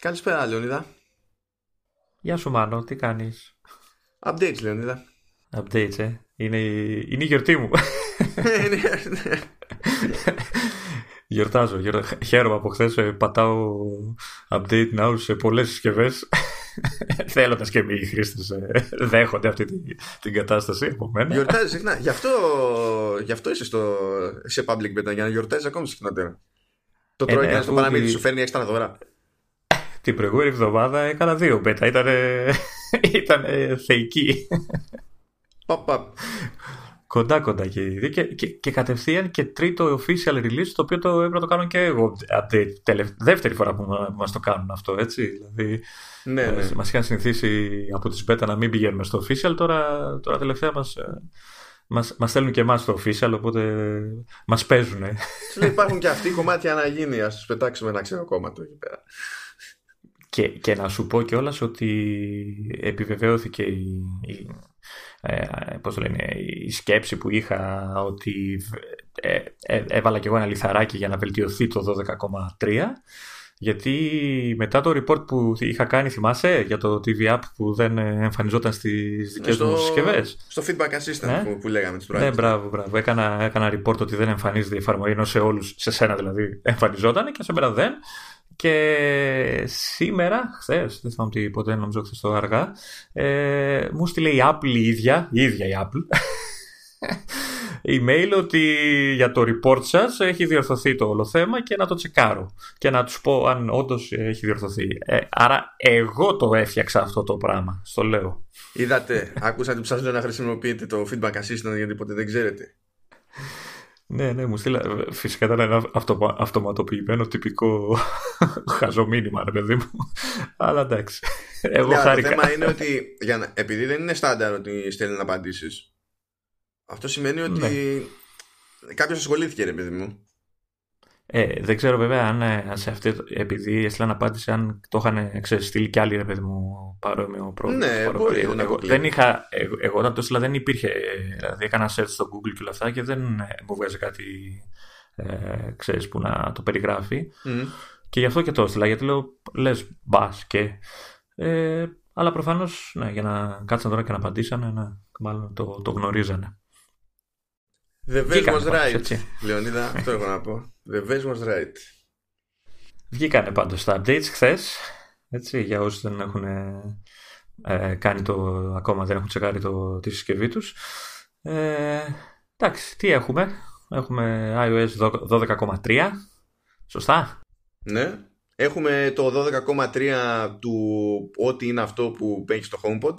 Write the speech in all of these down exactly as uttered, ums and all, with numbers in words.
Καλησπέρα Λεωνίδα. Γεια σου Μάνο, τι κάνεις? Updates Λεωνίδα. Updates, ε. Είναι, είναι η γιορτή μου. Γιορτάζω, γιορτάζω, χαίρομαι από χθες, πατάω update now σε πολλές συσκευές. Θέλοντας και οι χρήστες δέχονται αυτή την, την κατάσταση από μένα. Γιορτάζεις συχνά, γι' αυτό, γι' αυτό είσαι στο, σε public beta, για να γιορτάζεις ακόμη συχνότερα. Το τρώει κανένα στο παραμύθι, τη... σου φέρνει έξτρα δώρα. Την προηγούμενη εβδομάδα έκανα δύο beta, ήτανε, ήτανε θεϊκή. Παπ, παπ. Κοντά κοντά και, και, και, και κατευθείαν και τρίτο official release, το οποίο το έπρεπε να το κάνω και εγώ από τη τελευ... δεύτερη φορά που μας το κάνουν αυτό, έτσι. Δηλαδή ναι, ναι. Ε, μας είχαν συνηθίσει από τις beta να μην πηγαίνουμε στο official, τώρα, τώρα τελευταία μας, μας, μας στέλνουν και εμάς στο official, οπότε μας παίζουν. Υπάρχουν και αυτοί κομμάτια να γίνει, ας τους πετάξουμε ένα ξένο κόμμα το εκεί πέρα. Και, και να σου πω κιόλας ότι επιβεβαιώθηκε η... η Ε, πώς το λένε, η σκέψη που είχα ότι ε, ε, έβαλα και εγώ ένα λιθαράκι για να βελτιωθεί το δώδεκα κόμμα τρία, γιατί μετά το report που είχα κάνει, θυμάσαι, για το τι βι app που δεν εμφανιζόταν στις δικές μου συσκευές, στο feedback assistant ε? που, που λέγαμε τις ναι, μπράβο, μπράβο. Έκανα, έκανα report ότι δεν εμφανίζεται η εφαρμογή, ενώ σε όλους, σε σένα δηλαδή, εμφανιζόταν και σε μέρα δεν. Και σήμερα, χθες, δεν θυμάμαι τι ποτέ, νομίζω χθες το αργά, ε, μου στείλε η Apple η ίδια, η ίδια η Apple, email ότι για το report σας έχει διορθωθεί το όλο θέμα και να το τσεκάρω και να τους πω αν όντως έχει διορθωθεί. Ε, άρα εγώ το έφτιαξα αυτό το πράγμα, στο λέω. Είδατε, ακούσατε που σας λέω να χρησιμοποιείτε το feedback assistant γιατί ποτέ δεν ξέρετε. Ναι, ναι, μου στείλα. Φυσικά ήταν ένα αυτομα... αυτοματοποιημένο τυπικό χαζό μήνυμα, ρε παιδί μου. Αλλά εντάξει. Εγώ Λέα, χάρηκα. Το θέμα είναι ότι για να... επειδή δεν είναι στάνταρ ότι στέλνει να απαντήσεις, αυτό σημαίνει ότι ναι. κάποιος ασχολήθηκε, ρε παιδί μου. Ε, δεν ξέρω βέβαια αν σε αυτή, επειδή έστειλαν απάντηση, αν το είχαν ξεστείλει κι άλλοι, ρε παιδί μου, παρόμοιο πρόβλημα. Ναι, μπορεί, εγώ, εγώ, δεν είχα, εγώ, εγώ όταν το έστειλα δεν υπήρχε. Δηλαδή έκανα search στο Google και όλα αυτά και δεν μου βγάζει κάτι ε, ξέρεις, που να το περιγράφει. Mm. Και γι' αυτό και το έστειλα, γιατί λέω λες μπας και. Ε, αλλά προφανώς ναι, για να κάτσαν τώρα και να απαντήσανε, ναι, μάλλον το, το γνωρίζανε. The Vest was right, Λεωνίδα, αυτό έχω να πω. The Vest was right. Βγήκανε πάντως τα updates χθες, έτσι, για όσους δεν έχουν ε, κάνει το, ακόμα δεν έχουν τσεκάρει το, τη συσκευή τους. Ε, εντάξει, τι έχουμε? Έχουμε iOS δώδεκα κόμμα τρία, σωστά? Ναι, έχουμε το δώδεκα κόμμα τρία του ό,τι είναι αυτό που παίρνει στο HomePod.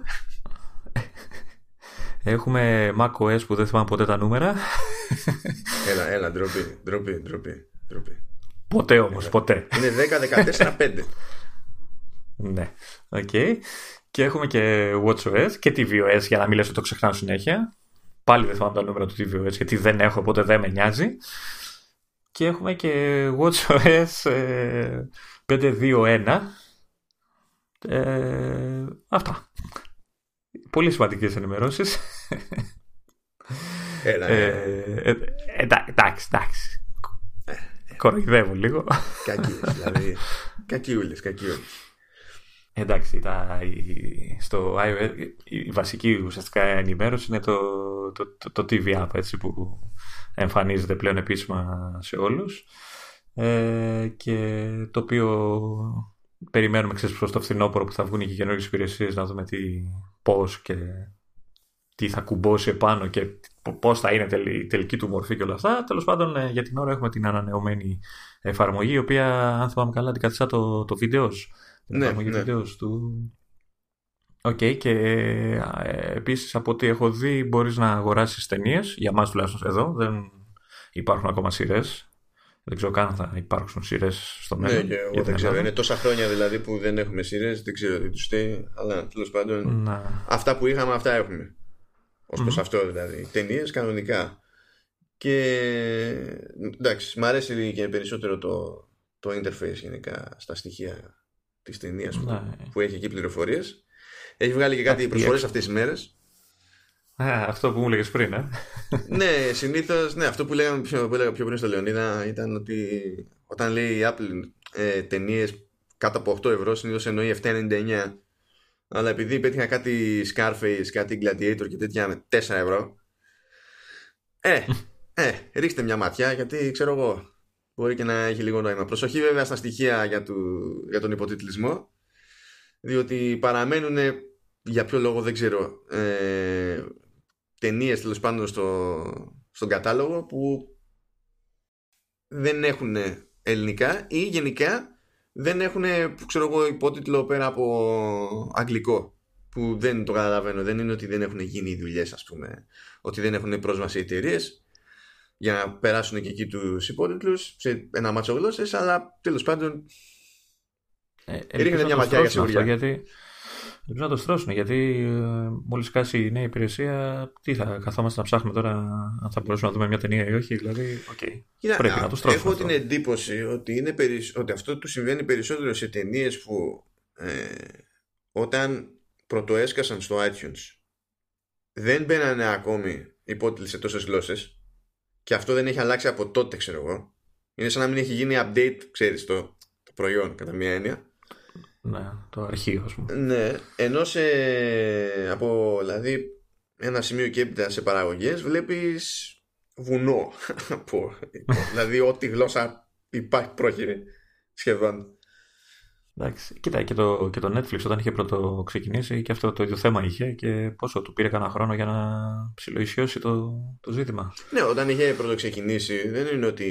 Έχουμε macOS που δεν θυμάμαι ποτέ τα νούμερα. Έλα, έλα, ντροπή, ντροπή, ντροπή, ντροπή. Ποτέ όμως, έλα. ποτέ. Είναι δέκα, δεκατέσσερα, πέντε. Ναι, οκ. Okay. Και έχουμε και watchOS και tvOS, για να μην λες ότι το ξεχνάω συνέχεια. Πάλι δεν θυμάμαι τα νούμερα του tvOS, γιατί δεν έχω, οπότε δεν με νοιάζει. Και έχουμε και watchOS ε, πέντε δύο ένα. Ε, αυτά. Πολύ σημαντικές ενημερώσεις. Έλα, εντάξει, εντάξει. Κοροϊδεύω λίγο. Κακίες, δηλαδή. Κακιούλες, κακιούλες. Εντάξει, στο iOS η βασική ουσιαστικά ενημέρωση είναι το τι βι app, έτσι, που εμφανίζεται πλέον επίσημα σε όλους. Και το οποίο περιμένουμε, ξέρεις, προς το φθινόπωρο που θα βγουν και καινούργιες υπηρεσίες, να δούμε τι... πώς και τι θα κουμπώσει επάνω και πώς θα είναι η τελική του μορφή και όλα αυτά. Τέλος πάντων, για την ώρα έχουμε την ανανεωμένη εφαρμογή, η οποία, αν θυμάμαι καλά, αντικαθιστά το, το βίντεο. Ναι, εφαρμογή ναι. βίντεο του. Οκ, okay, και επίσης από ό,τι έχω δει, μπορείς να αγοράσεις ταινίες. Για μας τουλάχιστον εδώ δεν υπάρχουν ακόμα σειρές. Δεν ξέρω καν θα υπάρξουν σειρές στο μέλλον. Ναι, και εγώ δεν ξέρω. Είναι τόσα χρόνια δηλαδή που δεν έχουμε σειρές, δεν ξέρω τι τους στέει, αλλά τέλος πάντων να. αυτά που είχαμε, αυτά έχουμε. Ως προς mm. αυτό δηλαδή. Ταινίες κανονικά. Και εντάξει, μου αρέσει και περισσότερο το, το interface γενικά στα στοιχεία της ταινίας που, που έχει εκεί πληροφορίες. Έχει βγάλει και κάτι προσφορές αυτές τις μέρες. Α, αυτό που μου έλεγες πριν, ε. Ναι, συνήθως, ναι, αυτό που, λέγαμε, που έλεγα πιο πριν στο Λεωνίδα ήταν ότι όταν λέει η Apple ε, ταινίες κάτω από οκτώ ευρώ συνήθως εννοεί επτά ενενήντα εννιά. Αλλά επειδή πέτυχα κάτι Scarface, κάτι Gladiator και τέτοια με τέσσερα ευρώ, Ε, ε, ρίξτε μια ματιά, γιατί ξέρω εγώ, μπορεί και να έχει λίγο νόημα. Προσοχή βέβαια στα στοιχεία για, του, για τον υποτιτλισμό, διότι παραμένουν, για ποιο λόγο δεν ξέρω, ε, ταινίες τέλος πάντων στο, στον κατάλογο που δεν έχουν ελληνικά ή γενικά δεν έχουν, ξέρω εγώ, υπότιτλο πέρα από αγγλικό, που δεν το καταλαβαίνω. Δεν είναι ότι δεν έχουν γίνει οι δουλειές, ας πούμε, ότι δεν έχουν πρόσβαση εταιρείες για να περάσουν και εκεί τους υπότιτλους σε ένα μάτσο γλώσσες, αλλά τέλος πάντων ε, ρίχνε μια ματιά για σιγουριά. Γιατί να το στρώσουν, γιατί ε, μόλις κάσει η νέα υπηρεσία, τι θα καθόμαστε να ψάχνουμε τώρα, αν θα μπορέσουμε να δούμε μια ταινία ή όχι. Δηλαδή, okay, Κοίτα, πρέπει α, να το στρώσουμε. Έχω αυτό. Την εντύπωση ότι, είναι περισ... ότι αυτό του συμβαίνει περισσότερο σε ταινίες που ε, όταν πρωτοέσκασαν στο iTunes δεν μπαίνανε ακόμη υπότιτλοι σε τόσες γλώσσες, και αυτό δεν έχει αλλάξει από τότε, ξέρω εγώ. Είναι σαν να μην έχει γίνει update, ξέρεις, το, το προϊόν κατά μία έννοια. Ναι, το αρχείο, ας πούμε. Ναι, ενώ σε, από δηλαδή ένα σημείο και έπειτα σε παραγωγές βλέπεις βουνό από, δηλαδή ό,τι γλώσσα υπάρχει πρόχειρη σχεδόν. Εντάξει, κοίτα, και το, και το Netflix όταν είχε πρώτο ξεκινήσει και αυτό το ίδιο θέμα είχε, και πόσο του πήρε κανένα χρόνο για να ψιλοϊσιώσει το, το ζήτημα. Ναι, όταν είχε πρώτο ξεκινήσει δεν είναι ότι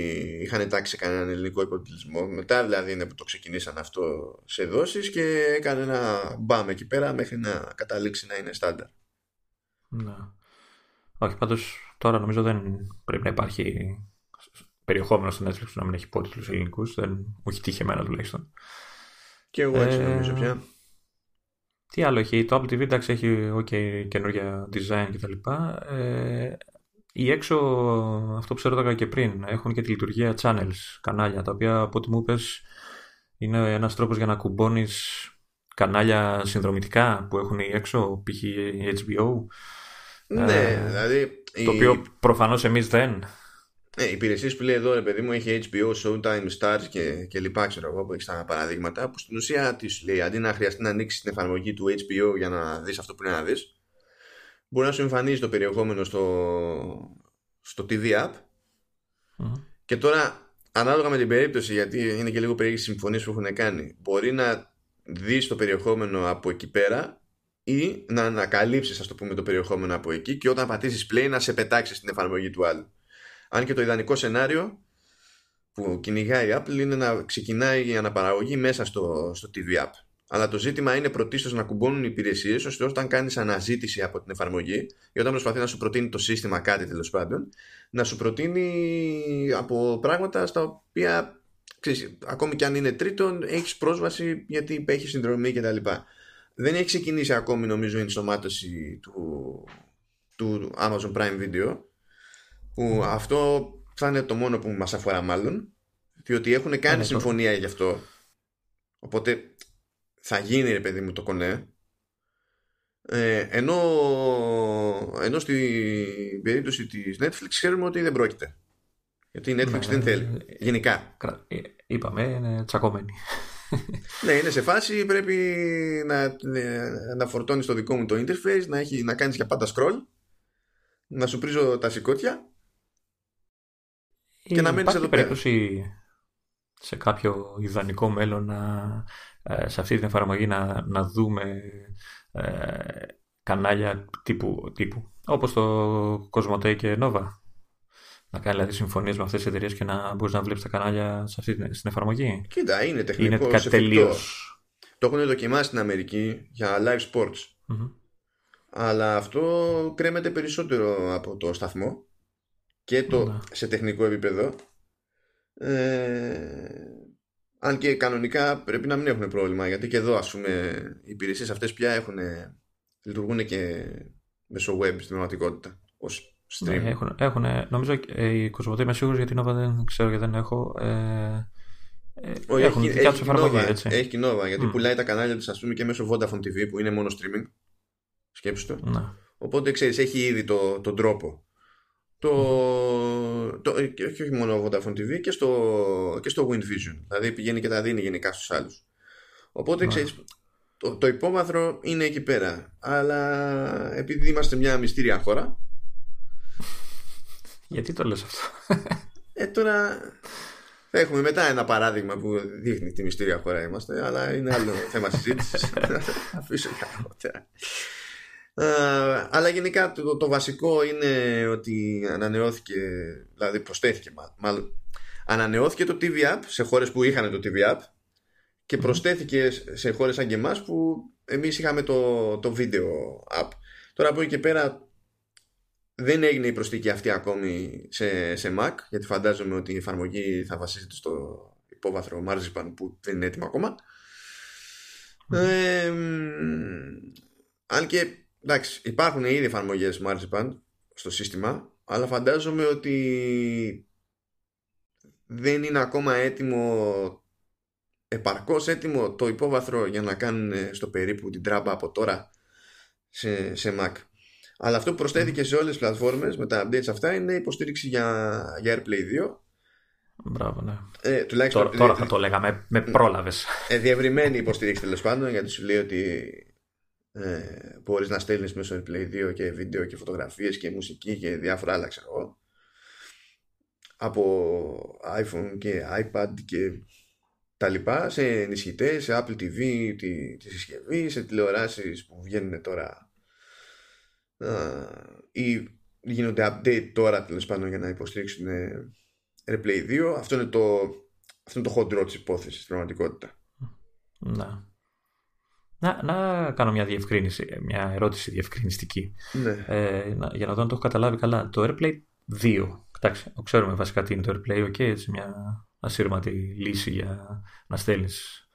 είχαν τάξει κανέναν ελληνικό υποτιτλισμό. Μετά δηλαδή είναι που το ξεκινήσαν αυτό σε δόσεις και έκανε ένα μπαμ εκεί πέρα μέχρι να καταλήξει να είναι στάνταρ. Ναι. Όχι, πάντως τώρα νομίζω δεν πρέπει να υπάρχει περιεχόμενο στο Netflix να μην έχει υπότιτλους ελληνικούς. Δεν μου έχει τύχει εμένα τουλάχιστον. Και εγώ έτσι νομίζω πια. Τι άλλο έχει, το Apple τι βι, εντάξει, έχει okay, καινούργια design κτλ. Ε, ή έξω, αυτό που σε ρώταγα και πριν, έχουν και τη λειτουργία channels, κανάλια, τα οποία από ό,τι μου είπες είναι ένας τρόπος για να κουμπώνεις κανάλια συνδρομητικά που έχουν ή έξω, π.χ. έιτς μπι ο. Ναι, ε, δηλαδή. Το η... οποίο προφανώς εμείς δεν. Ναι, οι υπηρεσίες που λέει εδώ, ρε παιδί μου, έχει έιτς μπι ο, Showtime, Stars και, και λοιπά, ξέρω εγώ, που έχει τα παραδείγματα, που στην ουσία της λέει, αντί να χρειαστεί να ανοίξεις την εφαρμογή του έιτς μπι ο για να δεις αυτό που είναι να δεις, μπορεί να σου εμφανίζει το περιεχόμενο στο, στο τι βι app. Mm-hmm. Και τώρα, ανάλογα με την περίπτωση, γιατί είναι και λίγο περίεργες συμφωνίες που έχουν κάνει, μπορεί να δεις το περιεχόμενο από εκεί πέρα ή να ανακαλύψεις, ας το πούμε, το περιεχόμενο από εκεί, και όταν πατήσεις play να σε πετάξει στην εφαρμογή του άλλου. Αν και το ιδανικό σενάριο που κυνηγάει η Apple είναι να ξεκινάει η αναπαραγωγή μέσα στο, στο τι βι app. Αλλά το ζήτημα είναι πρωτίστως να κουμπώνουν οι υπηρεσίες, ώστε όταν κάνεις αναζήτηση από την εφαρμογή ή όταν προσπαθεί να σου προτείνει το σύστημα κάτι τέλος πάντων, να σου προτείνει από πράγματα στα οποία, ξέρεις, ακόμη και αν είναι τρίτον, έχεις πρόσβαση γιατί έχεις συνδρομή κτλ. Δεν έχει ξεκινήσει ακόμη, νομίζω, η ενσωμάτωση του, του Amazon Prime Video. Που αυτό θα είναι το μόνο που μας αφορά μάλλον, διότι έχουν κάνει συμφωνία γι' αυτό. Οπότε θα γίνει, ρε παιδί μου, το κονέ. Ε, ενώ, ενώ στην περίπτωση της Netflix ξέρουμε ότι δεν πρόκειται. Γιατί η Netflix δεν θέλει. Γενικά. Είπαμε, είναι τσακωμένη. Ναι, είναι σε φάση, πρέπει να, να φορτώνεις το δικό μου το interface, να, έχει, να κάνεις για πάντα scroll, να σου πρίζω τα σηκώτια. Και να μένεις εδώ πέρα. Σε κάποιο ιδανικό μέλλον να, σε αυτή την εφαρμογή να, να δούμε ε, κανάλια τύπου, τύπου όπως το Cosmote και Nova. Να κάνει δηλαδή συμφωνίες με αυτές τις εταιρείες και να μπορείς να βλέπεις τα κανάλια σε αυτή την εφαρμογή. Κοίτα, είναι τεχνικό. Είναι κάτι τελείως. Το έχουν δοκιμάσει στην Αμερική για live sports. Mm-hmm. Αλλά αυτό κρέμεται περισσότερο από το σταθμό και το ναι. σε τεχνικό επίπεδο, ε, αν και κανονικά πρέπει να μην έχουν πρόβλημα, γιατί και εδώ, ας πούμε, οι υπηρεσίες αυτές πια έχουν, λειτουργούν και μέσω web στην πραγματικότητα ως stream. Ναι, έχουν, έχουν, νομίζω η Cosmote είμαι σίγουρος, γιατί Nova δεν ξέρω και δεν έχω. Ε, ε, Ο, έχουν έχει, δικιά τους εφαρμογή, έτσι. Έχει και Nova, γιατί mm. πουλάει τα κανάλια της, ας πούμε, και μέσω Vodafone τι βι που είναι μόνο streaming. Σκέψτε το. Ναι. Οπότε, ξέρεις, έχει ήδη το, τον τρόπο. Το, το, και όχι μόνο Vodafone τι βι, και στο, και στο Wind Vision. Δηλαδή πηγαίνει και τα δίνει γενικά στους άλλους. Οπότε yeah. ξέρεις, το, το υπόβαθρο είναι εκεί πέρα. Αλλά επειδή είμαστε μια μυστήρια χώρα. Γιατί το λες αυτό? Ε, τώρα έχουμε μετά ένα παράδειγμα που δείχνει τη μυστήρια χώρα είμαστε, αλλά είναι άλλο θέμα συζήτησης. Αφήσω καλύτερα. Uh, αλλά γενικά το, το βασικό είναι ότι ανανεώθηκε, δηλαδή προσθέθηκε μάλλον, μάλλον ανανεώθηκε το τι βι App σε χώρες που είχαν το τι βι App και προσθέθηκε σε χώρες σαν και εμάς που εμείς είχαμε το, το Video App. Τώρα από εκεί και πέρα δεν έγινε η προσθήκη αυτή ακόμη σε, σε Mac, γιατί φαντάζομαι ότι η εφαρμογή θα βασίζεται στο υπόβαθρο Marzipan που δεν είναι έτοιμο ακόμα. Mm. ε, ε, αν και εντάξει, υπάρχουν ήδη εφαρμογές Marzipan στο σύστημα, αλλά φαντάζομαι ότι δεν είναι ακόμα έτοιμο, επαρκώς έτοιμο το υπόβαθρο για να κάνουν στο περίπου την τράμπα από τώρα σε, σε Mac. Αλλά αυτό που προσθέθηκε σε όλες τις πλατφόρμες με τα updates αυτά είναι υποστήριξη για, για AirPlay δύο. Μπράβο, ναι. Ε, τουλάχιστον, τώρα, τώρα θα το λέγαμε, με πρόλαβες. Ε, διευρυμένη υποστήριξη τέλος πάντων, γιατί σου λέει ότι Ε, μπορείς να στέλνεις μέσω AirPlay δύο και βίντεο και φωτογραφίες και μουσική και διάφορα άλλα, ξέρω εγώ, από iPhone και iPad και τα λοιπά, σε ενισχυτές, σε Apple τι βι τη, τη συσκευή, σε τηλεοράσεις που βγαίνουν τώρα α, ή γίνονται update τώρα τέλος πάντων για να υποστηρίξουν AirPlay δύο. Αυτό είναι το, αυτό είναι το χοντρό της υπόθεσης στην πραγματικότητα. Να Να, να κάνω μια διευκρίνηση, μια ερώτηση διευκρινιστική. Ναι. Ε, για να δω αν το έχω καταλάβει καλά. Το AirPlay δύο, κοιτάξτε, ξέρουμε βασικά τι είναι το AirPlay, okay, έτσι, μια ασύρματη λύση για να στέλνεις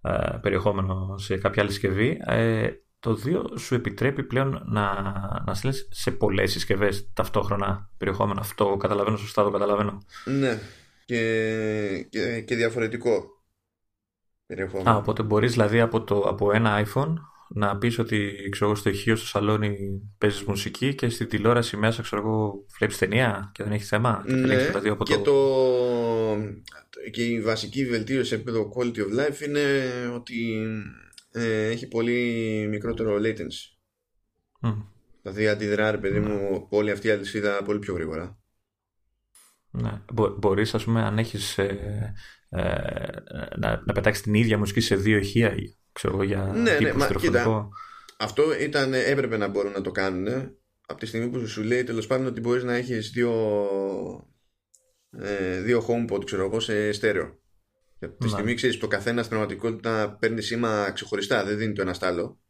ε, περιεχόμενο σε κάποια άλλη συσκευή. Ε, το δύο σου επιτρέπει πλέον να, να στέλνεις σε πολλές συσκευές ταυτόχρονα περιεχόμενο. Αυτό καταλαβαίνω σωστά, το καταλαβαίνω? Ναι, και, και, και διαφορετικό. Α, οπότε μπορείς δηλαδή από, το, από ένα iPhone να πεις ότι ξέρω, στο ηχείο, στο σαλόνι παίζεις μουσική και στην τηλεόραση μέσα ξέρω εγώ βλέπεις ταινία και δεν έχει θέμα. Ναι, δηλαδή, από και, το... Το... και η βασική βελτίωση σε επίπεδο quality of life είναι ότι ε, έχει πολύ μικρότερο latency. Mm. Δηλαδή αντιδρά ρε παιδί mm. μου όλη αυτή η αλυσίδα πολύ πιο γρήγορα. Ναι. Μπο- μπορείς ας πούμε αν έχεις ε... Ε, να, να πετάξει την ίδια μουσική σε δύο ηχεία, ξέρω, για ναι, ναι, μα, κοίτα, αυτό ήταν, έπρεπε να μπορούν να το κάνουν ε, από τη στιγμή που σου λέει τέλος πάντων ότι μπορείς να έχεις δύο ε, δύο HomePod ξέρω εγώ σε στέρεο και από τη να. στιγμή ξέρεις το καθένα στην πραγματικότητα παίρνει σήμα ξεχωριστά, δεν δίνει το ένα στ' άλλο.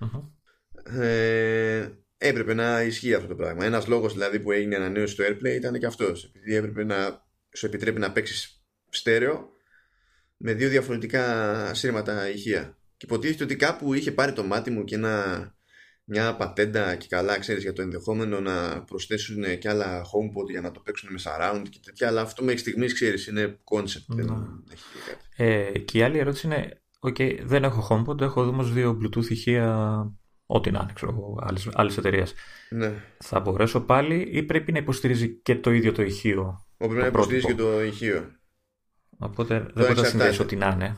Mm-hmm. ε, έπρεπε να ισχύει αυτό το πράγμα. Ένας λόγος δηλαδή που έγινε ανανέωση στο AirPlay ήταν και αυτός, επειδή έπρεπε να σου επιτρέπει να παίξεις στέρεο με δύο διαφορετικά σύρματα ηχεία. Και υποτίθεται ότι κάπου είχε πάρει το μάτι μου και ένα, μια πατέντα και καλά, ξέρεις, για το ενδεχόμενο να προσθέσουν και άλλα HomePod για να το παίξουν με surround και τέτοια, αλλά αυτό μέχρι στιγμής, ξέρεις, είναι concept. Mm. Ε, και η άλλη ερώτηση είναι, okay, δεν έχω HomePod, έχω όμως δύο Bluetooth ηχεία, ό,τι να είναι, ξέρω, άλλης εταιρείας. Ναι. Θα μπορέσω πάλι ή πρέπει να υποστηρίζει και το ίδιο το ηχείο? Ο, πρέπει να υποστηρίζει και το ηχείο. Οπότε δεν μπορεί να συνδέσει ό,τι να είναι.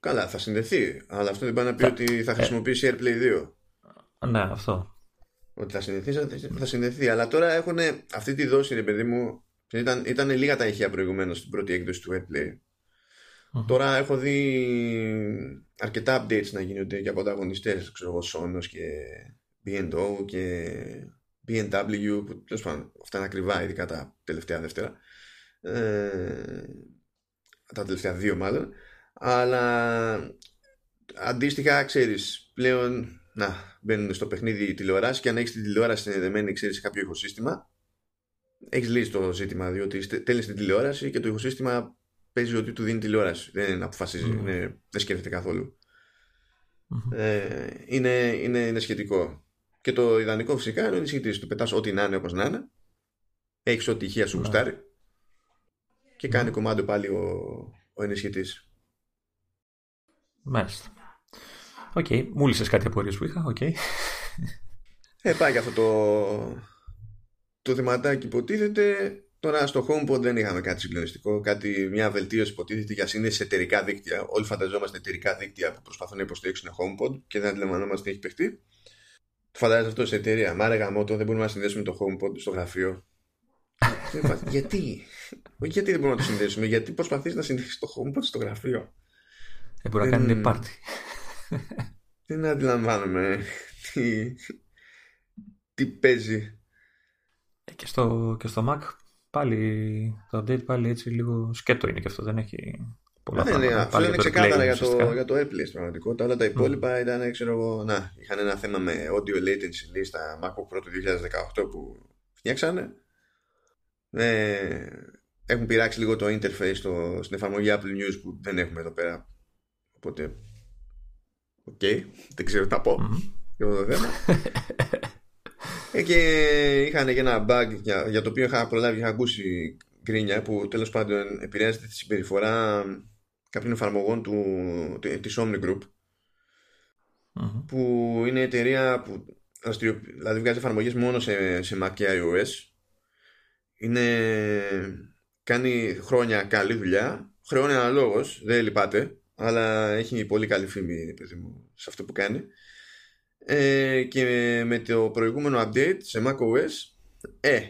Καλά, θα συνδεθεί. Αλλά αυτό δεν πάει να πει θα... ότι θα χρησιμοποιήσει AirPlay δύο. Ναι, αυτό. Ότι θα συνδεθεί, θα συνδεθεί. Αλλά τώρα έχουν αυτή τη δόση, ρε παιδί μου. Ήταν, ήταν λίγα τα ηχεία προηγουμένως στην πρώτη έκδοση του AirPlay. Mm. Τώρα έχω δει αρκετά updates να γίνονται και από ανταγωνιστές. Ξέρω εγώ, Sonos και μπι εντ ο και μπι εντ ντάμπλιου. Που, τέλος πάντων, αυτά είναι ακριβά, ειδικά τα τελευταία δεύτερα. Ε, τα τελευταία δύο μάλλον, αλλά αντίστοιχα ξέρεις πλέον να μπαίνουν στο παιχνίδι τηλεόραση και αν έχεις την τηλεόραση συνδεδεμένη, ξέρεις, σε κάποιο ηχοσύστημα έχεις λύσει το ζήτημα, διότι τέλει στην τηλεόραση και το ηχοσύστημα παίζει ότι του δίνει τηλεόραση, δεν αποφασίζει, mm. είναι, δεν σκέφτεται καθόλου. Mm-hmm. ε, είναι, είναι, είναι σχετικό και το ιδανικό φυσικά είναι ο ενισχυτής, του πετάς ό,τι να είναι, όπως να είναι, έχεις ό,τι ηχεία σου γουστάρει. Mm. Και κάνει κομμάτι πάλι ο, ο ενισχυτής. Μάλιστα. Οκ. Okay. Μούλησες κάτι απορίες που είχα. Okay. Ε, πάει αυτό το, το θεματάκι, υποτίθεται. Τώρα στο HomePod δεν είχαμε κάτι συγκλονιστικό, κάτι, μια βελτίωση υποτίθεται για σύνδεση σε εταιρικά δίκτυα. Όλοι φανταζόμαστε εταιρικά δίκτυα που προσπαθούν να υποστηρίξουν HomePod και δεν αντιλαμβανόμαστε τι έχει παιχτεί. Το φαντάζεσαι αυτό σε εταιρεία. Μα ρε γαμώτο, δεν μπορούμε να συνδέσουμε το HomePod στο γραφείο. Γιατί? Όχι γιατί δεν μπορούμε να το συνδέσουμε, γιατί προσπαθεί να συνδέσει το HomePod στο γραφείο. Ε, μπορεί δεν μπορεί να κάνει πάρτι. Δεν αντιλαμβάνομαι τι, τι παίζει. Και στο, και στο Mac πάλι το update πάλι έτσι λίγο σκέτο είναι και αυτό, δεν έχει πολλά δεν πράγματα. Ναι, αυτό είναι ξεκάθαρα για το, για το AirPlay στην πραγματικότητα. Όλα τα υπόλοιπα mm. ήταν, ξέρω εγώ, να, είχαν ένα θέμα με audio latency λίστα MacBook Pro του δύο χιλιάδες δεκαοκτώ που φτιάξανε. Ε, έχουν πειράξει λίγο το interface το, στην εφαρμογή Apple News που δεν έχουμε εδώ πέρα. Οπότε, οκ, okay, δεν ξέρω τι θα πω mm-hmm. για αυτό το θέμα. Και είχαν και ένα bug για, για το οποίο είχα προλάβει, είχα ακούσει γκρίνια που τέλος πάντων επηρεάζεται τη συμπεριφορά κάποιων εφαρμογών του, της Omni Group mm-hmm. που είναι εταιρεία που δηλαδή βγάζει εφαρμογές μόνο σε, σε Mac και iOS. Είναι, κάνει χρόνια καλή δουλειά, χρεώνει αναλόγως, δεν λυπάται, αλλά έχει πολύ καλή φήμη παιδί μου, σε αυτό που κάνει. Ε, και με το προηγούμενο update σε macOS ε,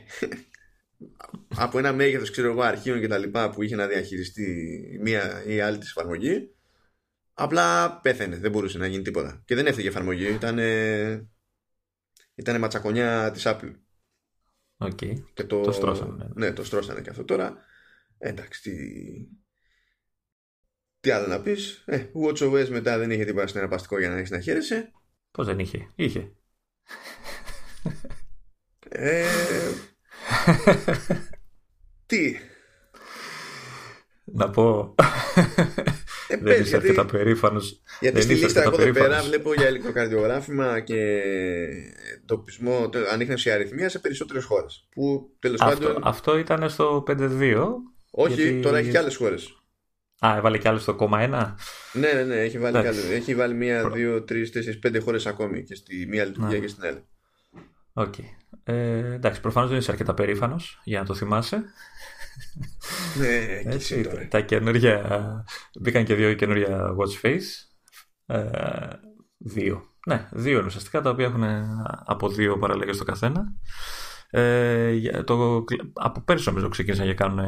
από ένα μέγεθος ξέρω εγώ αρχείων και τα λοιπά που είχε να διαχειριστεί μία ή άλλη της εφαρμογή απλά πέθανε, δεν μπορούσε να γίνει τίποτα και δεν έφυγε εφαρμογή, ήταν ήτανε ματσακονιά της Apple. Okay. Και το, το στρώσανε. Ναι, το στρώσανε και αυτό τώρα. Ε, εντάξει, τι... τι άλλο να πεις. Ε, watchOS μετά δεν είχε τίποτα συναρπαστικό για να έχεις να χαίρεσαι. Πώς δεν είχε, είχε. Ε, τι. Να πω. Ε, δεν πες, είσαι γιατί, αρκετά περήφανος. Γιατί στη λίστα εγώ εδώ πέρα βλέπω για ηλεκτροκαρδιογράφημα και εντοπισμό, ανίχνευση αριθμία σε περισσότερες χώρες. Που τέλος αυτό, πάντων... αυτό ήταν στο πέντε δύο. Όχι, γιατί... τώρα έχει και άλλες χώρες. Α, έβαλε κι άλλες στο κόμμα ένα. Ναι, ναι, ναι, έχει βάλει, ναι. Έχει βάλει μία, δύο, τρεις, τέσσερις, πέντε χώρες ακόμη και στη μία λειτουργία ναι. Και στην άλλη. Οκ. Okay. Ε, εντάξει, προφανώς δεν είσαι αρκετά περήφανος για να το θυμάσαι. Ναι, έτσι, τώρα. Τα καινούργια. Μπήκαν και δύο καινούργια watch face. Ε, δύο. Ναι, δύο είναι ουσιαστικά τα οποία έχουν από δύο παραλλαγές στο καθένα. Ε, το, από πέρσι νομίζω ξεκίνησαν για κάνουν.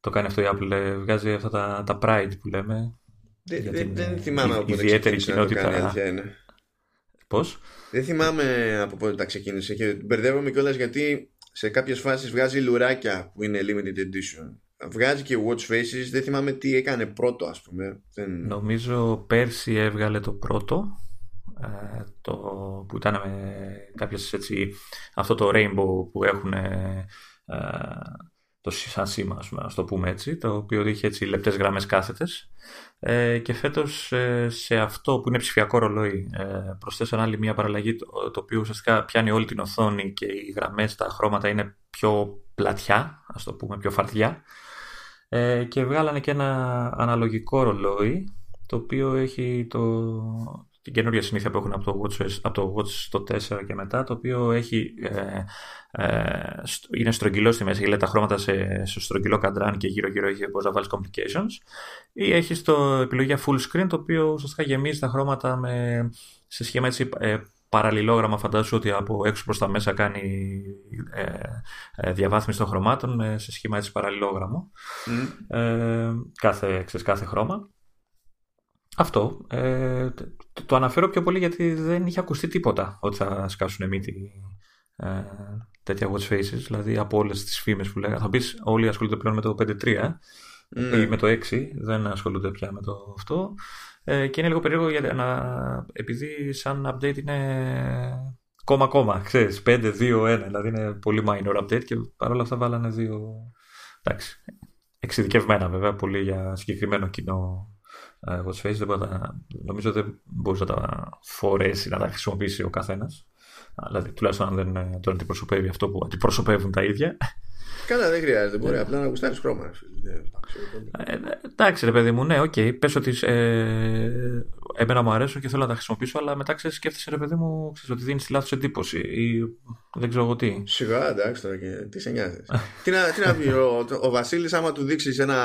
Το κάνει αυτό η Apple, βγάζει αυτά τα, τα Pride που λέμε. Δεν, για την, δεν θυμάμαι από πότε ξεκίνησε να το κάνει, αλήθεια είναι. Πώς? Δεν θυμάμαι από πότε τα ξεκίνησε και μπερδεύομαι κιόλας γιατί σε κάποιες φάσεις βγάζει λουράκια που είναι limited edition. Βγάζει και watch faces, δεν θυμάμαι τι έκανε πρώτο ας πούμε. Δεν... Νομίζω πέρσι έβγαλε το πρώτο, το, που ήταν με κάποιες έτσι, αυτό το rainbow που έχουν... το σαν σήμα, να το πούμε έτσι, το οποίο είχε έτσι λεπτές γραμμές κάθετες ε, και φέτος ε, σε αυτό που είναι ψηφιακό ρολόι ε, προσθέσαν άλλη μια παραλλαγή το, το οποίο ουσιαστικά πιάνει όλη την οθόνη και οι γραμμές, τα χρώματα είναι πιο πλατιά, ας το πούμε, πιο φαρδιά ε, και βγάλανε και ένα αναλογικό ρολόι το οποίο έχει το, την καινούργια συνήθεια που έχουν από το Watch, από το Watch το τέσσερα και μετά, το οποίο έχει... Ε, Ε, είναι στρογγυλό στη μέση, λέει τα χρώματα σε, σε στρογγυλό καντράν και γύρω-γύρω έχει πώς να βάλεις complications. Ή έχεις το επιλογή full screen, το οποίο ουσιαστικά γεμίζει τα χρώματα με, σε σχήμα έτσι ε, παραλληλόγραμμα. Φαντάσου ότι από έξω προς τα μέσα κάνει ε, ε, διαβάθμιση των χρωμάτων ε, σε σχήμα έτσι παραλληλόγραμμο. Mm. Ε, κάθε, ξέρεις, κάθε χρώμα. Αυτό. Ε, το, το αναφέρω πιο πολύ γιατί δεν είχε ακουστεί τίποτα ότι θα σκάσουν μύτη. Ε, τέτοια watch faces, δηλαδή από όλες τις φήμες που λέγανε. Θα πεις όλοι ασχολούνται πλέον με το πέντε τρία ναι. Ή με το έξι, δεν ασχολούνται πια με το αυτό ε, και είναι λίγο περίεργο για να, επειδή σαν update είναι κόμμα κόμμα, ξέρεις, πέντε δύο ένα, δηλαδή είναι πολύ minor update και παρόλα αυτά βάλανε δύο, εντάξει, εξειδικευμένα βέβαια πολύ για συγκεκριμένο κοινό ε, watch face, δεν τα... νομίζω δεν μπορούσε να τα φορέσει να τα χρησιμοποιήσει ο καθένας. Δηλαδή, τουλάχιστον αν δεν τον αντιπροσωπεύει αυτό που αντιπροσωπεύουν τα ίδια. Καλά, δεν χρειάζεται. Μπορεί απλά να γουστάρεις χρώμα. Εντάξει, ρε παιδί μου, ναι, οκ. Πες ότι εμένα μου αρέσουν και θέλω να τα χρησιμοποιήσω, αλλά μετά ξέρεις, σκέφτεσαι ρε παιδί μου, ξέρεις, ότι δίνεις τη λάθος εντύπωση ή δεν ξέρω εγώ τι. Σιγά, εντάξει τώρα, και τι σε νοιάζεις. τι να, τι να πει, ο, ο Βασίλης, άμα του δείξεις ένα,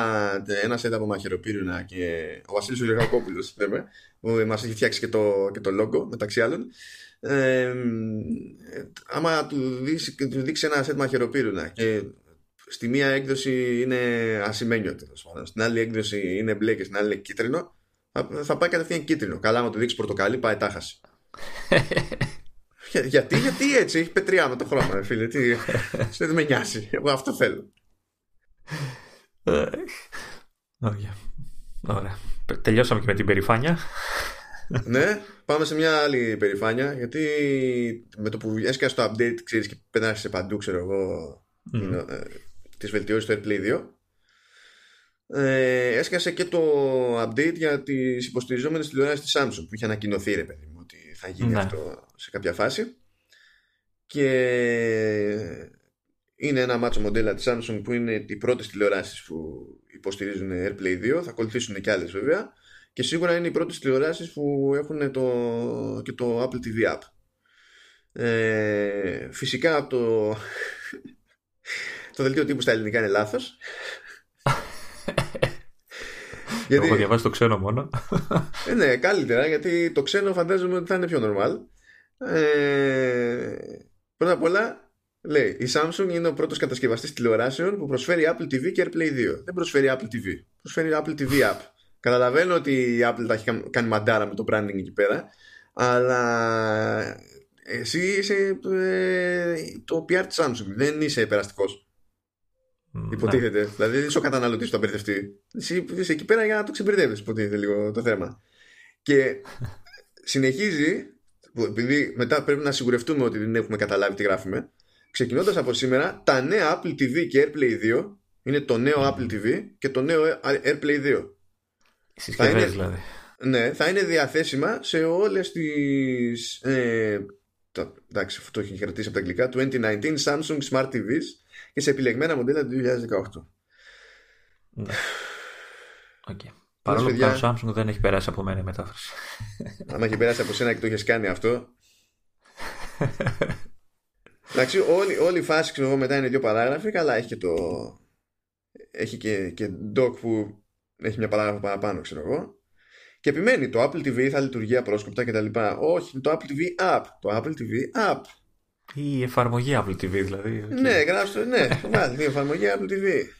ένα σετ από μαχαιροπύρουνα, και ο Βασίλης ο Γεωργακόπουλος, λέμε, μας έχει φτιάξει και το, και το logo μεταξύ άλλων. Ε, άμα του δείξει, του δείξει ένα σετ μαχαιροπύρουνα και στη μία έκδοση είναι ασημένιο, στην άλλη έκδοση είναι μπλε και στην άλλη είναι κίτρινο, θα πάει κατευθείαν κίτρινο. Καλά, άμα του δείξει πορτοκάλι, πάει τάχαση. Για, γιατί, γιατί έτσι, έχει πετριά με το χρώμα, ρε φίλε. Τι, δεν με νοιάζει. Εγώ αυτό θέλω. Ωραία. Ωραία. Τελειώσαμε και με την περηφάνεια. Ναι, πάμε σε μια άλλη περηφάνεια. Γιατί με το που έσκασε το update, ξέρεις, και πέταξε παντού, ξέρω εγώ, mm. ε, τις βελτιώσεις του AirPlay δύο. Ε, έσκασε και το update για τις υποστηριζόμενες τηλεοράσεις της Samsung, που είχε ανακοινωθεί, ρε παιδί μου, ότι θα γίνει ναι. αυτό σε κάποια φάση. Και είναι ένα μάτσο μοντέλα της Samsung που είναι οι πρώτες τηλεοράσεις που υποστηρίζουν AirPlay δύο. Θα ακολουθήσουν και άλλες βέβαια. Και σίγουρα είναι οι πρώτες τηλεοράσεις που έχουν το, και το Apple τι βι app. Ε, φυσικά από το το δελτίο τύπου στα ελληνικά είναι λάθος. Γιατί... έχω διαβάσει το ξένο μόνο. ε, ναι, καλύτερα, γιατί το ξένο φαντάζομαι ότι θα είναι πιο normal. Ε, πρώτα απ' όλα λέει, η Samsung είναι ο πρώτος κατασκευαστής τηλεοράσεων που προσφέρει Apple τι βι και AirPlay δύο. Δεν προσφέρει Apple τι βι, προσφέρει Apple τι βι app. Καταλαβαίνω ότι η Apple τα έχει κάνει μαντάρα με το branding εκεί πέρα, αλλά εσύ είσαι ε, το πι αρ της Samsung, δεν είσαι περαστικός. Mm, υποτίθεται. Ναι. Δηλαδή δεν είσαι ο καταναλωτής που θα μπερδευτεί. Εσύ είσαι εκεί πέρα για να το ξεμπερδεύεις, υποτίθεται λίγο το θέμα. Και συνεχίζει, επειδή μετά πρέπει να σιγουρευτούμε ότι δεν έχουμε καταλάβει τι γράφουμε. Ξεκινώντας από σήμερα, τα νέα Apple τι βι και AirPlay δύο είναι το νέο mm. Apple τι βι και το νέο AirPlay δύο. Θα είναι, δηλαδή. Ναι, θα είναι διαθέσιμα σε όλες τις ε, το, εντάξει, αυτό έχει κρατήσει από τα αγγλικά, είκοσι δεκαεννιά Samsung Smart τι βις και σε επιλεγμένα μοντέλα του δύο χιλιάδες δεκαοκτώ. Ναι. Okay. Παρόλο που παιδιά... το Samsung δεν έχει περάσει από μένα η μετάφραση. Αν έχει περάσει από σένα και το έχεις κάνει αυτό. Εντάξει, όλη, όλη η φάση ξέρω εγώ μετά είναι δύο παράγραφοι. Καλά, έχει και το έχει και, και doc που έχει μια παράγραφο παραπάνω, ξέρω εγώ. Και επιμένει, το Apple τι βι θα λειτουργεί απρόσκοπτα κτλ. Όχι, το Apple τι βι App. Το Apple τι βι App. Η εφαρμογή Apple τι βι, δηλαδή. Okay. Ναι, γράψτε, ναι, βάζει. Η εφαρμογή Apple τι βι.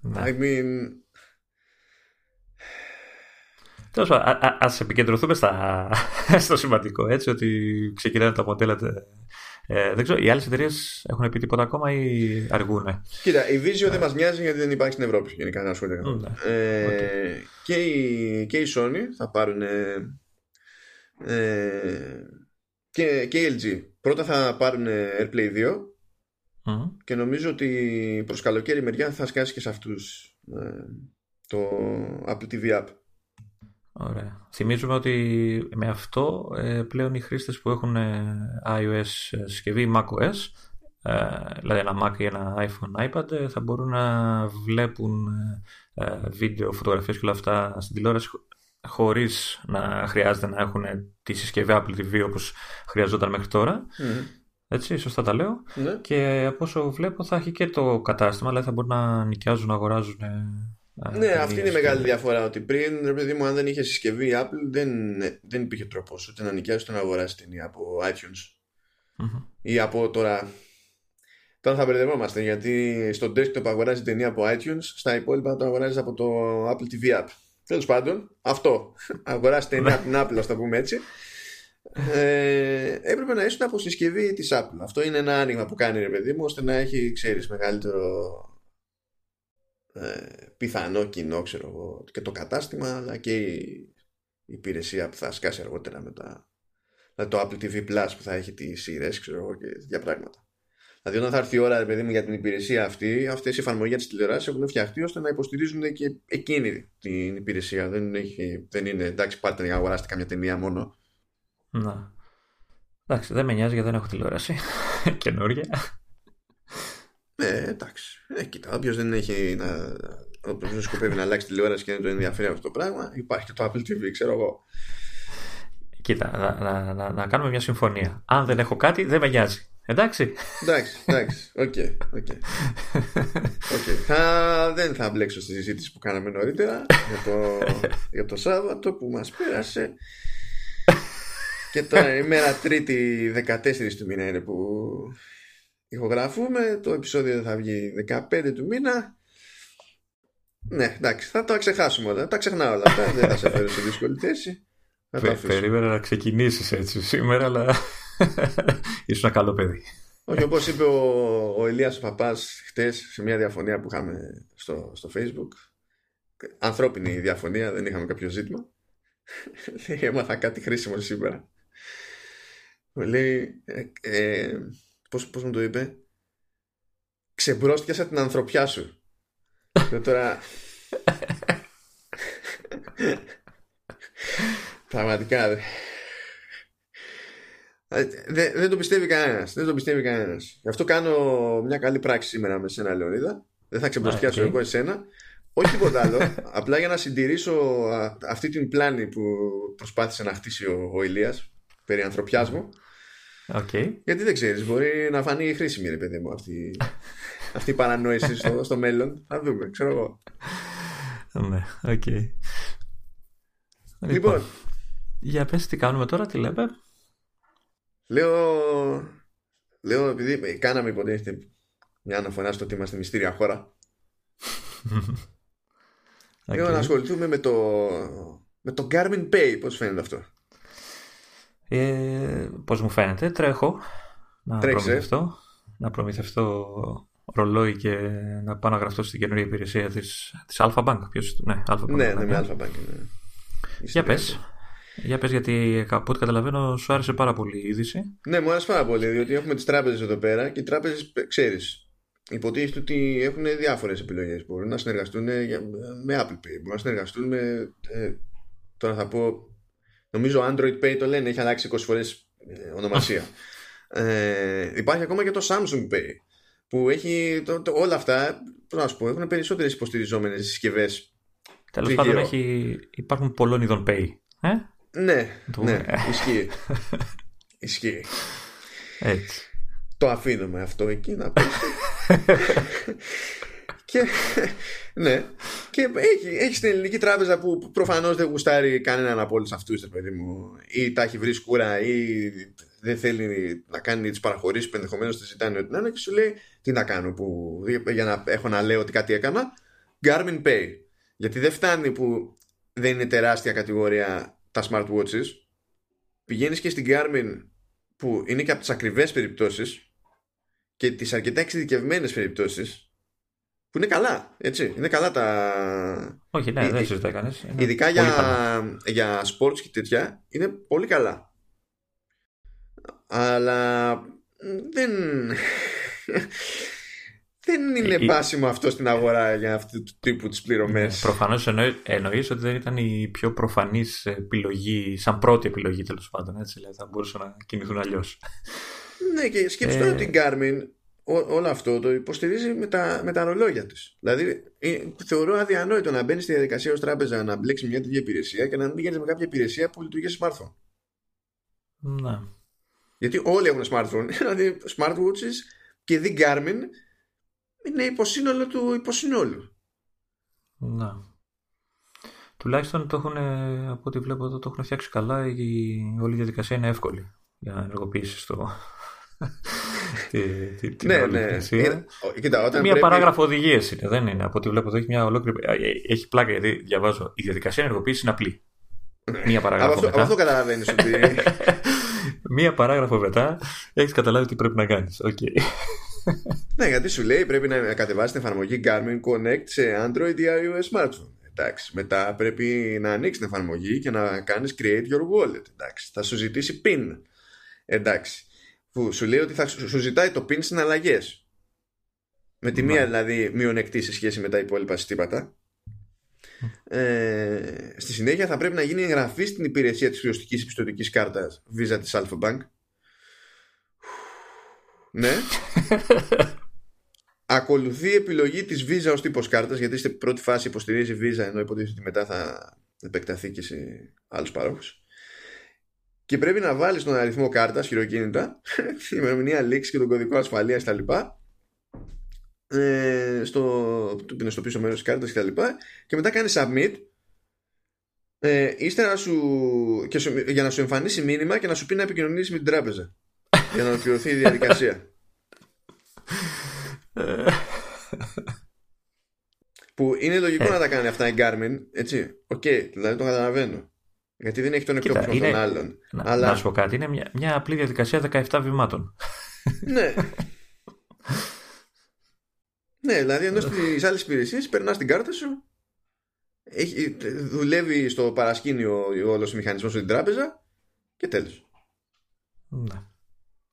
Ναι. I mean. Τέλος πάντων, ας επικεντρωθούμε στα... στο σημαντικό, έτσι, ότι ξεκινάνε τα μοντέλα. Ε, δεν ξέρω, οι άλλες εταιρείες έχουν πει τίποτα ακόμα ή αργούν? Κοίτα, η Vizio yeah. δεν μας νοιάζει γιατί δεν υπάρχει στην Ευρώπη γενικά, να σου έλεγα. Mm, ε, okay. και, η, και η Sony θα πάρουν ε, και, και η ελ τζι. Πρώτα θα πάρουν AirPlay δύο mm. και νομίζω ότι προς καλοκαίρι μεριά θα σκάσει και σε αυτούς ε, το Apple τι βι App. Ωραία. Θυμίζουμε ότι με αυτό πλέον οι χρήστες που έχουν iOS συσκευή macOS, δηλαδή ένα Mac ή ένα iPhone, iPad, θα μπορούν να βλέπουν βίντεο, φωτογραφίες και όλα αυτά στην τηλεόραση χωρίς να χρειάζεται να έχουν τη συσκευή Apple τι βι όπως χρειαζόταν μέχρι τώρα. Mm-hmm. Έτσι, σωστά τα λέω. Mm-hmm. Και από όσο βλέπω θα έχει και το κατάστημα, δηλαδή θα μπορούν να νοικιάζουν, να αγοράζουν. Ναι, αυτή είναι η μεγάλη διαφορά. Ότι πριν, ρε παιδί μου, αν δεν είχε συσκευή η Apple, δεν, δεν υπήρχε τρόπος ούτε να νοικιάσει ούτε να αγοράσει ταινία από iTunes mm-hmm. ή από τώρα. Τώρα θα μπερδευόμαστε, γιατί στο desktop αγοράζει ταινία από iTunes, στα υπόλοιπα το αγοράζει από το Apple τι βι App. Τέλος πάντων, αυτό. Αγοράζει ταινία από την Apple, ας το πούμε έτσι. Ε, έπρεπε να ήσουν από συσκευή της Apple. Αυτό είναι ένα άνοιγμα που κάνει, ρε παιδί μου, ώστε να έχει, ξέρεις, μεγαλύτερο. Πιθανό κοινό, ξέρω εγώ, και το κατάστημα, αλλά και η υπηρεσία που θα σκάσει αργότερα μετά. Δηλαδή το Apple τι βι Plus που θα έχει τις σειρές, ξέρω εγώ, και τέτοια πράγματα. Δηλαδή, όταν θα έρθει η ώρα, ρε παιδί μου, για την υπηρεσία αυτή, αυτές οι εφαρμογές της τηλεοράσης έχουν φτιαχτεί ώστε να υποστηρίζουν και εκείνη την υπηρεσία. Δεν, έχει, δεν είναι εντάξει, πάρτε να αγοράσετε καμιά ταινία μόνο. Να. Εντάξει, δεν με νοιάζει γιατί δεν έχω τηλεόραση καινούργια. Ναι, εντάξει. Ε, κοίτα, όποιος δεν έχει να όποιος δεν σκοπεύει να αλλάξει τηλεόραση και δεν το ενδιαφέρει αυτό το πράγμα, υπάρχει και το Apple τι βι, ξέρω εγώ. Κοίτα, να, να, να, να κάνουμε μια συμφωνία. Αν δεν έχω κάτι, δεν με νοιάζει. Εντάξει. Εντάξει, εντάξει. Οκ. Okay, okay. okay. Θα, δεν θα μπλέξω στη συζήτηση που κάναμε νωρίτερα για το, για το Σάββατο που μας πέρασε. Και τώρα η μέρα Τρίτη δεκατέσσερις του μήνα είναι που ηχογραφούμε. Το επεισόδιο θα βγει δεκαπέντε του μήνα. Ναι, εντάξει, θα το ξεχάσουμε όλα. Τα ξεχνάω όλα αυτά. Δεν θα σε φέρω σε δύσκολη θέση. Περίμενα να ξεκινήσεις έτσι σήμερα, αλλά ήσουν ένα καλό παιδί. Όχι, όπως είπε ο, ο Ηλίας ο Παπάς χτες σε μια διαφωνία που είχαμε στο, στο Facebook. Ανθρώπινη διαφωνία, δεν είχαμε κάποιο ζήτημα. Λέει, έμαθα κάτι χρήσιμο σήμερα. Λέει, ε, ε, πώς, πώς μου το είπε, ξεμπρόστιασα την ανθρωπιά σου. Και τώρα... Πραγματικά δε. Δε, δεν το πιστεύει κανένας. Δεν το πιστεύει κανένας. Γι' αυτό κάνω μια καλή πράξη σήμερα με σένα, Λεωνίδα. Δεν θα ξεμπροστιάσω okay. εγώ εσένα. Όχι τίποτα άλλο. Απλά για να συντηρήσω α, αυτή την πλάνη που προσπάθησε να χτίσει ο, ο Ηλίας περί ανθρωπιάσμου. Okay. Γιατί δεν ξέρεις, μπορεί να φανεί χρήσιμη, ρε παιδί μου, αυτή, αυτή η παρανόηση στο, στο μέλλον. Θα δούμε, ξέρω εγώ. Ναι, οκ. Λοιπόν. Για πες τι κάνουμε τώρα, τι λέμε. Λέω, λέω επειδή κάναμε υποτίθεται μια αναφορά στο ότι είμαστε μυστήρια χώρα. Okay. Λέω να ασχοληθούμε με το, με το Garmin Pay. Πώς φαίνεται αυτό? Ε, πώς μου φαίνεται, τρέχω να προμηθευτώ, να προμηθευτώ ρολόι και να πάω να γραφτώ στην καινούργια υπηρεσία της, της Alpha Bank. Ποιος, ναι, Alpha Bank, ναι, ναι, με Alpha Bank. Ναι. Για πες. Για πες, γιατί από ό,τι καταλαβαίνω σου άρεσε πάρα πολύ η είδηση. Ναι, μου άρεσε πάρα πολύ, διότι έχουμε τις τράπεζες εδώ πέρα και οι τράπεζες, ξέρεις, υποτίθεται ότι έχουν διάφορες επιλογές. Μπορούν να συνεργαστούν με Apple Pay, μπορούν να συνεργαστούν με. Ε, τώρα θα πω. Νομίζω Android Pay το λένε, έχει αλλάξει είκοσι φορές ε, ονομασία. ε, υπάρχει ακόμα και το Samsung Pay που έχει. Το, το, όλα αυτά, πώς να σου πω, έχουν περισσότερες υποστηριζόμενες συσκευές. Τέλος πάντων, έχει, υπάρχουν πολλών είδων Pay. Ε? Ναι, ναι, ισχύει. Ισχύει. Έτσι. Το αφήνουμε αυτό εκεί να πεις. Και, ναι. Και έχει, έχει στην ελληνική τράπεζα που προφανώς δεν γουστάρει κανέναν από όλους αυτούς, παιδί μου. Ή τα έχει βρει σκούρα, ή δεν θέλει να κάνει τις παραχωρήσεις που ενδεχομένως τη ζητάνε ό,τι να είναι, και σου λέει τι να κάνω που, για να έχω να λέω ότι κάτι έκανα. Garmin Pay. Γιατί δεν φτάνει που δεν είναι τεράστια κατηγορία τα smartwatches, πηγαίνεις και στην Garmin που είναι και από τις ακριβές περιπτώσεις και τις αρκετά εξειδικευμένες περιπτώσεις που είναι καλά, έτσι, είναι καλά τα... Όχι, ναι, ε, δεν συζητάει κανείς. Ειδικά για, για sports και τέτοια είναι πολύ καλά. Αλλά δεν... Δεν είναι η... πάσιμο αυτό στην αγορά για αυτού του τύπου τις πληρωμές. Προφανώς εννοεί, εννοείς ότι δεν ήταν η πιο προφανής επιλογή, σαν πρώτη επιλογή τέλος πάντων. Έτσι, δηλαδή, θα μπορούσαν να κινηθούν αλλιώς. Ναι, και σκέψτε ότι η Garmin ό, όλο αυτό το υποστηρίζει με τα, με τα ρολόγια της. Δηλαδή, θεωρώ αδιανόητο να μπαίνει στη διαδικασία ως τράπεζα να μπλέξει μια τέτοια υπηρεσία και να μην πηγαίνει με κάποια υπηρεσία που λειτουργεί σε smartphone. Ναι. Γιατί όλοι έχουν smartphone. Δηλαδή, smartwatches και δι Garmin. Είναι υποσύνολο του υποσυνόλου. Να. Τουλάχιστον το έχουν, από ό,τι βλέπω εδώ, το έχουν φτιάξει καλά. Η όλη η διαδικασία είναι εύκολη για να ενεργοποιήσεις το... την ναι, όλη διαδικασία. Κοίτα, όταν μια πρέπει... παράγραφο οδηγίες είναι, δεν είναι. Από ό,τι βλέπω εδώ έχει μια ολόκληρη... Έχει πλάκα, γιατί διαβάζω. Η διαδικασία ενεργοποίησης είναι απλή. Μία παράγραφο μετά. Από αυτό καταλαβαίνεις ότι... Μία παράγραφο μετά έχεις καταλάβει τι πρέπει να κάνεις. Οκ. Okay. Ναι, γιατί σου λέει πρέπει να κατεβάσεις την εφαρμογή Garmin Connect σε Android ή iOS smartphone. Εντάξει, μετά πρέπει να ανοίξεις την εφαρμογή και να κάνεις create your wallet. Εντάξει, θα σου ζητήσει pin. Εντάξει, που σου λέει ότι θα σου ζητάει το pin συναλλαγές. Με τη μία δηλαδή μειονεκτή σε σχέση με τα υπόλοιπα συστήματα. ε, στη συνέχεια θα πρέπει να γίνει εγγραφή στην υπηρεσία της χρεωστικής πιστωτικής κάρτας Visa της Alpha Bank. Ναι. Ακολουθεί η επιλογή της Visa ως τύπος κάρτας, γιατί στην πρώτη φάση υποστηρίζει Visa, ενώ υποτίθεται ότι μετά θα επεκταθεί και σε άλλους παρόχους. Και πρέπει να βάλεις τον αριθμό κάρτας, χειροκίνητα, η ημερομηνία λήξη και τον κωδικό ασφαλείας κτλ. Ε, στο, στο πίσω μέρος της κάρτας κτλ. Και, και μετά κάνεις submit. Ε, ύστερα σου, και σου, για να σου εμφανίσει μήνυμα και να σου πει να επικοινωνήσεις με την τράπεζα για να ολοκληρωθεί η διαδικασία. Που είναι λογικό να τα κάνει αυτά η Garmin, έτσι. Οκ, okay, δηλαδή το καταλαβαίνω. Γιατί δεν έχει τον εκτόπισμα των άλλων. Να, αλλά... να σου πω κάτι, είναι μια, μια απλή διαδικασία δεκαεπτά βημάτων. Ναι. Ναι, δηλαδή ενώ στις άλλες υπηρεσίες περνάς την κάρτα σου, έχει, δουλεύει στο παρασκήνιο όλος ο μηχανισμός στην τράπεζα και τέλος. Ναι.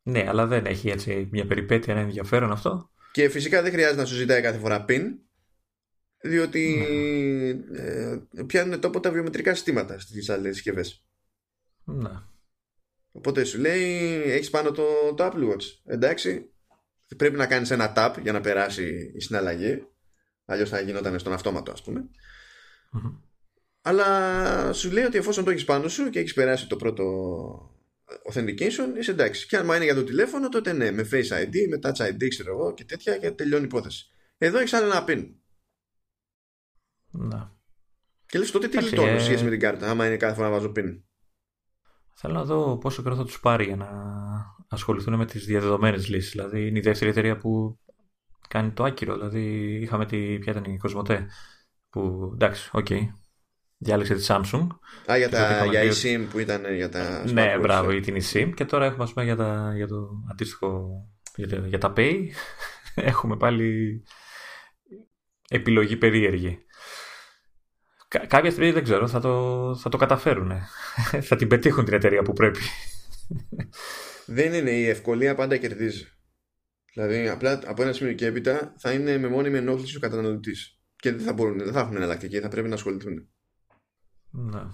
Ναι, αλλά δεν έχει έτσι μια περιπέτεια, ένα ενδιαφέρον αυτό. Και φυσικά δεν χρειάζεται να σου ζητάει κάθε φορά πιν, διότι ναι. ε, πιάνουν τόπο τα βιομετρικά συστήματα στις άλλες συσκευές. Ναι. Οπότε σου λέει, έχεις πάνω το, το Apple Watch. Εντάξει, πρέπει να κάνεις ένα tap για να περάσει η συναλλαγή. Αλλιώς θα γινόταν στον αυτόματο, ας πούμε. Mm-hmm. Αλλά σου λέει ότι εφόσον το έχεις πάνω σου και έχεις περάσει το πρώτο authentication, είσαι εντάξει. Και αν είναι για το τηλέφωνο, τότε ναι, με Face άι ντι, με Touch άι ντι, ξέρω εγώ και τέτοια, και τελειώνει η υπόθεση. Εδώ έχεις άλλο ένα pin. Να. Και λες τότε τι λιτώνω ε... σχέση με την κάρτα, άμα είναι κάθε φορά να βάζω pin. Θέλω να δω πόσο καιρό θα τους πάρει για να ασχοληθούν με τις διαδεδομένες λύσεις. Δηλαδή, είναι η δεύτερη εταιρεία που κάνει το άκυρο. Δηλαδή, είχαμε τη. Ποια ήταν η Cosmote, που εντάξει, οκ. Okay. Διάλεξε τη Samsung. Α, για, τα, για δύο... η SIM που ήταν για τα. Ναι, μπράβο, ή την eSIM. Και τώρα έχουμε, ας πούμε, για, τα, για το αντίστοιχο. Για τα, για τα Pay. Έχουμε πάλι επιλογή περίεργη. Κα, κάποια στιγμή δεν ξέρω, θα το, θα το καταφέρουν. Θα την πετύχουν την εταιρεία που πρέπει. Δεν είναι. Η ευκολία πάντα κερδίζει. Δηλαδή, απλά από ένα σημείο και έπειτα θα είναι με μόνιμη ενόχληση ο καταναλωτής. Και δεν θα, μπορούν, δεν θα έχουν εναλλακτική, θα πρέπει να ασχοληθούν. Να.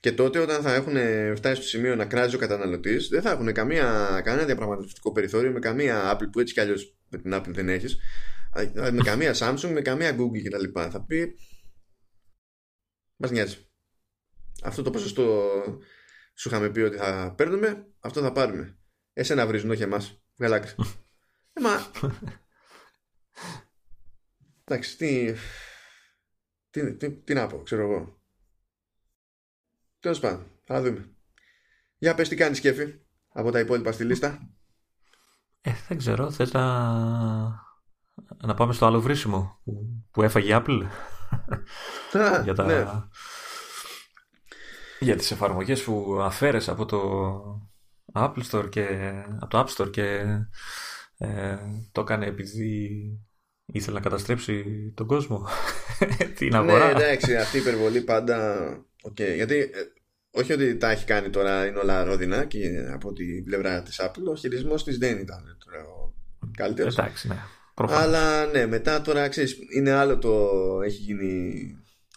Και τότε όταν θα έχουν φτάσει στο σημείο να κράζει ο καταναλωτής, δεν θα έχουν καμία, κανένα διαπραγματευτικό περιθώριο με καμία Apple, που έτσι κι αλλιώς με την Apple δεν έχεις, με καμία Samsung, με καμία Google κτλ. Θα πει, μας νοιάζει. Αυτό το ποσοστό σου είχαμε πει ότι θα παίρνουμε, αυτό θα πάρουμε. Εσένα βρίζουν, όχι εμάς. Βγαλάκρι. ε, μα... Εντάξει, τι... Τι, τι, τι να πω, ξέρω εγώ. Τέλος πάντων, θα δούμε. Για πες τι κάνεις, Κέφη, από τα υπόλοιπα στη λίστα. Ε, δεν ξέρω, θες να, να πάμε στο άλλο βρίσιμο που, που έφαγε η Apple. Α, για, τα... ναι. για τις εφαρμογές που αφαίρεσε από το Apple Store και από το App Store και ε, το έκανε επειδή... Ήθελε να καταστρέψει τον κόσμο. Την αγορά. Ναι, εντάξει, αυτή η υπερβολή πάντα. Okay. Γιατί ε, όχι ότι τα έχει κάνει τώρα, είναι όλα ρόδινα και από την πλευρά της Apple. Ο χειρισμός της δεν ήταν τώρα ο καλύτερος. Εντάξει, ναι. Προφανώς. Αλλά ναι, μετά τώρα ξέρεις, είναι άλλο το έχει γίνει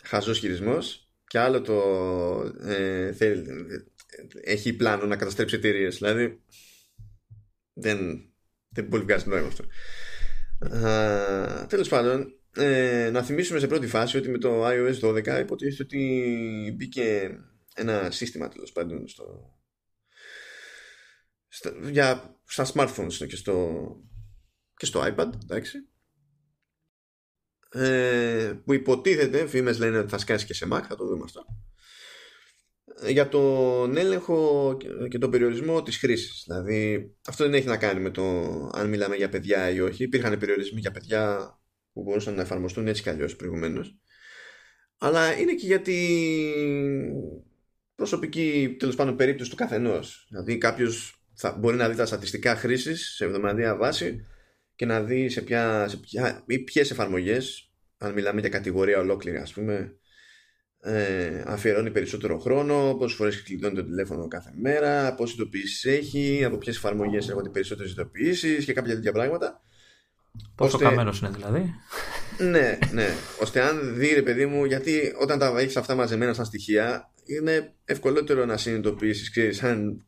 χαζός χειρισμός και άλλο το ε, θέλ, ε, έχει πλάνο να καταστρέψει εταιρείες. Δηλαδή δεν, δεν πολύ βγάζει νόημα αυτό. Uh, τέλος πάντων, ε, να θυμίσουμε σε πρώτη φάση ότι με το iOS δώδεκα υποτίθεται ότι μπήκε ένα σύστημα, τέλος πάντων, στο, στα, για, στα smartphones και στο, και στο iPad, εντάξει, ε, που υποτίθεται, φήμες λένε ότι θα σκάσει και σε Mac, θα το δούμε αυτό, για τον έλεγχο και τον περιορισμό της χρήσης. Δηλαδή αυτό δεν έχει να κάνει με το αν μιλάμε για παιδιά ή όχι. Υπήρχαν περιορισμοί για παιδιά που μπορούσαν να εφαρμοστούν έτσι κι αλλιώς προηγουμένως, αλλά είναι και για την προσωπική, τέλος πάντων, περίπτωση του καθενός. Δηλαδή κάποιος θα μπορεί να δει τα στατιστικά χρήσης σε εβδομαδιαία βάση και να δει σε, ποια, σε ποια, ή ποιες εφαρμογές, αν μιλάμε για κατηγορία ολόκληρη, ας πούμε, Ε, αφιερώνει περισσότερο χρόνο, πόσες φορές κλειδώνει το τηλέφωνο κάθε μέρα, πόσες ειδοποιήσεις έχει, από ποιες εφαρμογές έρχονται περισσότερες ειδοποιήσεις και κάποια τέτοια πράγματα. Πόσο ώστε... καμένος είναι δηλαδή. Ναι, ναι. Ώστε αν δει, ρε παιδί μου, γιατί όταν τα έχεις αυτά μαζεμένα σαν στοιχεία, είναι ευκολότερο να συνειδητοποιήσεις, ξέρεις, αν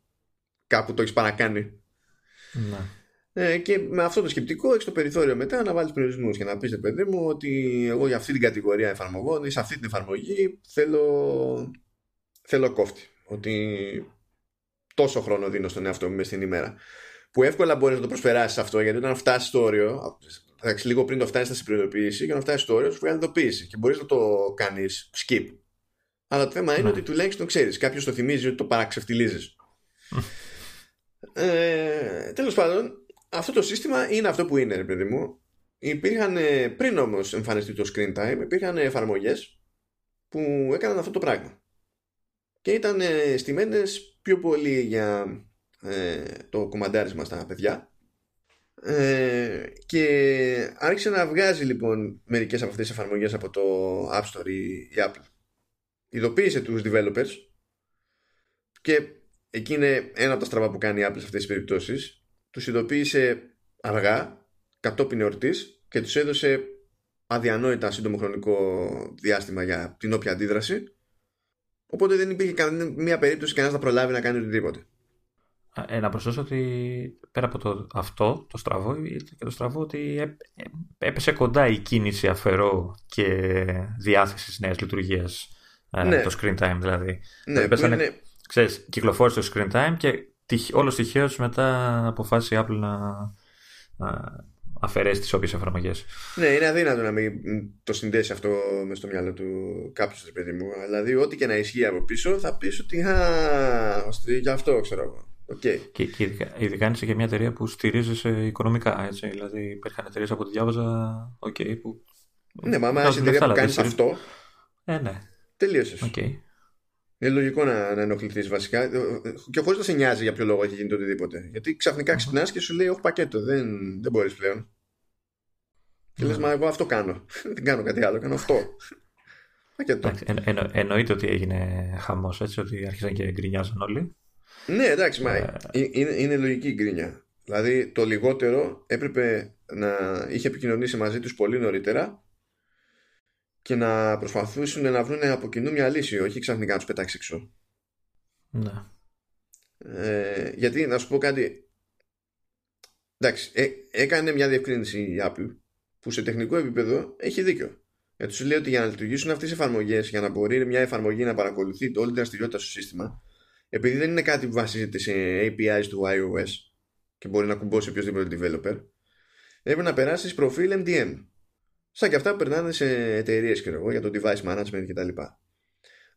κάπου το έχεις παρακάνει. Ε, και με αυτό το σκεπτικό έχεις το περιθώριο μετά να βάλεις περιορισμούς και να πεις, παιδί μου, ότι εγώ για αυτή την κατηγορία εφαρμογών ή σε αυτή την εφαρμογή θέλω, θέλω κόφτη. Ότι τόσο χρόνο δίνω στον εαυτό μου μες στην ημέρα. Που εύκολα μπορείς να το προσπεράσεις αυτό, γιατί όταν φτάσεις στο όριο, λίγο πριν το φτάσεις θα σε προειδοποιήσει, και όταν φτάσεις στο όριο σου βγάζει ειδοποίηση και μπορείς να το κάνεις skip. Αλλά το θέμα είναι ότι τουλάχιστον ξέρεις. Κάποιος το θυμίζει ότι το παραξευτιλίζεις. ε, τέλος πάντων, αυτό το σύστημα είναι αυτό που είναι, ρε παιδί μου. Υπήρχαν, πριν όμως εμφανιστεί το screen time, υπήρχαν εφαρμογές που έκαναν αυτό το πράγμα. Και ήταν στημένες πιο πολύ για ε, το κομμαντάρισμα στα παιδιά. Ε, και άρχισε να βγάζει λοιπόν μερικές από αυτές τις εφαρμογές από το App Store ή η Apple. Ειδοποίησε τους developers, και εκεί είναι ένα από τα στραβά που κάνει η Apple σε αυτές τις περιπτώσεις. Τους ειδοποίησε αργά, κατόπιν εορτής, και τους έδωσε αδιανόητα σύντομο χρονικό διάστημα για την όποια αντίδραση. Οπότε δεν υπήρχε καμία περίπτωση κανένας να προλάβει να κάνει οτιδήποτε. Ε, να προσθέσω ότι πέρα από το, αυτό το στραβό, και το στραβό ότι έ, έπεσε κοντά η κίνηση αφαιρώ και διάθεσης νέας λειτουργίας. Ναι. Το screen time δηλαδή. Ναι, πέσανε, ναι. Ξέρεις, κυκλοφόρησε το screen time και όλος τυχαίως μετά αποφάσισε η Apple να, να αφαιρέσει τις όποιες εφαρμογές. Ναι, είναι αδύνατο να μην το συνδέσει αυτό μες στο μυαλό του κάποιος, παιδί μου. Δηλαδή, ό,τι και να ισχύει από πίσω, θα πεις ότι α, γι' αυτό ξέρω εγώ. Okay. Και, και ειδικά είσαι και μια εταιρεία που στηρίζεσαι οικονομικά. Έτσι, δηλαδή, υπήρχαν εταιρείες από τη διάβαζα. Okay, που... Ναι, μα άμα είσαι εταιρεία που, που κάνεις δηλαδή, αυτό. Ε, ναι. Τελείωσες. Okay. Είναι λογικό να, να ενοχληθείς βασικά. Και χωρίς να σε νοιάζει για ποιο λόγο έχει γίνει το οτιδήποτε. Γιατί ξαφνικά ξυπνάς και σου λέει: όχι, πακέτο, δεν, δεν μπορείς πλέον. Και mm. λες: μα εγώ αυτό κάνω. Δεν κάνω κάτι άλλο, κάνω αυτό. Πακέτο. εν, εν, εννοείται ότι έγινε χαμός, έτσι, ότι άρχισαν και γκρινιάζαν όλοι. Ναι, εντάξει, μα ε... είναι, είναι λογική η γκρίνια. Δηλαδή το λιγότερο έπρεπε να είχε επικοινωνήσει μαζί τους πολύ νωρίτερα. Και να προσπαθούσουν να βρουν από κοινού μια λύση, όχι ξαφνικά να τους πετάξει έξω. Ναι. Ε, γιατί να σου πω κάτι. Εντάξει, ε, έκανε μια διευκρίνηση η Apple που σε τεχνικό επίπεδο έχει δίκιο. Γιατί σου λέει ότι για να λειτουργήσουν αυτές οι εφαρμογές, για να μπορεί μια εφαρμογή να παρακολουθεί όλη την δραστηριότητα στο σύστημα, επειδή δεν είναι κάτι που βασίζεται σε έι πι άις του iOS και μπορεί να κουμπώσει οποιοδήποτε developer, έπρεπε να περάσει προφίλ εμ ντι εμ. Σαν και αυτά που περνάνε σε εταιρείες και εγώ για το device management κτλ.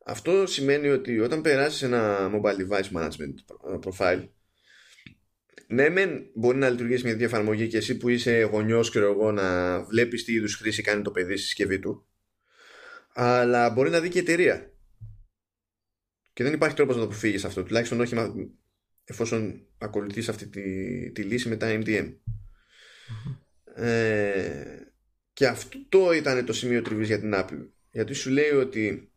Αυτό σημαίνει ότι όταν περάσεις ένα mobile device management profile, ναι, μεν μπορεί να λειτουργήσει μια τέτοια εφαρμογή και εσύ που είσαι γονιός και εγώ να βλέπεις τι είδους χρήση κάνει το παιδί στη συσκευή του, αλλά μπορεί να δει και η εταιρεία. Και δεν υπάρχει τρόπος να το αποφύγεις αυτό, τουλάχιστον όχι εφόσον ακολουθείς αυτή τη, τη λύση με τα εμ ντι εμ. Mm-hmm. Ε... Και αυτό ήταν το σημείο τριβής για την Apple. Γιατί σου λέει ότι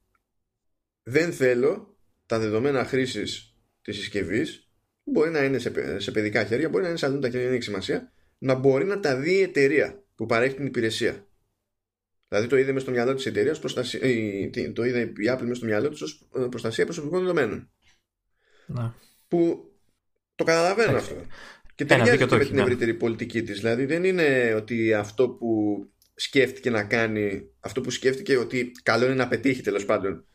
δεν θέλω τα δεδομένα χρήσης της συσκευής, μπορεί να είναι σε παιδικά χέρια, μπορεί να είναι σε αλλού, τα χέρια δεν έχει σημασία, να μπορεί να τα δει η εταιρεία που παρέχει την υπηρεσία. Δηλαδή το είδε μες στο μυαλό της εταιρείας, προστασία, ή, το είδε η Apple μες στο μυαλό της ως προστασία προσωπικών δεδομένων. Να. Που το καταλαβαίνω Έχει. αυτό. Και ταιριάζει και, και με την ευρύτερη πολιτική της. Δηλαδή δεν είναι ότι αυτό που σκέφτηκε να κάνει, αυτό που σκέφτηκε ότι καλό είναι να πετύχει τέλος πάντων,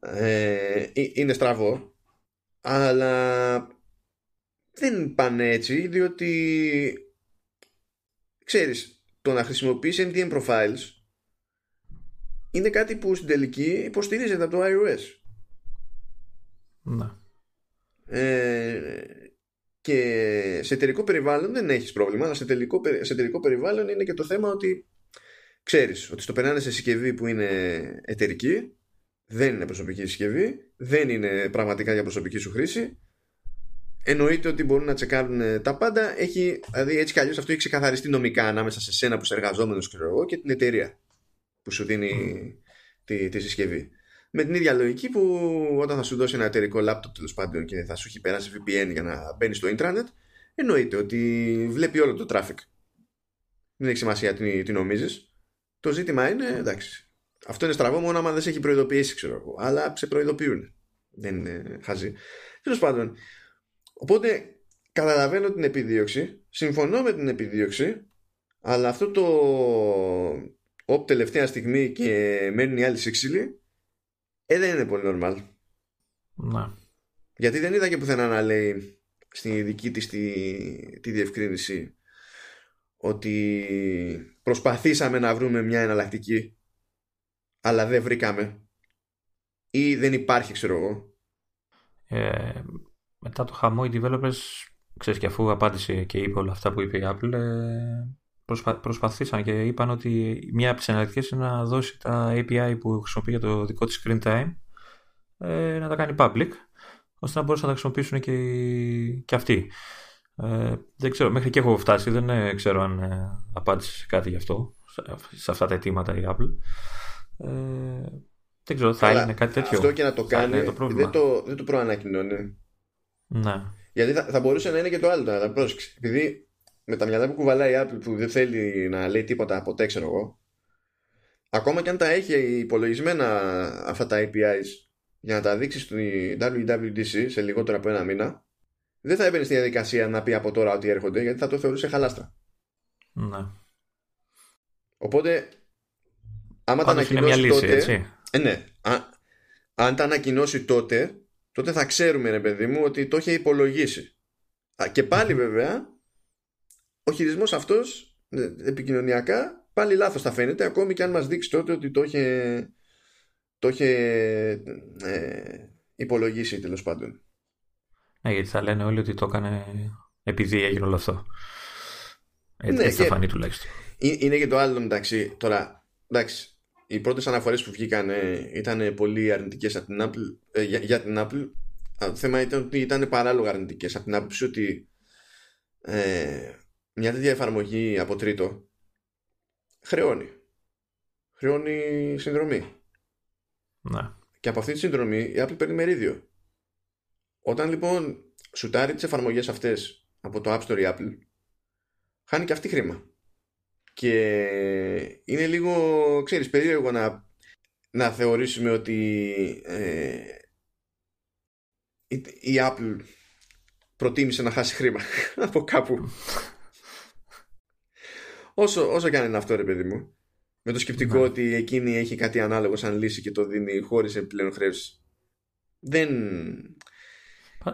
ε, είναι στραβό, αλλά δεν πάνε έτσι, διότι ξέρεις, το να χρησιμοποιείς εμ ντι εμ profiles είναι κάτι που στην τελική υποστηρίζεται από το iOS. Να. Ε, και σε εταιρικό περιβάλλον δεν έχεις πρόβλημα, αλλά σε εταιρικό, σε εταιρικό περιβάλλον είναι και το θέμα ότι ξέρεις ότι στο περνάνε σε συσκευή που είναι εταιρική, δεν είναι προσωπική συσκευή, δεν είναι πραγματικά για προσωπική σου χρήση. Εννοείται ότι μπορούν να τσεκάρουν τα πάντα. Έχει, δηλαδή έτσι κι αλλιώς αυτό έχει ξεκαθαριστεί νομικά ανάμεσα σε σένα που είσαι εργαζόμενος και την εταιρεία που σου δίνει mm. τη, τη συσκευή. Με την ίδια λογική που όταν θα σου δώσει ένα εταιρικό λάπτοπ τέλος πάντων και θα σου έχει περάσει βι πι εν για να μπαίνει στο intranet, εννοείται ότι βλέπει όλο το traffic. Δεν έχει σημασία τι, τι νομίζεις. Το ζήτημα είναι, εντάξει, αυτό είναι στραβό μόνο άμα δεν σε έχει προειδοποιήσει, ξέρω εγώ. Αλλά σε προειδοποιούν. Δεν είναι χαζί. Τέλος πάντων. Οπότε Καταλαβαίνω την επιδίωξη, συμφωνώ με την επιδίωξη, αλλά αυτό το όπου τελευταία στιγμή και μένουν οι άλλοι σε ξύλι, ε, δεν είναι πολύ normal. Να. Γιατί δεν είδα και πουθενά να λέει στη δική της τη, τη διευκρίνηση ότι προσπαθήσαμε να βρούμε μια εναλλακτική αλλά δεν βρήκαμε ή δεν υπάρχει, ξέρω εγώ. Ε, μετά το χαμό οι developers, ξέρεις, και αφού απάντησε και είπε όλα αυτά που είπε η Apple, προσπα... προσπαθήσαν και είπαν ότι μια από τις εναλλακτικές είναι να δώσει τα έι πι άι που χρησιμοποιεί για το δικό της screen time, ε, να τα κάνει public ώστε να μπορούσαν να τα χρησιμοποιήσουν και, και αυτοί. Ε, δεν ξέρω, μέχρι και έχω φτάσει, δεν ε, ξέρω αν ε, απάντησε κάτι γι' αυτό σε, σε αυτά τα αιτήματα η Apple. Ε, δεν ξέρω, θα αλλά είναι κάτι τέτοιο. Αυτό και να το κάνει, το δεν, το, δεν το προανακοινώνει. Ναι. Γιατί θα, θα μπορούσε να είναι και το άλλο, να τα πρόσεξε. Επειδή με τα μυαλά που κουβαλάει η Apple που δεν θέλει να λέει τίποτα ποτέ, ξέρω εγώ, ακόμα και αν τα έχει υπολογισμένα αυτά τα έι πι άις για να τα δείξει στο ντάμπλιου ντάμπλιου ντι σι σε λιγότερο από ένα μήνα, δεν θα έμπαινε στη διαδικασία να πει από τώρα ότι έρχονται, γιατί θα το θεωρούσε χαλάστα. Ναι. Οπότε, άμα τα ανακοινώσει λύση, τότε. Έτσι. Ε, ναι. Α, αν τα ανακοινώσει τότε, τότε θα ξέρουμε, ρε παιδί μου, ότι το είχε υπολογίσει. Και πάλι, βέβαια, ο χειρισμός αυτός επικοινωνιακά πάλι λάθος θα φαίνεται, ακόμη και αν μας δείξει τότε ότι το είχε, το είχε ε, υπολογίσει, τέλος πάντων. Ναι, γιατί θα λένε όλοι ότι το έκανε επειδή έγινε όλο αυτό. Έτσι, ναι, θα φανεί τουλάχιστον. Είναι και το άλλο μεταξύ. Τώρα, εντάξει, οι πρώτες αναφορές που βγήκαν ήταν πολύ αρνητικές από την Apple, ε, για, για την Apple. Το θέμα ήταν ότι ήταν παράλογα αρνητικές από την άποψη ότι ε, μια τέτοια εφαρμογή από τρίτο χρεώνει. Χρεώνει συνδρομή. Ναι. Και από αυτή τη συνδρομή η Apple παίρνει μερίδιο. Όταν λοιπόν σουτάρει τις εφαρμογές αυτές από το App Store η Apple, χάνει και αυτή χρήμα. Και είναι λίγο, ξέρεις, περίεργο να, να θεωρήσουμε ότι ε, η, η Apple προτίμησε να χάσει χρήμα από κάπου. Όσο, όσο και αν είναι αυτό, ρε παιδί μου, με το σκεπτικό, ναι, ότι εκείνη έχει κάτι ανάλογο σαν λύση και το δίνει χωρίς επιπλέον χρέωση. Δεν...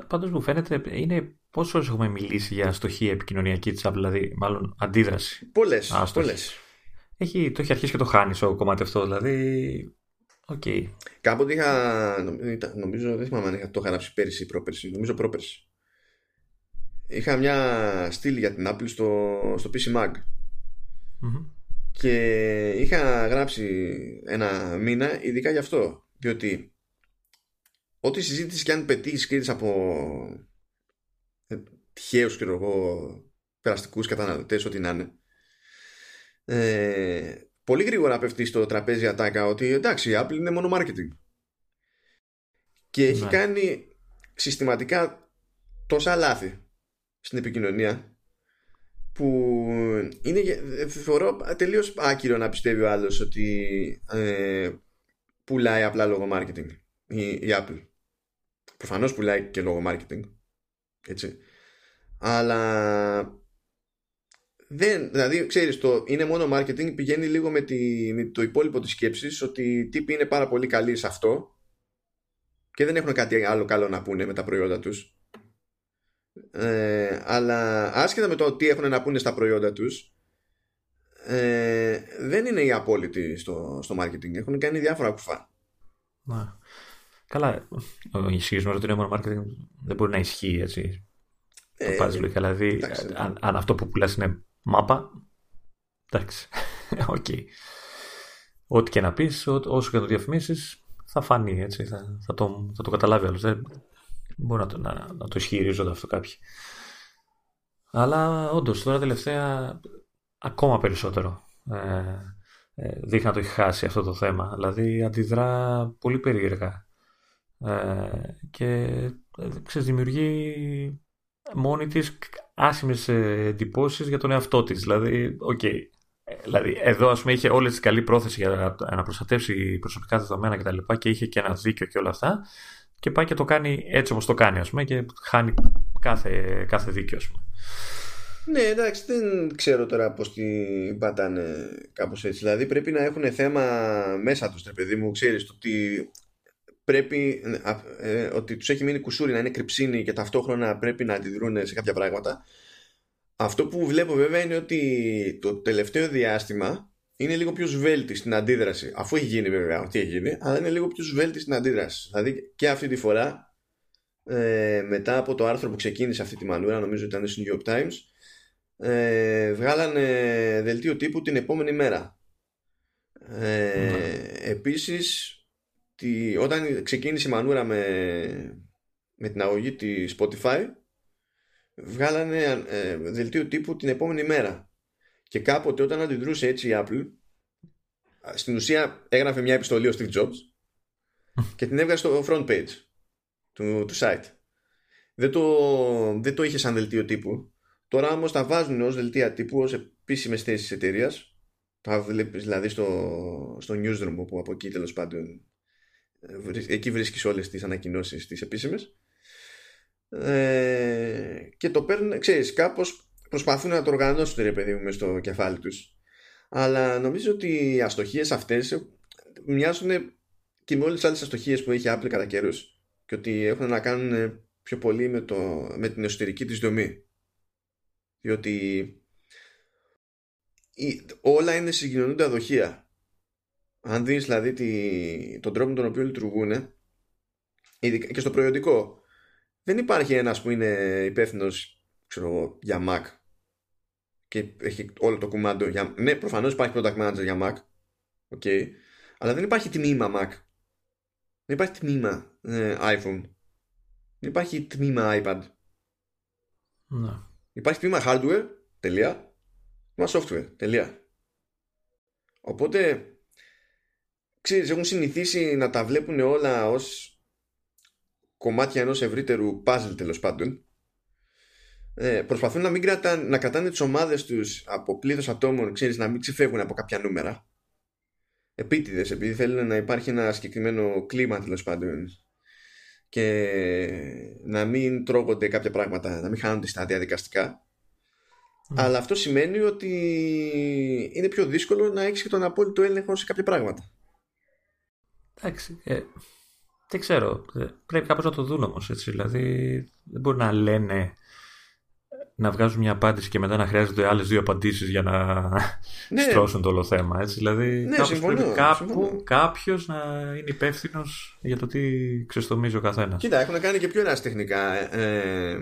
Πάντως μου φαίνεται είναι πόσο έχουμε μιλήσει για αστοχή επικοινωνιακή της Apple, δηλαδή μάλλον αντίδραση. Πολλές, πολλές. Έχει, το έχει αρχίσει και το χάνει στο κομμάτι αυτό, δηλαδή. Okay. Κάποτε είχα, νομίζω, δεν θυμάμαι αν είχα το γράψει πέρυσι ή πρόπερσι, νομίζω πρόπερσι. Είχα μια στήλη για την Apple στο, στο πι σι Mag. Mm-hmm. Και είχα γράψει ένα μήνα ειδικά γι' αυτό, διότι ό,τι συζήτηση και αν πετύχει κρίτης από τυχαίους και περαστικούς καταναλωτές, ό,τι να είναι, ε, πολύ γρήγορα πέφτει στο τραπέζι ατάκα ότι εντάξει, η Apple είναι μόνο marketing. Και έχει, ναι, κάνει συστηματικά τόσα λάθη στην επικοινωνία που είναι, θεωρώ, τελείως άκυρο να πιστεύει ο άλλος ότι ε, πουλάει απλά λόγω marketing η, η Apple. Προφανώς πουλάει και λόγω marketing, έτσι. Αλλά δεν, δηλαδή, ξέρεις, το είναι μόνο marketing πηγαίνει λίγο με, τη, με το υπόλοιπο της σκέψης ότι οι τύποι είναι πάρα πολύ καλοί σε αυτό και δεν έχουν κάτι άλλο καλό να πούνε με τα προϊόντα τους, ε, αλλά άσχετα με το τι έχουν να πούνε στα προϊόντα τους, ε, δεν είναι οι απόλυτοι στο, στο marketing. Έχουν κάνει διάφορα κουφά. Να. Καλά, ο ισχυρισμός ότι είναι μόνο marketing δεν μπορεί να ισχύει, έτσι. Ε, το πάζεις λογικά, δηλαδή αν, αν αυτό που πουλάς είναι μάπα, εντάξει, οκ. Okay. Ό,τι και να πεις, ό, όσο και να το διαφημίσεις, θα φανεί, έτσι, θα, θα, το, θα το καταλάβει άλλος. Δεν μπορεί να το, να, να το ισχυρίζονται αυτό κάποιοι. Αλλά όντως τώρα τελευταία ακόμα περισσότερο ε, ε, δείχνει να το έχει χάσει αυτό το θέμα, δηλαδή αντιδρά πολύ περίεργα. Ε, και ε, ξέρεις, δημιουργεί μόνη της άσχημες εντυπώσεις για τον εαυτό της, δηλαδή, okay, δηλαδή εδώ ας πούμε είχε όλες τις καλή πρόθεση για να, να προστατεύσει προσωπικά δεδομένα και τα λοιπά και είχε και ένα δίκιο και όλα αυτά και πάει και το κάνει έτσι όπως το κάνει, ας πούμε, και χάνει κάθε, κάθε δίκαιο, ας πούμε. Ναι, εντάξει, δεν ξέρω τώρα πώς την πατάνε κάπως έτσι. Δηλαδή πρέπει να έχουν θέμα μέσα τους, ρε παιδί μου, ξέρεις, το ότι πρέπει ε, ότι τους έχει μείνει κουσούρι να είναι κρυψίνοι και ταυτόχρονα πρέπει να αντιδρούν σε κάποια πράγματα. Αυτό που βλέπω βέβαια είναι ότι το τελευταίο διάστημα είναι λίγο πιο σβέλτη στην αντίδραση. Αφού έχει γίνει βέβαια ό,τι έχει γίνει, αλλά είναι λίγο πιο σβέλτη στην αντίδραση. Δηλαδή και αυτή τη φορά, ε, μετά από το άρθρο που ξεκίνησε αυτή τη μανούρα, νομίζω ήταν στο New York Times, ε, βγάλανε δελτίο τύπου την επόμενη μέρα. Ε, mm. Επίσης, τη, όταν ξεκίνησε η μανούρα με, με την αγωγή τη Spotify, βγάλανε ε, δελτίο τύπου την επόμενη μέρα. Και κάποτε όταν αντιδρούσε έτσι η Apple, στην ουσία έγραφε μια επιστολή ο Steve Jobs και την έβγαζε στο front page του, του site. Δεν το, δεν το είχε σαν δελτίο τύπου. Τώρα όμως τα βάζουν ως δελτία τύπου, ως επίσημες θέσεις της εταιρείας. Τα βλέπεις δηλαδή στο, στο newsroom, όπου από εκεί τέλος πάντων εκεί βρίσκεις όλες τις ανακοινώσεις τις επίσημες. Ε, και το παίρνουν, ξέρεις, κάπως προσπαθούν να το οργανώσουν, ρε παιδί μου, μες στο κεφάλι τους. Αλλά νομίζω ότι οι αστοχίες αυτές μοιάζουν και με όλες τις άλλες αστοχίες που έχει Apple κατά καιρούς, και ότι έχουν να κάνουν πιο πολύ με, το, με την εσωτερική της δομή. Διότι η, όλα είναι συγκοινωνούντα δοχεία. Αν δεις δηλαδή τη, τον τρόπο με τον οποίο λειτουργούν, και στο προϊόντικό, δεν υπάρχει ένας που είναι υπεύθυνος, ξέρω, για Mac και έχει όλο το κουμάντο για... Ναι, προφανώς υπάρχει product manager για Mac, okay, αλλά δεν υπάρχει τμήμα Mac, δεν υπάρχει τμήμα ε, iPhone, δεν υπάρχει τμήμα iPad. No. Υπάρχει τμήμα hardware, τελεία, τμήμα software, τελεία. Οπότε ξέρεις, έχουν συνηθίσει να τα βλέπουν όλα ως κομμάτια ενός ευρύτερου puzzle, τέλος πάντων. Ε, προσπαθούν να μην κρατάνε, να κρατάνε τις ομάδες τους από πλήθος ατόμων, ξέρεις, να μην ξεφεύγουν από κάποια νούμερα. Επίτηδες, επειδή θέλουν να υπάρχει ένα συγκεκριμένο κλίμα, τέλος πάντων, και να μην τρώγονται κάποια πράγματα, να μην χάνονται στα διαδικαστικά. Mm. Αλλά αυτό σημαίνει ότι είναι πιο δύσκολο να έχεις και τον απόλυτο έλεγχο σε κάποια πράγματα. Εντάξει, ε, δεν ξέρω, πρέπει κάπως να το δουν όμως, έτσι, δηλαδή δεν μπορεί να λένε, να βγάζουν μια απάντηση και μετά να χρειάζονται άλλες δύο απαντήσεις για να ναι. στρώσουν το όλο θέμα, έτσι, δηλαδή ναι, κάπως συμφωνώ, πρέπει κάπου, συμφωνώ. κάποιος να είναι υπεύθυνος για το τι ξεστομίζει ο καθένας. Κοίτα, έχουν κάνει και πιο ένας τεχνικά, ε,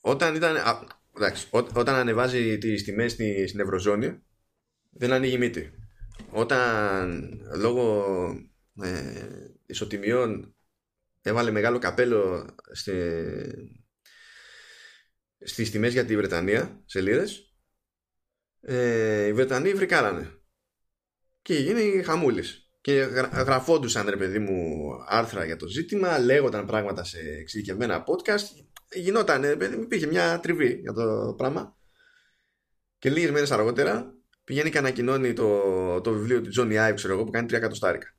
όταν, ήταν, α, εντάξει, ό, όταν ανεβάζει τις τιμές στην, στην Ευρωζώνη δεν ανοίγει μύτη. Όταν λόγω Ε, ισοτιμιών έβαλε μεγάλο καπέλο στη, στις τιμές για τη Βρετανία σε λίρες, ε, οι Βρετανοί βρικάρανε και γίνει χαμούλης και γρα, γραφόντουσαν, ρε παιδί μου, άρθρα για το ζήτημα, λέγονταν πράγματα σε εξειδικευμένα podcast, γινόταν, ρε παιδί μου, υπήρχε μια τριβή για το πράγμα. Και λίγες μέρες αργότερα πηγαίνει και ανακοινώνει το, το βιβλίο του Τζόνι Άιβ, ξέρω εγώ, που κάνει τρία εκατοστάρικα.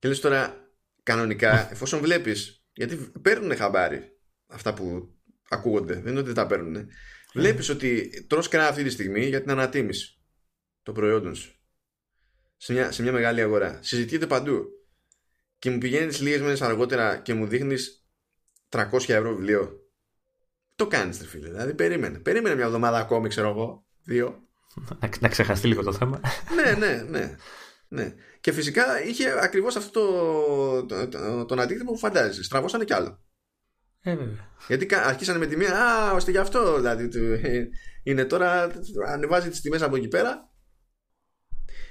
Και λες τώρα, κανονικά, εφόσον βλέπεις, γιατί παίρνουν χαμπάρι αυτά που ακούγονται, δεν είναι ότι δεν τα παίρνουν. Βλέπεις ότι τρως κρά αυτή τη στιγμή για την ανατίμηση των προϊόντων σου σε μια, σε μια μεγάλη αγορά. Συζητείται παντού. Και μου πηγαίνεις λίγες μέρες αργότερα και μου δείχνεις τριακόσια ευρώ βιβλίο. Το κάνεις, ρε φίλε, δηλαδή περίμενε. Περίμενε μια εβδομάδα ακόμη, ξέρω εγώ, δύο. Να ξεχαστεί λίγο το θέμα. Ναι, ναι, ναι. Ναι. Και φυσικά είχε ακριβώς αυτό το, το, το, τον αντίκτυπο που φαντάζεσαι. Στραβώσανε κι άλλο. Ε, βέβαια. Γιατί αρχίσανε με τη μία, α, ώστε γι' αυτό δηλαδή. Είναι τώρα, ανεβάζει τις τιμές από εκεί πέρα,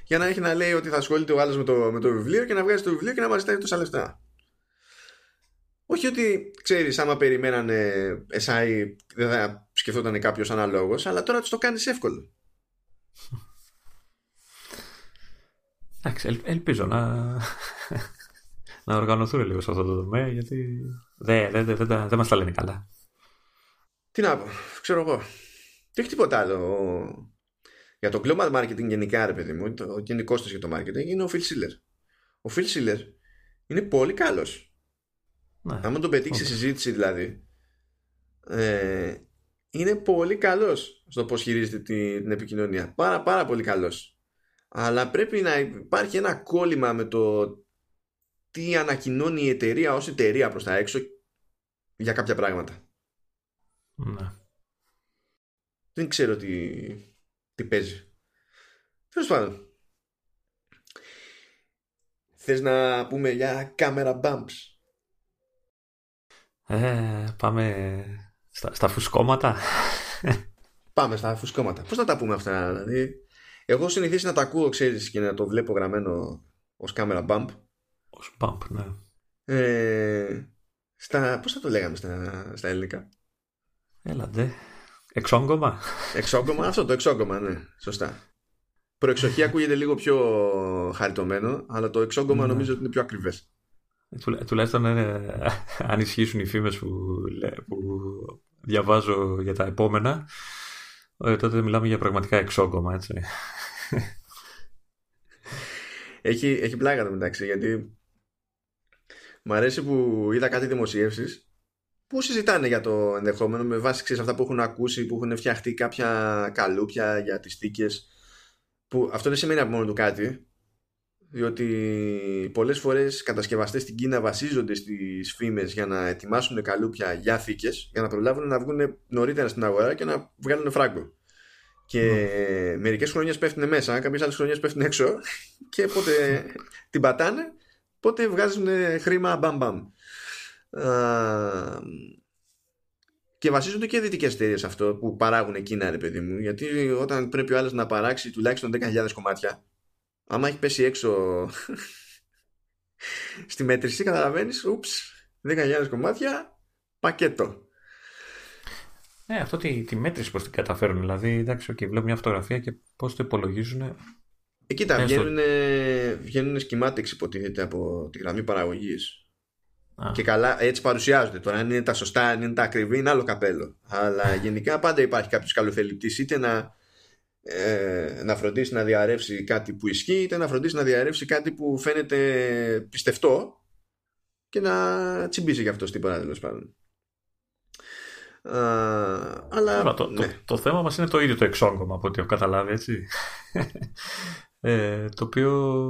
για να έχει να λέει ότι θα ασχολείται ο άλλος με το, με το βιβλίο και να βγάζει το βιβλίο και να μας ζητάει τόσα λεφτά. Όχι ότι, ξέρεις, άμα περιμένανε εσάι, δεν θα σκεφτόταν κάποιος αναλόγος, αλλά τώρα τους το κάνεις εύκολο. Εντάξει, ελπίζω να, να οργανωθούν λίγο σε αυτό το τομέα, γιατί δεν δε, δε, δε, δε, δε μας τα λένε καλά. Τι να πω, ξέρω εγώ. Δεν έχει τίποτα άλλο. Για το global marketing γενικά, ρε παιδί μου, ο γενικός της για το marketing είναι ο Phil Schiller. Ο Phil Schiller είναι πολύ καλός. Ναι. Αν τον πετύξει okay. συζήτηση δηλαδή, ε, είναι πολύ καλός στο πώς χειρίζεται την επικοινωνία. Πάρα πάρα πολύ καλός. Αλλά πρέπει να υπάρχει ένα κόλλημα με το τι ανακοινώνει η εταιρεία ως εταιρεία προς τα έξω για κάποια πράγματα. Ναι. Δεν ξέρω τι, τι παίζει. Τέλος πάντων. Θες να πούμε για κάμερα bumps? Ε, πάμε στα, στα φουσκώματα. Πάμε στα φουσκώματα. Πώς θα τα πούμε αυτά, δηλαδή? Εγώ συνηθίσει να τα ακούω, ξέρεις, και να το βλέπω γραμμένο ως κάμερα bump. Ως bump, ναι. Ε, στα, πώς θα το λέγαμε στα, στα ελληνικά? Έλατε. Εξόγκωμα. Εξόγκωμα, αυτό το εξόγκωμα, ναι. Σωστά. Προεξοχή ακούγεται λίγο πιο χαριτωμένο, αλλά το εξόγκωμα ναι. νομίζω ότι είναι πιο ακριβές. Του, τουλάχιστον ε, αν ισχύσουν οι φήμες που, που διαβάζω για τα επόμενα, ε, τότε μιλάμε για πραγματικά εξόγκωμα, έτσι. Έχει, έχει πλάκα το μεταξύ, γιατί μου αρέσει που είδα κάτι δημοσιεύσεις που συζητάνε για το ενδεχόμενο με βάση, ξέρεις, αυτά που έχουν ακούσει, που έχουν φτιαχτεί κάποια καλούπια για τις θήκες, που αυτό δεν σημαίνει από μόνο του κάτι, διότι πολλές φορές κατασκευαστές στην Κίνα βασίζονται στις φήμες για να ετοιμάσουν καλούπια για θήκες, για να προλάβουν να βγουν νωρίτερα στην αγορά και να βγάλουν φράγκο. Και mm. μερικές χρονιές πέφτουν μέσα, κάποιες άλλες χρονιές πέφτουν έξω, και πότε την πατάνε, πότε βγάζουν χρήμα μπαμ μπαμ. Uh, και βασίζονται και δυτικές εταιρείες αυτό που παράγουν εκείνα, ρε παιδί μου, γιατί όταν πρέπει ο άλλος να παράξει τουλάχιστον δέκα χιλιάδες κομμάτια, άμα έχει πέσει έξω στη μέτρηση, καταλαβαίνεις, ούψ, δέκα χιλιάδες κομμάτια πακέτο. Ναι, αυτό τη, τη μέτρηση πώς την καταφέρουν, δηλαδή, εντάξει, okay, βλέπω μια φωτογραφία και πώς το υπολογίζουν. Ε, κοίτα, βγαίνουν, βγαίνουν σχημάτιξ, υποτίθεται, από τη γραμμή παραγωγής. Ah. Και καλά, έτσι παρουσιάζονται. Τώρα, αν είναι τα σωστά, αν είναι τα ακριβή, είναι άλλο καπέλο. Αλλά γενικά πάντα υπάρχει κάποιος καλοθελητής, είτε να, ε, να φροντίσει να διαρρεύσει κάτι που ισχύει, είτε να φροντίσει να διαρρεύσει κάτι που φαίνεται πιστευτό και να τσιμπήσει γι' αυτό τίποτα, τέλος πάντων. Αλλά το, ναι. το, το θέμα μας είναι το ίδιο το εξόγκωμα, από ό,τι έχω καταλάβει, έτσι. ε, το οποίο.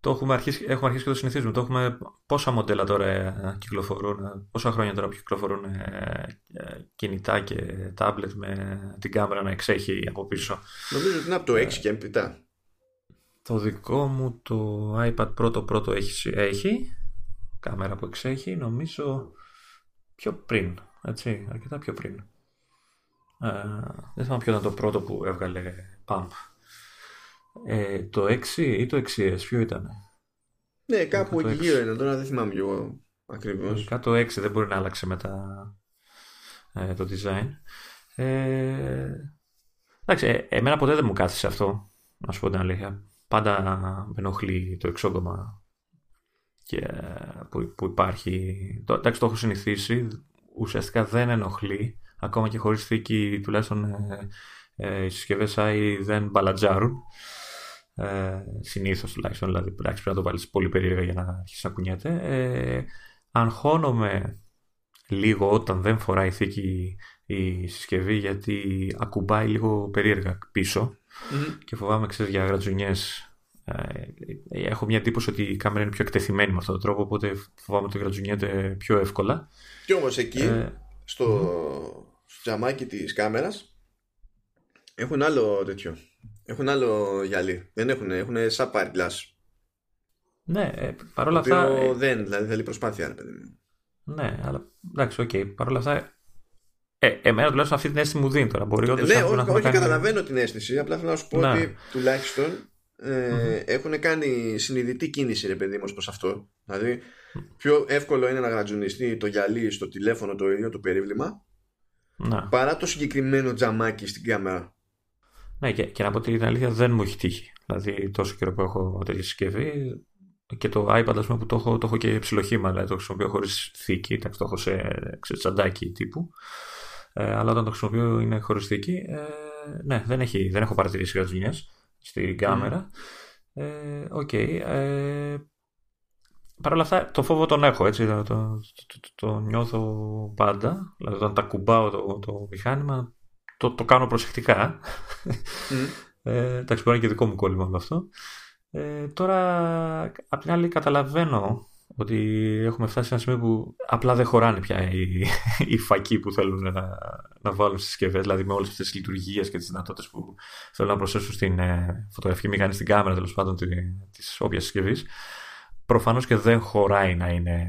Το έχουμε αρχίσει, έχουμε αρχίσει και το συνηθίζουμε. Το έχουμε, πόσα μοντέλα τώρα κυκλοφορούν, πόσα χρόνια τώρα που κυκλοφορούν ε, κινητά και τάμπλετ με την κάμερα να εξέχει από πίσω. Νομίζω ότι είναι από το έξι ε, και έπειτα. Το δικό μου το iPad πρώτο πρώτο έχει, έχει κάμερα που εξέχει, νομίζω πιο πριν, έτσι, αρκετά πιο πριν. Ε, δεν θυμάμαι ποιο ήταν το πρώτο που έβγαλε Pump. Ε, το έξι ή το έξι ες, ποιο ήταν? Ναι, κάπου εκεί γύρω είναι, τώρα δεν θυμάμαι κι εγώ ακριβώς. Κάτω έξι δεν μπορεί να άλλαξε μετά ε, το design. Ε, εντάξει, ε, εμένα ποτέ δεν μου κάθισε αυτό, να σου πω την αλήθεια. Πάντα με ενοχλεί το εξόγκωμα και, που, που υπάρχει. Το, εντάξει, το έχω συνηθίσει, ουσιαστικά δεν ενοχλεί, ακόμα και χωρίς θήκη, τουλάχιστον ε, ε, οι συσκευές άι δεν μπαλατζάρουν. Ε, συνήθως τουλάχιστον, δηλαδή πρέπει να το βάλεις πολύ περίεργα για να αρχίσει να κουνιέται. Ε, αγχώνομαι λίγο όταν δεν φοράει θήκη η συσκευή, γιατί ακουμπάει λίγο περίεργα πίσω mm-hmm. και φοβάμαι, ξέρεις, για γρατζουνιές. Ε, έχω μια εντύπωση ότι η κάμερα είναι πιο εκτεθειμένη με αυτόν τον τρόπο, οπότε φοβάμαι ότι γρατζουνιέται πιο εύκολα. Και όμως εκεί ε, στο, mm-hmm. στο τζαμάκι της κάμερας έχουν άλλο τέτοιο. Έχουν άλλο γυαλί. Δεν έχουν, έχουν σαν πάρει γκλάς. Ναι, παρόλα αυτά. Το δεν, δηλαδή θέλει προσπάθεια, παιδί μου. Ναι, αλλά εντάξει, οκ. Okay, παρόλα αυτά. Ε, εμένα τουλάχιστον αυτή την αίσθηση μου δίνει τώρα. Μπορεί, όντως, ναι, ό, να όχι, κάνει... καταλαβαίνω την αίσθηση. Απλά θέλω να σου πω να. ότι τουλάχιστον ε, mm-hmm. έχουν κάνει συνειδητή κίνηση, ρε παιδί μου, προς αυτό. Δηλαδή, πιο εύκολο είναι να γρατζουνιστεί το γυαλί στο τηλέφωνο το ίδιο το περίβλημα να. παρά το συγκεκριμένο τζαμάκι στην κάμερα. Ναι, και, και να πω την αλήθεια, δεν μου έχει τύχει. Δηλαδή, τόσο καιρό που έχω τέτοια συσκευή, και το iPad, ας πούμε, που το έχω, το έχω και ψιλοχήμα, δηλαδή το χρησιμοποιώ χωρίς θήκη, εντάξει, το έχω σε, σε τσαντάκι τύπου, ε, αλλά όταν το χρησιμοποιώ είναι χωρίς θήκη. Ε, ναι, δεν, έχει, δεν έχω παρατηρήσει γρατζουνιές στην κάμερα. Οκ. Mm. Ε, okay, ε, Παρ' όλα αυτά το φόβο τον έχω, έτσι, το, το, το, το νιώθω πάντα. Δηλαδή όταν τα κουμπάω το, το μηχάνημα, το, το κάνω προσεκτικά. Mm. ε, εντάξει, μπορεί να είναι και δικό μου κόλλημα από αυτό. Ε, τώρα, απ' την άλλη, καταλαβαίνω ότι έχουμε φτάσει σε ένα σημείο που απλά δεν χωράνε πια οι, οι φακοί που θέλουν να, να βάλουν στις συσκευές. Δηλαδή, με όλες αυτές τις λειτουργίες και τις δυνατότητες που θέλουν να προσθέσουν στην ε, φωτογραφική μηχανή, στην κάμερα, τέλος πάντων, τη, της όποιας συσκευής. Προφανώς και δεν χωράει να είναι.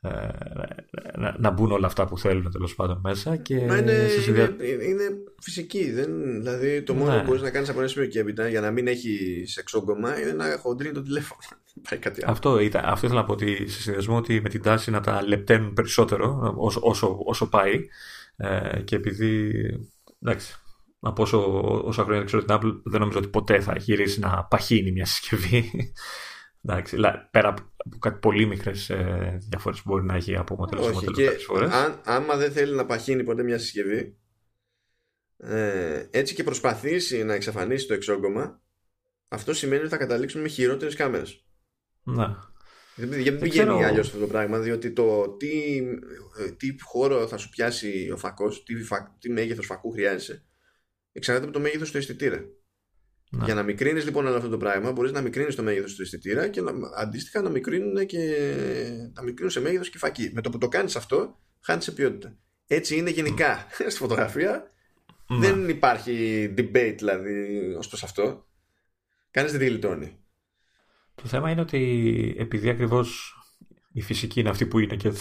Ε, να, να μπουν όλα αυτά που θέλουν τέλος πάντων μέσα. Και Μα είναι, συνδυα... είναι, είναι φυσική. Δεν, δηλαδή, το μόνο ναι. που μπορείς να κάνεις από ένα σημείο και έπειτα για να μην έχεις εξόγκωμα είναι να χοντρίνει το τηλέφωνο. Αυτό, ήταν, αυτό ήθελα να πω, ότι σε συνδυασμό ότι με την τάση να τα λεπταίνουν περισσότερο όσο, όσο, όσο πάει. Ε, και επειδή. Εντάξει. Από όσο, όσα χρόνια ξέρω την Apple, δεν νομίζω ότι ποτέ θα γυρίσει να παχύνει μια συσκευή. Εντάξει, πέρα από κάτι πολύ μικρές ε, διαφορές που μπορεί να έχει από μοντέλο σε μοντέλο κάποιες φορές. Αν, άμα δεν θέλει να παχύνει ποτέ μια συσκευή, ε, έτσι και προσπαθήσει να εξαφανίσει το εξόγκωμα, αυτό σημαίνει ότι θα καταλήξουν με χειρότερες κάμερες. Ναι. Γιατί δεν πηγαίνει αλλιώς αυτό το πράγμα, διότι το τι, τι χώρο θα σου πιάσει ο φακός, τι, τι μέγεθος φακού χρειάζεσαι, εξαρτάται από το μέγεθος του αισθητήρα. Να. Για να μικρύνεις λοιπόν όλο αυτό το πράγμα, μπορείς να μικρύνεις το μέγεθος του αισθητήρα και να, αντίστοιχα να μικρύνουν, και, να μικρύνουν σε μέγεθος και φακή. Με το που το κάνεις αυτό, χάνεις σε ποιότητα. Έτσι είναι γενικά mm. στη φωτογραφία. Mm. Δεν υπάρχει debate δηλαδή ως προς αυτό. Κανείς δεν τη γλιτώνει. Το θέμα είναι ότι επειδή ακριβώς η φυσική είναι αυτή που είναι και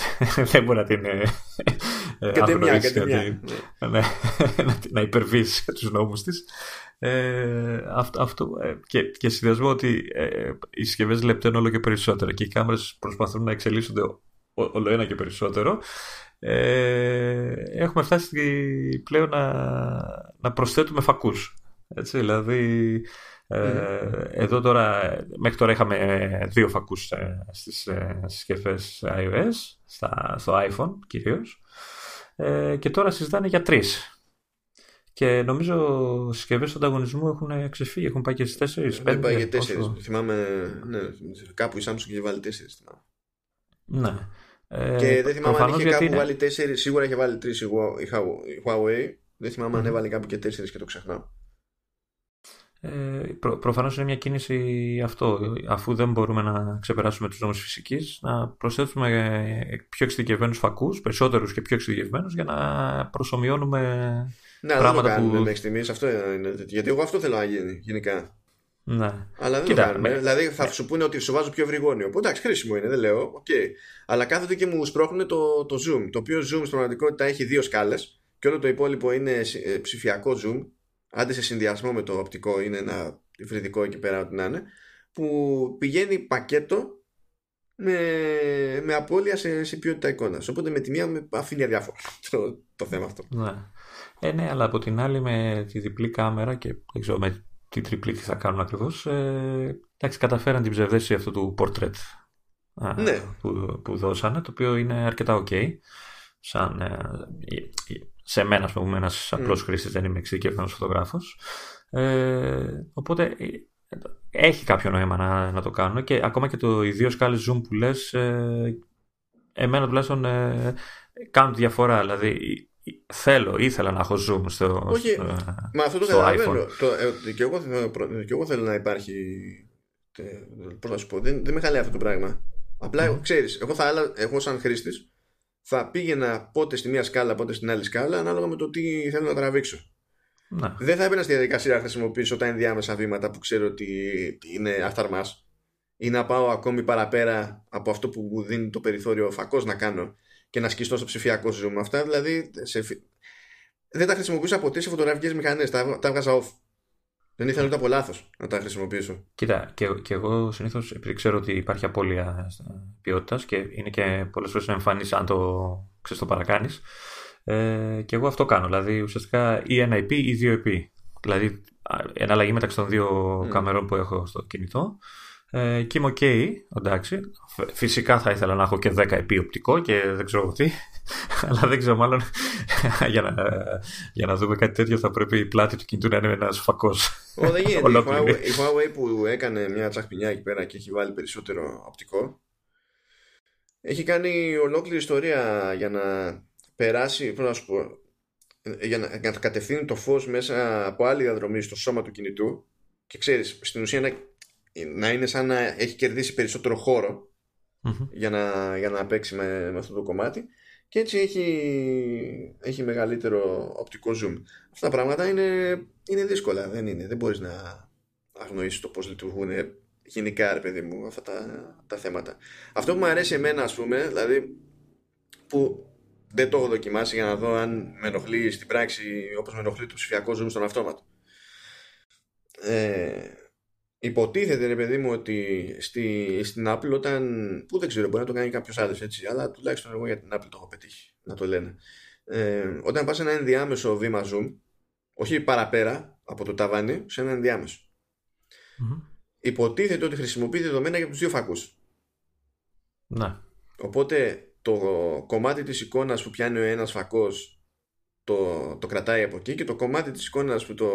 δεν μπορεί να την αγνοήσεις, να υπερβείς τους νόμους της. Ε, αυτό, αυτό, ε, και, και συνδυασμό ότι ε, οι συσκευές λεπταίνουν όλο και περισσότερα και οι κάμερες προσπαθούν να εξελίσσονται όλο ένα και περισσότερο, ε, έχουμε φτάσει πλέον να, να προσθέτουμε φακούς, έτσι, δηλαδή ε, mm. εδώ τώρα, μέχρι τώρα είχαμε δύο φακούς ε, στις ε, συσκευές iOS, στα, στο iPhone κυρίως, ε, και τώρα συζητάνε για τρεις. Και νομίζω οι συσκευές του ανταγωνισμού έχουν ξεφύγει, έχουν πάει και στις τέσσερις. Δεν πάει και τέσσερις. Θυμάμαι, ναι, κάπου η Samsung είχε βάλει τέσσερις. Ναι. Και ε, δεν θυμάμαι αν είχε κάπου είναι. βάλει τέσσερις. Σίγουρα είχε βάλει τρία η Huawei. Δεν θυμάμαι mm. αν έβαλε κάπου και τέσσερις και το ξεχνάω. Ε, προ, προφανώς είναι μια κίνηση αυτό. Αφού δεν μπορούμε να ξεπεράσουμε τους νόμους φυσικής, να προσθέσουμε πιο εξειδικευμένους φακούς, περισσότερους και πιο εξειδικευμένους, για να προσομοιώνουμε. Ναι, δεν το κάνουμε που... μέχρι στιγμής, αυτό είναι. Γιατί εγώ αυτό θέλω να γίνει γενικά. Ναι. Αλλά δεν Κοίτα, το κάνουμε. Με... Δηλαδή θα σου πούνε ότι σου βάζω πιο βρυγόνιο. Εντάξει, χρήσιμο είναι, δεν λέω. Okay. Αλλά κάθονται και μου σπρώχνουν το, το zoom. Το οποίο zoom στην πραγματικότητα έχει δύο σκάλες και όλο το υπόλοιπο είναι ψηφιακό zoom. Άντε σε συνδυασμό με το οπτικό, είναι ένα υβριδικό εκεί πέρα, ό,τι να είναι. Που πηγαίνει πακέτο με, με απώλεια σε, σε ποιότητα εικόνας. Οπότε με τη μία με αφήνει αδιάφορο το, το θέμα αυτό. Ναι. Ε, ναι, αλλά από την άλλη με τη διπλή κάμερα και δεν ξέρω με τη τριπλή τι θα κάνουν ακριβώς. Ε, εντάξει, καταφέραν την ψευδέστηση αυτού του portrait ναι. που, που δώσανε, το οποίο είναι αρκετά ok. Σαν, ε, σε μένα, ας πούμε, ένας mm. απλός χρήστης, δεν είμαι εξειδικευμένος φωτογράφος. Ε, οπότε έχει κάποιο νόημα να, να το κάνω και ακόμα και το οι δύο σκάλες zoom που λες, ε, εμένα τουλάχιστον ε, κάνουν διαφορά, δηλαδή. Θέλω, ήθελα να έχω zoom στο, Όχι, στο, μα αυτό το καταλαβαίνω. Ε, και, εγώ, και εγώ θέλω να υπάρχει. Πώς να σου πω, δεν, δεν με χαλάει αυτό το πράγμα. Απλά mm. ξέρεις, εγώ, θα, εγώ σαν χρήστης θα πήγαινα πότε στη μία σκάλα, πότε στην άλλη σκάλα, ανάλογα με το τι θέλω να τραβήξω. Να. Δεν θα έπαιρνα στη διαδικασία να χρησιμοποιήσω τα ενδιάμεσα βήματα που ξέρω ότι είναι αφθαρμάς, ή να πάω ακόμη παραπέρα από αυτό που μου δίνει το περιθώριο φακός να κάνω. Και να σκιστώ στο ψηφιακό zoom. Αυτά δηλαδή σε... δεν τα χρησιμοποιούσα ποτέ σε φωτογραφικές μηχανές. Τα, τα βγάζα off. Δεν ήθελα ούτε από λάθος να τα χρησιμοποιήσω. Κοίτα, και, και εγώ συνήθως, επειδή ξέρω ότι υπάρχει απώλεια ποιότητας και είναι και πολλές φορές να εμφανίσεις αν το ξέρεις το παρακάνεις. Ε, και εγώ αυτό κάνω. Δηλαδή ουσιαστικά ή ένα ι πι ή δύο ι πι. Δηλαδή εναλλαγή μεταξύ των δύο mm. καμερών που έχω στο κινητό. Ε, και είμαι οκ, okay, εντάξει. Φυσικά θα ήθελα να έχω και δέκα ι πι οπτικό και δεν ξέρω τι. Αλλά δεν ξέρω, μάλλον για, να, για να δούμε κάτι τέτοιο θα πρέπει η πλάτη του κινητού να είναι ένας φακός. Ω, δεν γίνεται. Η Huawei που έκανε μια τσαχπινιά εκεί πέρα και έχει βάλει περισσότερο οπτικό, έχει κάνει ολόκληρη ιστορία για να περάσει, να σου πω, για να, να κατευθύνει το φως μέσα από άλλη διαδρομή στο σώμα του κινητού και ξέρεις, στην ουσία να, να είναι σαν να έχει κερδίσει περισσότερο χώρο mm-hmm. για, να, για να παίξει με, με αυτό το κομμάτι και έτσι έχει, έχει μεγαλύτερο οπτικό zoom. Αυτά τα πράγματα είναι, είναι δύσκολα, δεν είναι, δεν μπορείς να αγνοήσεις το πώς λειτουργούν γενικά, ρε παιδί μου, αυτά τα, τα θέματα. Αυτό που μου αρέσει εμένα, ας πούμε, δηλαδή που δεν το έχω δοκιμάσει για να δω αν με ενοχλεί στην πράξη όπως με ενοχλεί το ψηφιακό zoom στον αυτόματο. Ε, υποτίθεται, ρε παιδί μου, ότι στη, στην Apple όταν, που δεν ξέρω, μπορεί να το κάνει κάποιος άλλος έτσι, αλλά τουλάχιστον εγώ για την Apple το έχω πετύχει, να το λένε. Ε, όταν πας σε ένα ενδιάμεσο βήμα zoom, όχι παραπέρα από το ταβάνι, σε ένα ενδιάμεσο. Mm-hmm. Υποτίθεται ότι χρησιμοποιεί δεδομένα για τους δύο φακούς. Να. Οπότε το κομμάτι της εικόνας που πιάνει ο ένας φακός το, το κρατάει από εκεί και το κομμάτι της εικόνας που το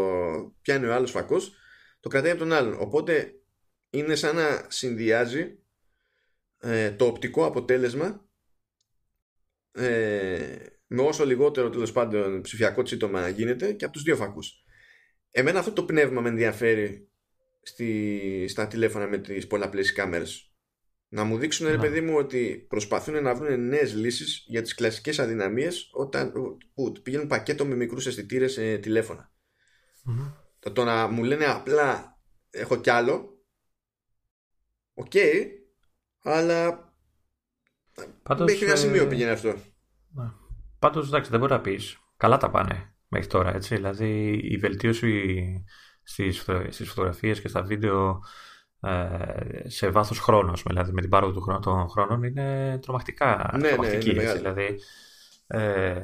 πιάνει ο άλλος φακός το κρατάει από τον άλλον. Οπότε είναι σαν να συνδυάζει ε, το οπτικό αποτέλεσμα ε, με όσο λιγότερο τέλος πάντων ψηφιακό τσίτωμα γίνεται και από τους δύο φακούς. Εμένα αυτό το πνεύμα με ενδιαφέρει Στη, στα τηλέφωνα με τις πολλαπλές κάμερες. Να μου δείξουν, ρε παιδί μου, ότι προσπαθούν να βρουν νέες λύσεις για τις κλασικές αδυναμίες όταν, που πηγαίνουν πακέτο με μικρούς αισθητήρες ε, τηλέφωνα. Mm-hmm. Το να μου λένε απλά έχω κι άλλο, οκ, okay, αλλά πάντως, μέχρι ένα σημείο ε... πηγαίνει αυτό. Να. Πάντως, εντάξει, δεν μπορεί να πεις. Καλά τα πάνε μέχρι τώρα, έτσι. Δηλαδή, η βελτίωση στις φωτογραφίες και στα βίντεο σε βάθος χρόνος, δηλαδή με την πάροδο του των χρόνων, είναι τρομακτικά, ναι, τρομακτική, ναι, είναι δηλαδή ε,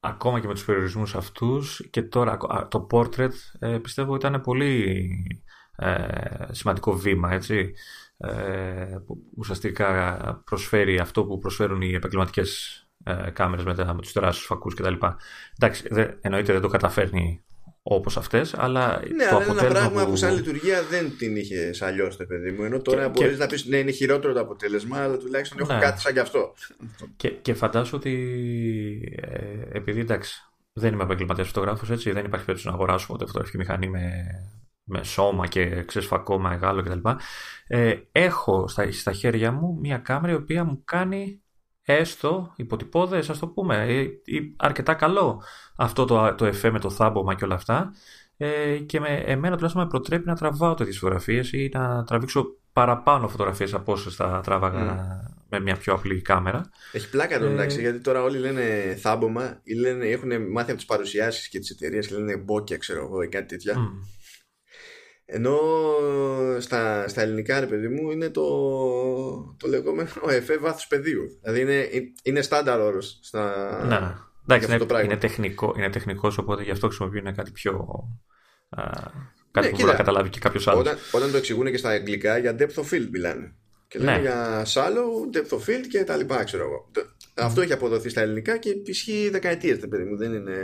ακόμα και με τους περιορισμούς αυτούς και τώρα το portrait ε, πιστεύω ήταν πολύ ε, σημαντικό βήμα, έτσι, ε, που ουσιαστικά προσφέρει αυτό που προσφέρουν οι επαγγελματικές ε, κάμερες με, με τους τεράστιους φακούς κτλ. Εντάξει, δε, εννοείται δεν το καταφέρνει όπως αυτές, αλλά. Ναι, το αλλά είναι ένα πράγμα που... που σαν λειτουργία δεν την είχε αλλιώς, παιδί μου. Ενώ τώρα μπορεί και... να πει ναι, είναι χειρότερο το αποτέλεσμα, αλλά τουλάχιστον έχω ναι. κάτι σαν κι αυτό. Και, και φαντάζομαι ότι. Ε, επειδή εντάξει, δεν είμαι επαγγελματίας φωτογράφος, έτσι, δεν υπάρχει περίπτωση να αγοράσω ούτε φωτογραφική μηχανή με, με σώμα και ξεσφακό μεγάλο κτλ. Ε, έχω στα, στα χέρια μου μία κάμερα η οποία μου κάνει έστω υποτυπώδες, ας το πούμε, ή, ή αρκετά καλό αυτό το, το εφέ με το θάμπομα και όλα αυτά, ε, και με, εμένα τουλάχιστον με προτρέπει να τραβάω τέτοιες φωτογραφίες ή να τραβήξω παραπάνω φωτογραφίες από όσες τα τράβαγα mm. με μια πιο απλή κάμερα. Έχει πλάκα τον, εντάξει, ε... γιατί τώρα όλοι λένε θάμπομα ή λένε, έχουν μάθει από τις παρουσιάσεις και τις εταιρείες και λένε μπόκια, ξέρω εγώ, ή κάτι τέτοια. Mm. Ενώ στα, στα ελληνικά, ρε παιδί μου, είναι το, το λεγόμενο εφέ βάθους πεδίου. Δηλαδή είναι, είναι στάνταρ όρος στα, να, ναι. Εντάξει, είναι, το είναι, τεχνικό, είναι τεχνικός, οπότε γι' αυτό χρησιμοποιούν κάτι πιο α, κάτι ναι, που μπορεί να καταλάβει και κάποιος άλλος. Όταν, όταν το εξηγούν και στα αγγλικά, για depth of field μιλάνε. Και λένε ναι. για shallow, depth of field και τα λοιπά, ξέρω εγώ. Mm. Αυτό έχει αποδοθεί στα ελληνικά και ισχύει δεκαετίες, ρε παιδί μου, δεν είναι...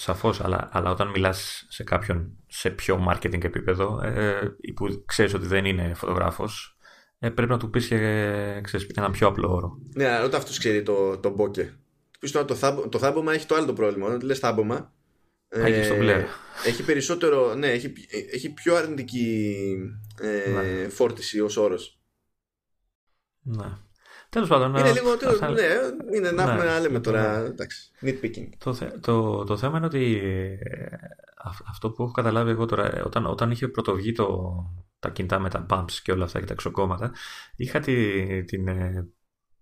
Σαφώς, αλλά, αλλά όταν μιλάς σε κάποιον σε πιο marketing επίπεδο ε, που ξέρεις ότι δεν είναι φωτογράφος, ε, πρέπει να του πεις και ε, ξέρεις, έναν πιο απλό όρο. Ναι, αλλά όταν αυτός ξέρει το, το μπόκε. Πεις τώρα, το, θάμπο, το θάμπομα έχει το άλλο το πρόβλημα. Όταν λες θάμπομα ε, στο πλέον. Έχει περισσότερο, ναι, έχει, έχει πιο αρνητική ε, ναι. φόρτιση ως όρος. Ναι. Τέλος πάντων, είναι λίγο ότι αυτά... ναι, είναι να έχουμε να λέμε τώρα. Εντάξει, nitpicking. Το, το, το θέμα είναι ότι αυτό που έχω καταλάβει εγώ τώρα, όταν, όταν είχε πρωτοβγεί το, τα κινητά με τα bumps και όλα αυτά και τα ξοκόμματα, είχα τη, την ε,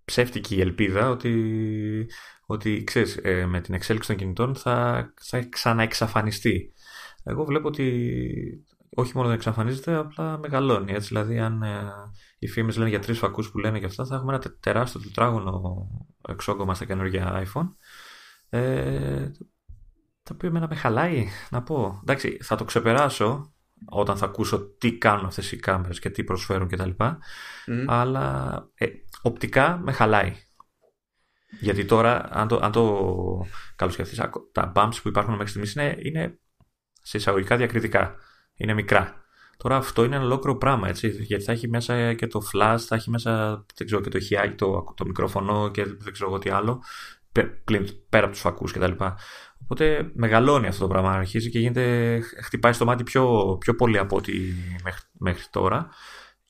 ψεύτικη ελπίδα ότι, ότι ξέρεις, ε, με την εξέλιξη των κινητών θα, θα ξαναεξαφανιστεί. Εγώ βλέπω ότι όχι μόνο δεν εξαφανίζεται, απλά μεγαλώνει. Έτσι, δηλαδή, αν ε, οι φήμες λένε για τρεις φακούς που λένε και αυτά, θα έχουμε ένα τεράστιο τετράγωνο εξόγκωμα στα καινούργια iPhone. Ε, τα οποία εμένα με χαλάει, να πω. Εντάξει, θα το ξεπεράσω όταν θα ακούσω τι κάνουν αυτές οι κάμερες και τι προσφέρουν κτλ. Mm. Αλλά ε, οπτικά με χαλάει. Γιατί τώρα, αν το, αν το καλοσκεφτείς, τα bumps που υπάρχουν μέχρι στιγμής είναι, είναι σε εισαγωγικά διακριτικά. Είναι μικρά. Τώρα αυτό είναι ένα ολόκληρο πράγμα, έτσι, γιατί θα έχει μέσα και το flash, θα έχει μέσα δεν ξέρω, και το χιάκι, το, το μικρόφωνο και δεν ξέρω εγώ τι άλλο, πλην, πέρα από τους φακούς κτλ. Οπότε μεγαλώνει αυτό το πράγμα, αρχίζει και γίνεται, χτυπάει στο μάτι πιο, πιο πολύ από ό,τι μέχρι, μέχρι τώρα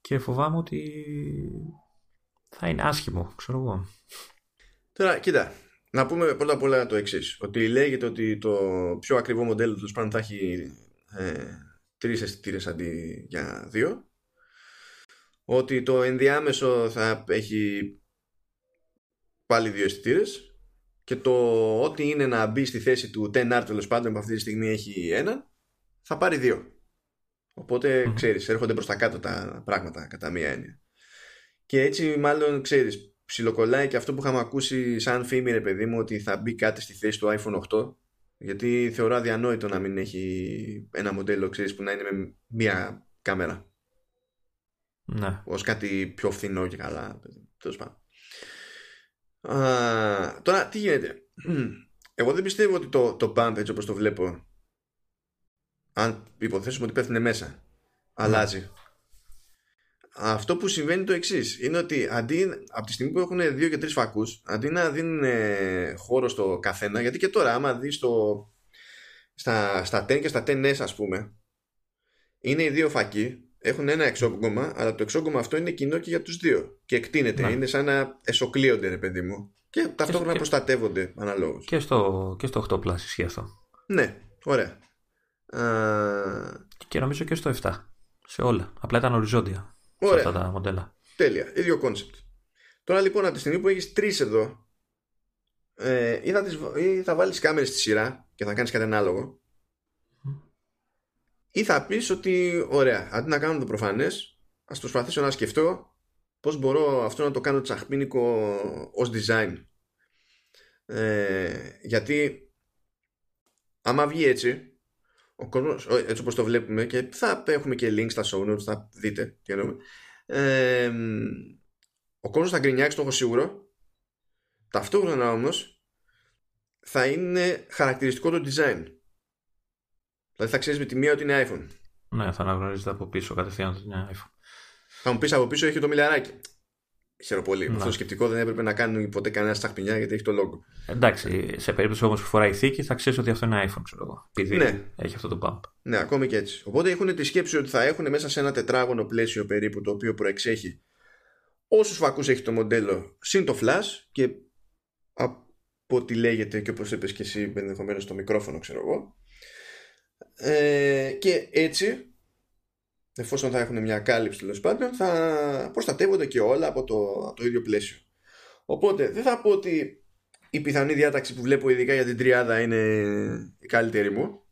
και φοβάμαι ότι θα είναι άσχημο, ξέρω εγώ. Τώρα, κοίτα, να πούμε πρώτα απ' όλα το εξής, ότι λέγεται ότι το πιο ακριβό μοντέλο του Σπαν θα έχει... Ε, τρεις αισθητήρες αντί για δύο, ότι το ενδιάμεσο θα έχει πάλι δύο αισθητήρες και το ό,τι είναι να μπει στη θέση του τεν αρ τέλος πάντων που αυτή τη στιγμή έχει ένα θα πάρει δύο, οπότε mm-hmm. ξέρεις, έρχονται προς τα κάτω τα πράγματα κατά μία έννοια και έτσι μάλλον ξέρεις ψιλοκολλάει και αυτό που είχαμε ακούσει σαν φήμη ρε παιδί μου, ότι θα μπει κάτι στη θέση του άιφον οκτώ. Γιατί θεωρώ αδιανόητο να μην έχει ένα μοντέλο, ξέρεις, που να είναι με μία κάμερα. Ναι. Ως κάτι πιο φθηνό και καλά. Τέλος πάντων. Τώρα, τι γίνεται. Εγώ δεν πιστεύω ότι το, το bump, έτσι όπως το βλέπω, αν υποθέσουμε ότι πέφτουνε μέσα, ναι. αλλάζει. Αυτό που συμβαίνει το εξής είναι ότι αντί, από τη στιγμή που έχουν δύο και τρεις φακούς, αντί να δίνουν χώρο στο καθένα, γιατί και τώρα άμα δεις το, στα, στα τεν και στα τεν ες ας πούμε, είναι οι δύο φακοί, έχουν ένα εξόγκωμα, αλλά το εξόγκωμα αυτό είναι κοινό και για τους δύο και εκτείνεται, να. Είναι σαν να εσωκλείονται ρε παιδί μου και ταυτόχρονα και... προστατεύονται αναλόγως. Και στο, και στο οκτώ πλας ισχύει αυτό. Ναι, ωραία. Α... Και νομίζω και στο επτά, σε όλα, απλά ήταν οριζόντια. Ωραία. Σε αυτά τα μοντέλα. Τέλεια. Ίδιο κόνσεπτ. Τώρα λοιπόν από τη στιγμή που έχεις τρεις εδώ ε, ή, θα τις, ή θα βάλεις κάμερες στη σειρά και θα κάνεις κάτι ανάλογο mm. ή θα πεις ότι ωραία, αντί να κάνω το προφανές ας προσπαθήσω να σκεφτώ πώς μπορώ αυτό να το κάνω τσαχπίνικο ως design ε, γιατί άμα βγει έτσι ο κόσμος, έτσι όπως το βλέπουμε, και θα έχουμε και links στα show notes, θα δείτε τι εννοούμε. Ε, ο κόσμος θα γκρινιάξει, το έχω σίγουρο. Ταυτόχρονα όμως θα είναι χαρακτηριστικό το design. Δηλαδή θα ξέρεις με τη μία ότι είναι iPhone. Ναι, θα αναγνωρίζετε από πίσω κατευθείαν ότι είναι iPhone. Θα μου πεις από πίσω έχει το μιλιαράκι. Χαίρο πολύ. Αυτό το σκεπτικό δεν έπρεπε να κάνουν ποτέ κανένα τσαχπινιά γιατί έχει το logo. Εντάξει, σε περίπτωση όμως που φοράει θήκη θα ξέρεις ότι αυτό είναι iPhone, ξέρω εγώ. Επειδή ναι. έχει αυτό το bump. Ναι, ακόμη και έτσι. Οπότε έχουν τη σκέψη ότι θα έχουν μέσα σε ένα τετράγωνο πλαίσιο περίπου, το οποίο προεξέχει όσους φακούς έχει το μοντέλο συν το flash και από ό,τι λέγεται και όπως είπες και εσύ ενδεχομένως το μικρόφωνο, ξέρω εγώ. Ε, και έτσι, εφόσον θα έχουν μια κάλυψη τέλος πάντων, θα προστατεύονται και όλα από το, από το ίδιο πλαίσιο. Οπότε δεν θα πω ότι η πιθανή διάταξη που βλέπω ειδικά για την τριάδα είναι η καλύτερη μου.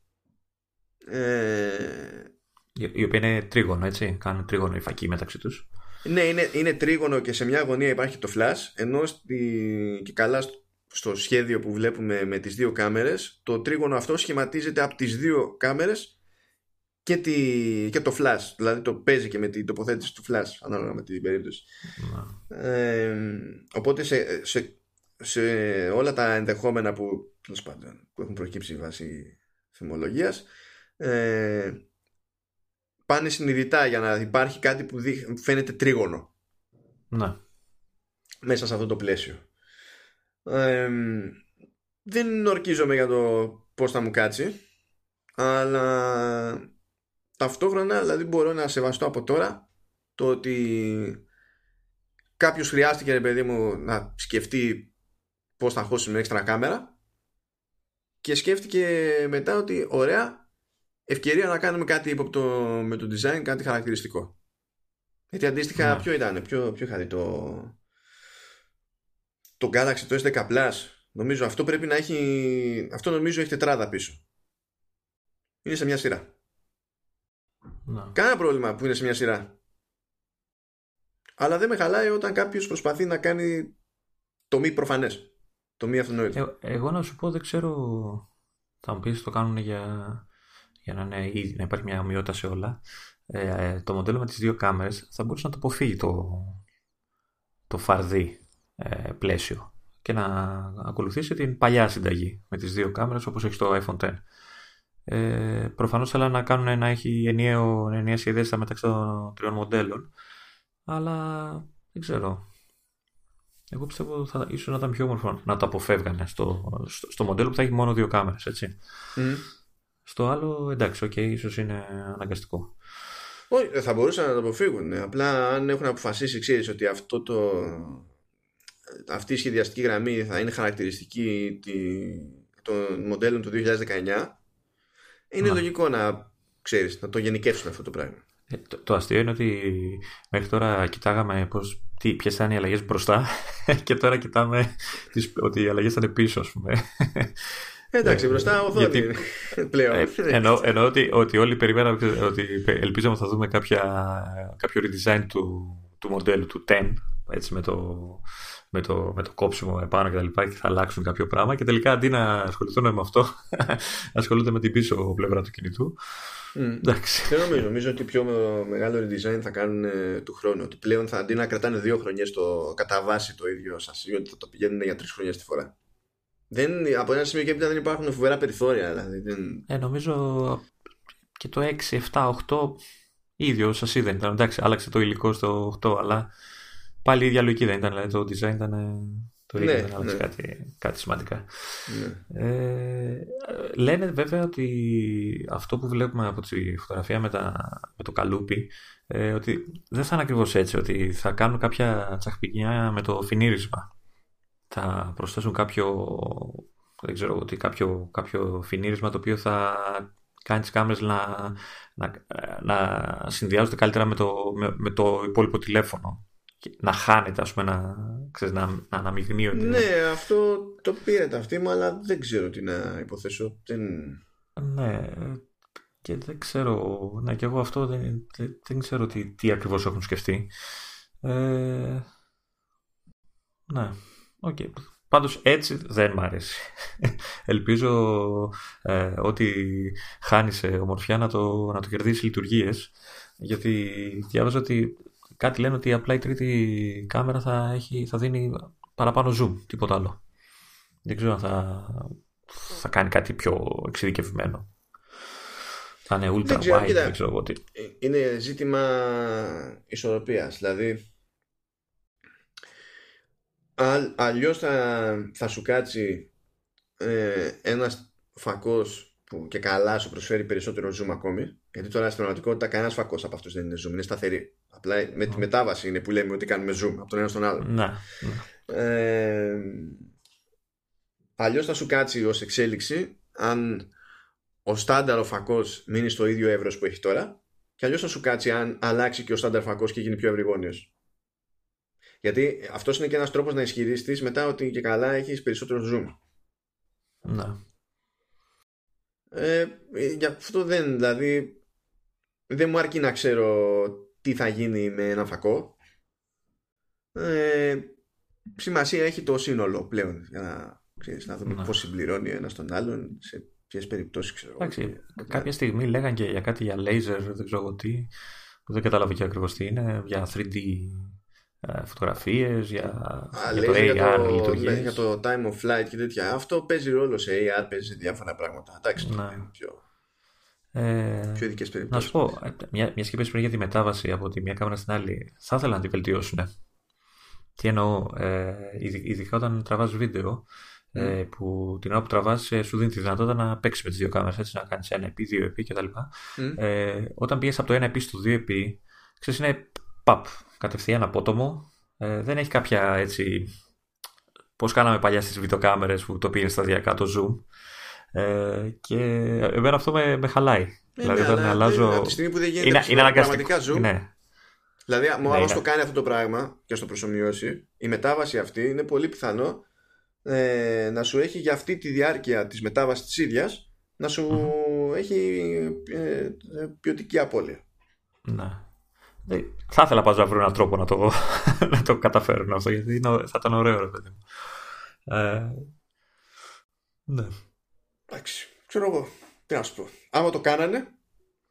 Ε... Η οποία είναι τρίγωνο, έτσι. Κάνουν τρίγωνο οι φακοί μεταξύ τους. Ναι, είναι, είναι τρίγωνο και σε μια γωνία υπάρχει το flash, ενώ στη, και καλά στο σχέδιο που βλέπουμε με τις δύο κάμερες, το τρίγωνο αυτό σχηματίζεται από τις δύο κάμερες Και, τη, και το flash, δηλαδή το παίζει και με την τοποθέτηση του flash ανάλογα με την περίπτωση. Mm. Ε, οπότε σε, σε, σε όλα τα ενδεχόμενα που, πάντων, που έχουν προκύψει βάσει φημολογίας ε, πάνε συνειδητά για να υπάρχει κάτι που δείχ, φαίνεται τρίγωνο mm. μέσα σε αυτό το πλαίσιο. Ε, δεν ορκίζομαι για το πώς θα μου κάτσει, αλλά... Ταυτόχρονα δηλαδή μπορώ να σεβαστώ από τώρα το ότι κάποιος χρειάστηκε ρε παιδί μου να σκεφτεί πώς θα χώσουμε έξτρα κάμερα και σκέφτηκε μετά ότι ωραία, ευκαιρία να κάνουμε κάτι ύποπτο με το design, κάτι χαρακτηριστικό. Γιατί αντίστοιχα yeah. ποιο ήταν, ποιο, ποιο είχατε το, το Galaxy, το ες δέκα πλας, νομίζω αυτό πρέπει να έχει, αυτό νομίζω έχει τετράδα πίσω. Είναι σε μια σειρά. No. Κάνα πρόβλημα που είναι σε μια σειρά. Αλλά δεν με χαλάει όταν κάποιος προσπαθεί να κάνει το μη προφανές, το μη αυτονόητο. ε, Εγώ να σου πω δεν ξέρω. Θα μου πεις το κάνουν για, για να, είναι, να υπάρχει μια ομοιότητα σε όλα. ε, Το μοντέλο με τις δύο κάμερες θα μπορούσε να το αποφύγει το, το φαρδί ε, πλαίσιο και να ακολουθήσει την παλιά συνταγή με τις δύο κάμερες όπως έχει στο άιφον X. Ε, προφανώς θέλανε να κάνουν να έχει ενιαίο, ενιαίες ιδέες στα μεταξύ των τριών μοντέλων, αλλά δεν ξέρω. Εγώ πιστεύω ότι θα ίσως να ήταν πιο όμορφο να το αποφεύγανε στο, στο, στο μοντέλο που θα έχει μόνο δύο κάμερες, έτσι. Mm. Στο άλλο, εντάξει, okay, ίσως είναι αναγκαστικό. Όχι, θα μπορούσαν να το αποφύγουν. Απλά αν έχουν αποφασίσει, ξέρεις, ότι αυτό το, αυτή η σχεδιαστική γραμμή θα είναι χαρακτηριστική των μοντέλων του δύο χιλιάδες δεκαεννιά, είναι να. λογικό να, ξέρεις, να το γενικεύσουν αυτό το πράγμα. Ε, το, το αστείο είναι ότι μέχρι τώρα κοιτάγαμε ποιες ήταν οι αλλαγές μπροστά και τώρα κοιτάμε τις, ότι οι αλλαγές ήταν πίσω, ας πούμε. Εντάξει, μπροστά οθόνη γιατί, πλέον. Εννοώ, εννοώ ότι, ότι όλοι περιμέναμε ότι ελπίζαμε θα δούμε κάποια, κάποιο redesign του, του μοντέλου του δέκα, έτσι, με το, με το, με το κόψιμο επάνω και τα λοιπά, και θα αλλάξουν κάποιο πράγμα, και τελικά αντί να ασχοληθούν με αυτό ασχολούνται με την πίσω πλευρά του κινητού. Mm. Εντάξει. Δεν νομίζω, νομίζω ότι πιο μεγάλο redesign θα κάνουν του χρόνου, ότι πλέον θα, αντί να κρατάνε δύο χρονιές το, κατά βάση το ίδιο σας, ότι θα το πηγαίνουν για τρεις χρονιές τη φορά. Δεν, από ένα σημείο και έπειτα δεν υπάρχουν φοβερά περιθώρια. Δηλαδή δεν... ε, νομίζω και το έξι, επτά, οκτώ ίδιο σας είδε. Εντάξει, άλλαξε το υλικό στο οκτώ, αλλά πάλι η ίδια λογική δεν ήταν. Δηλαδή το design ήταν το ίδιο, ναι, δεν άλλαξε, ναι, κάτι, κάτι σημαντικά. Ναι. Ε, λένε βέβαια ότι αυτό που βλέπουμε από τη φωτογραφία με, τα, με το καλούπι, ε, ότι δεν θα είναι ακριβώς έτσι, ότι θα κάνουν κάποια τσαχπινιά με το φινίρισμα. Θα προσθέσουν κάποιο, δεν ξέρω, ότι κάποιο, κάποιο φινίρισμα το οποίο θα κάνει τις κάμερες να, να, να συνδυάζονται καλύτερα με το, με, με το υπόλοιπο τηλέφωνο. Να χάνεται, ας πούμε, να, ξέρεις, να, να αναμειγνύονται. Ναι, αυτό το πήρε ταυτί μου, αλλά δεν ξέρω τι να υποθέσω. Δεν... Ναι, και δεν ξέρω. Ναι, και εγώ αυτό δεν, δεν ξέρω τι, τι ακριβώς έχουν σκεφτεί. Ε, ναι. Okay. Πάντως έτσι δεν μ' αρέσει. Ελπίζω ε, ότι χάνησε ομορφιά να το, να το κερδίσει λειτουργίες. Γιατί διάβαζα ότι κάτι λένε ότι απλά η τρίτη κάμερα θα, έχει, θα δίνει παραπάνω zoom, τίποτα άλλο. Δεν ξέρω αν θα, θα κάνει κάτι πιο εξειδικευμένο. Θα είναι ultra wide, δεν ξέρω εγώ τι. Είναι ζήτημα ισορροπίας, δηλαδή. Αλλιώς θα, θα σου κάτσει ε, ένας φακός που και καλά σου προσφέρει περισσότερο zoom ακόμη. Γιατί τώρα στην πραγματικότητα κανένας φακός από αυτούς δεν είναι zoom, είναι σταθερή. Απλά με τη μετάβαση είναι που λέμε ότι κάνουμε zoom από τον ένα στον άλλο. Να, ναι. ε, Αλλιώς θα σου κάτσει ως εξέλιξη αν ο στάνταρο φακός μείνει στο ίδιο εύρος που έχει τώρα, και αλλιώς θα σου κάτσει αν αλλάξει και ο στάνταρο φακός και γίνει πιο ευρυγόνιος. Γιατί αυτό είναι και ένας τρόπος να ισχυριστείς μετά ότι και καλά έχεις περισσότερο zoom. Ναι. Ε, για αυτό δεν, δηλαδή, δεν μου αρκεί να ξέρω τι θα γίνει με ένα φακό. Ε, σημασία έχει το σύνολο πλέον. Για να, ξέρεις, να δούμε, ναι, πώς συμπληρώνει ένα τον άλλον, σε ποιες περιπτώσεις, ξέρω. Εντάξει, κάποια στιγμή λέγαν και για κάτι για laser, δεν ξέρω τι, που δεν κατάλαβα και ακριβώς τι είναι, για θρι ντι... φωτογραφίες, για, Α, για το έι αρ, λειτουργίες. Για το time of flight και τέτοια. Αυτό παίζει ρόλο σε έι αρ, παίζει σε διάφορα πράγματα. Εντάξει, το είναι πιο, ε, πιο ειδικές περιπτώσεις. Να σου πω, μια, μια σκέψη πριν για τη μετάβαση από τη μια κάμερα στην άλλη, θα ήθελα να τη βελτιώσουν. Ναι. Τι εννοώ, ε, ειδικά όταν τραβάς βίντεο, mm. ε, που την ώρα που τραβάς σου δίνει τη δυνατότητα να παίξεις με τις δύο κάμερες, έτσι, να κάνεις ένα επί, δύο επί κτλ. Mm. Ε, όταν πήγες από το ένα επί στο δύο επί, ξέρεις, είναι παπ, κατευθείαν απότομο, ε, δεν έχει κάποια, έτσι, πώς κάναμε παλιά στις βιντεοκάμερες που το πήγαινε σταδιακά το zoom, ε, και εμένα αυτό με, με χαλάει. Ε, δηλαδή ναι, όταν αλλάζω... Από τη στιγμή που δεν γίνεται είναι, είναι πραγματικά zoom, ναι. Δηλαδή ναι, μόνο το κάνει αυτό το πράγμα και στο προσομοιώσει, η μετάβαση αυτή είναι πολύ πιθανό ε, να σου έχει για αυτή τη διάρκεια της μετάβασης της ίδιας να σου mm. έχει ε, ποιοτική απώλεια. Ναι. Θα ήθελα πάντως να βρω έναν τρόπο να το, να το καταφέρουν αυτό, γιατί θα ήταν ωραίο, ρε παιδί μου. Ε, ναι. Εντάξει, ξέρω εγώ. Τι να σου πω. Άμα το κάνανε,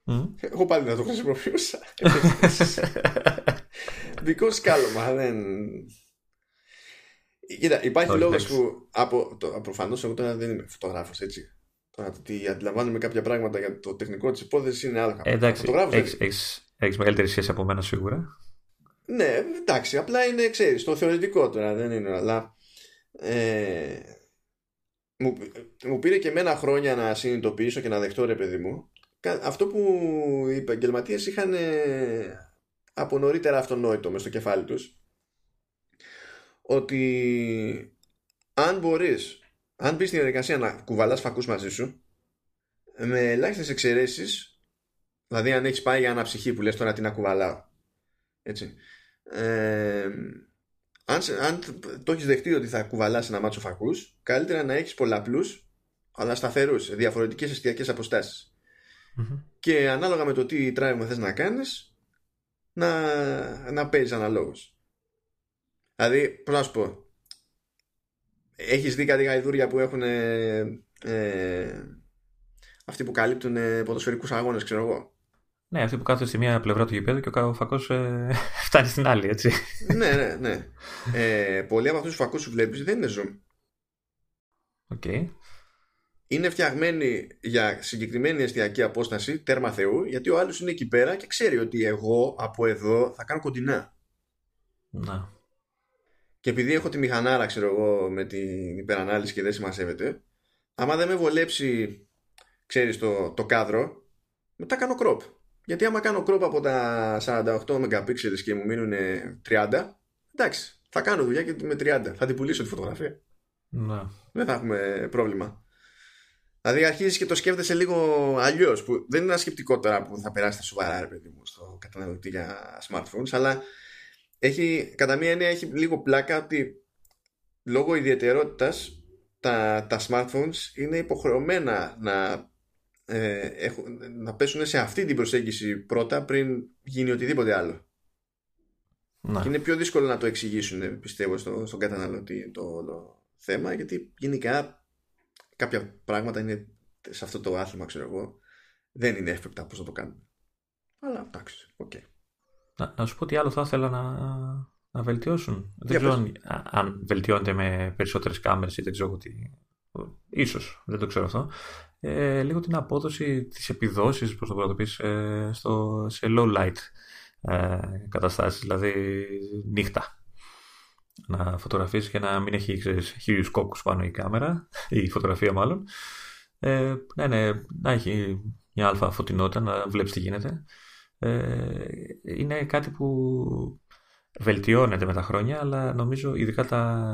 mm. εγώ πάλι να το χρησιμοποιούσα. Δικό σκάλωμα, δεν... Κοίτα, υπάρχει λόγος που... Από, το, προφανώς εγώ τώρα δεν είμαι φωτογράφος, έτσι. Ότι αντιλαμβάνομαι κάποια πράγματα για το τεχνικό της υπόθεσης είναι άλλο. Εντάξει, έχεις μεγαλύτερη σχέση από μένα σίγουρα. Ναι, εντάξει, απλά είναι, ξέρεις, το θεωρητικό τώρα, δεν είναι, αλλά ε, μου, μου πήρε και μένα χρόνια να συνειδητοποιήσω και να δεχτώ, ρε παιδί μου, αυτό που οι επαγγελματίες είχαν από νωρίτερα αυτονόητο μες στο κεφάλι τους, ότι αν μπορείς, αν μπεις στην διαδικασία να κουβαλάς φακούς μαζί σου, με ελάχιστες εξαιρέσεις, δηλαδή αν έχεις πάει για αναψυχή που λες τώρα τι να κουβαλάω, έτσι, ε, αν, αν το έχεις δεχτεί ότι θα κουβαλάς ένα μάτσο φακούς, καλύτερα να έχεις πολλαπλούς αλλά σταθερούς, σε διαφορετικές εστιακές αποστάσεις. Mm-hmm. Και ανάλογα με το τι τράβημα θες να κάνεις, να, να παίζεις αναλόγως. Δηλαδή, πώς να σου πω, έχεις δει κάτι γαϊδούρια που έχουν ε, ε, αυτοί που καλύπτουν ε, ποδοσφαιρικούς αγώνες, ξέρω εγώ. Ναι, αυτοί που κάθονται στη μία πλευρά του γηπέδου και ο φακός ε, φτάνει στην άλλη, έτσι. Ναι, ναι, ναι. Ε, πολλοί από αυτούς τους φακούς που βλέπεις δεν είναι zoom. Okay. Είναι φτιαγμένοι για συγκεκριμένη εστιακή απόσταση, τέρμα Θεού, γιατί ο άλλος είναι εκεί πέρα και ξέρει ότι εγώ από εδώ θα κάνω κοντινά. Να. Και επειδή έχω τη μηχανάρα, ξέρω εγώ, με την υπερανάλυση και δεν σημασεύεται, άμα δεν με βολέψει, ξέρεις, το, το κάδρο, μετά κάνω crop. Γιατί άμα κάνω crop από τα σαράντα οκτώ μεγαπίξελ και μου μείνουν τριάντα, εντάξει, θα κάνω δουλειά και με τριάντα. Θα την πουλήσω τη φωτογραφία. Να. Δεν θα έχουμε πρόβλημα. Δηλαδή αρχίζεις και το σκέφτεσαι λίγο αλλιώς, που δεν είναι ένα σκεπτικό τώρα που θα περάσει τα σοβαρά, ρε παιδί μου, στο καταναλωτή για smartphones, αλλά έχει, κατά μία έννοια έχει λίγο πλάκα ότι λόγω ιδιαιτερότητας τα, τα smartphones είναι υποχρεωμένα να, ε, έχουν, να πέσουν σε αυτή την προσέγγιση πρώτα πριν γίνει οτιδήποτε άλλο. Ναι. Και είναι πιο δύσκολο να το εξηγήσουν, πιστεύω, στο, στον καταναλωτή το, το θέμα, γιατί γενικά κάποια πράγματα είναι σε αυτό το άθλημα, ξέρω εγώ, δεν είναι εύπεπτα πώς θα το κάνουμε. Αλλά εντάξει, οκ. Okay. Να, να σου πω τι άλλο θα ήθελα να, να βελτιώσουν. Δεν ξέρω αν, αν βελτιώνεται με περισσότερες κάμερες ή δεν ξέρω τι. Ίσως, δεν το ξέρω αυτό. Ε, λίγο την απόδοση, τις επιδόσεις, πώς το μπορώ να το πεις, ε, στο, σε low light ε, καταστάσεις, δηλαδή νύχτα. Να φωτογραφίσεις και να μην έχει, ξέρεις, χίλιους κόκκους πάνω η κάμερα, η φωτογραφία μάλλον. Ε, ναι, ναι, να έχει μια αλφα φωτεινότητα, να βλέπεις τι γίνεται. Είναι κάτι που βελτιώνεται με τα χρόνια, αλλά νομίζω ειδικά τα,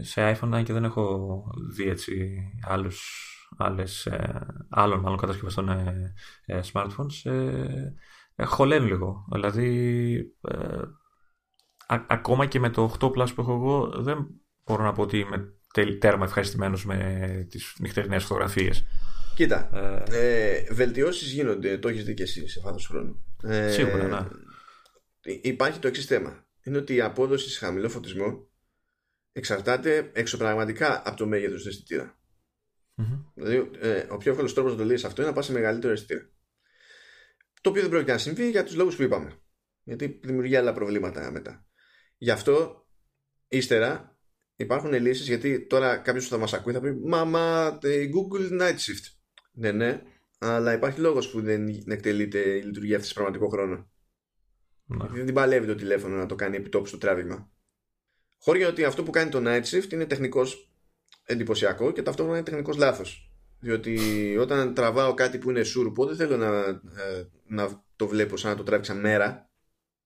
σε iPhone, αν και δεν έχω δει έτσι άλλους, άλλες, άλλων μάλλον κατασκευαστών ε, ε, smartphones, ε, ε, χωλένουν λίγο. Δηλαδή ε, α, ακόμα και με το οκτώ Plus που έχω εγώ δεν μπορώ να πω ότι είμαι τέρμα ευχαριστημένος με τις νυχτερινές φωτογραφίες. Κοίτα, ε, ε, βελτιώσεις γίνονται, το έχεις δει και εσύ σε βάθος χρόνου. Ε, σίγουρα, ναι. Υπάρχει το εξής θέμα. Είναι ότι η απόδοση σε χαμηλό φωτισμό εξαρτάται εξωπραγματικά από το μέγεθος του αισθητήρα. Mm-hmm. Δηλαδή, ε, ο πιο εύκολος τρόπος να το λύσεις αυτό είναι να πας σε μεγαλύτερο αισθητήρα. Το οποίο δεν πρόκειται να συμβεί για τους λόγους που είπαμε. Γιατί δημιουργεί άλλα προβλήματα μετά. Γι' αυτό ύστερα υπάρχουν λύσεις, γιατί τώρα κάποιος που θα μας ακούει θα πει «Μα, μα, Google Night Shift». Ναι, ναι, αλλά υπάρχει λόγος που δεν εκτελείται η λειτουργία αυτή σε πραγματικό χρόνο. Ναι. Δεν την παλεύει το τηλέφωνο να το κάνει επιτόπου στο τράβηγμα. Χωρίς ότι αυτό που κάνει το Night Shift είναι τεχνικός εντυπωσιακό και ταυτόχρονα είναι τεχνικός λάθος. Διότι όταν τραβάω κάτι που είναι σουρπό, δεν θέλω να, ε, να το βλέπω σαν να το τράβηξα μέρα.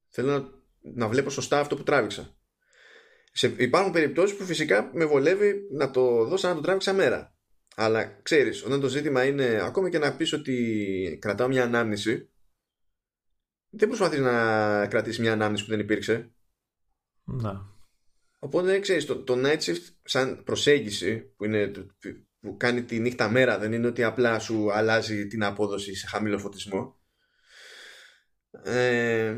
Θέλω να, να βλέπω σωστά αυτό που τράβηξα. Σε, υπάρχουν περιπτώσεις που φυσικά με βολεύει να το δω σαν να το τράβηξα μέρα. Αλλά ξέρεις, όταν το ζήτημα είναι, ακόμα και να πεις ότι κρατάω μια ανάμνηση, δεν προσπαθείς να κρατήσεις μια ανάμνηση που δεν υπήρξε. Να. Οπότε ξέρεις, το, το night shift σαν προσέγγιση που, είναι, που κάνει τη νύχτα μέρα, δεν είναι ότι απλά σου αλλάζει την απόδοση σε χαμηλό φωτισμό. Ε,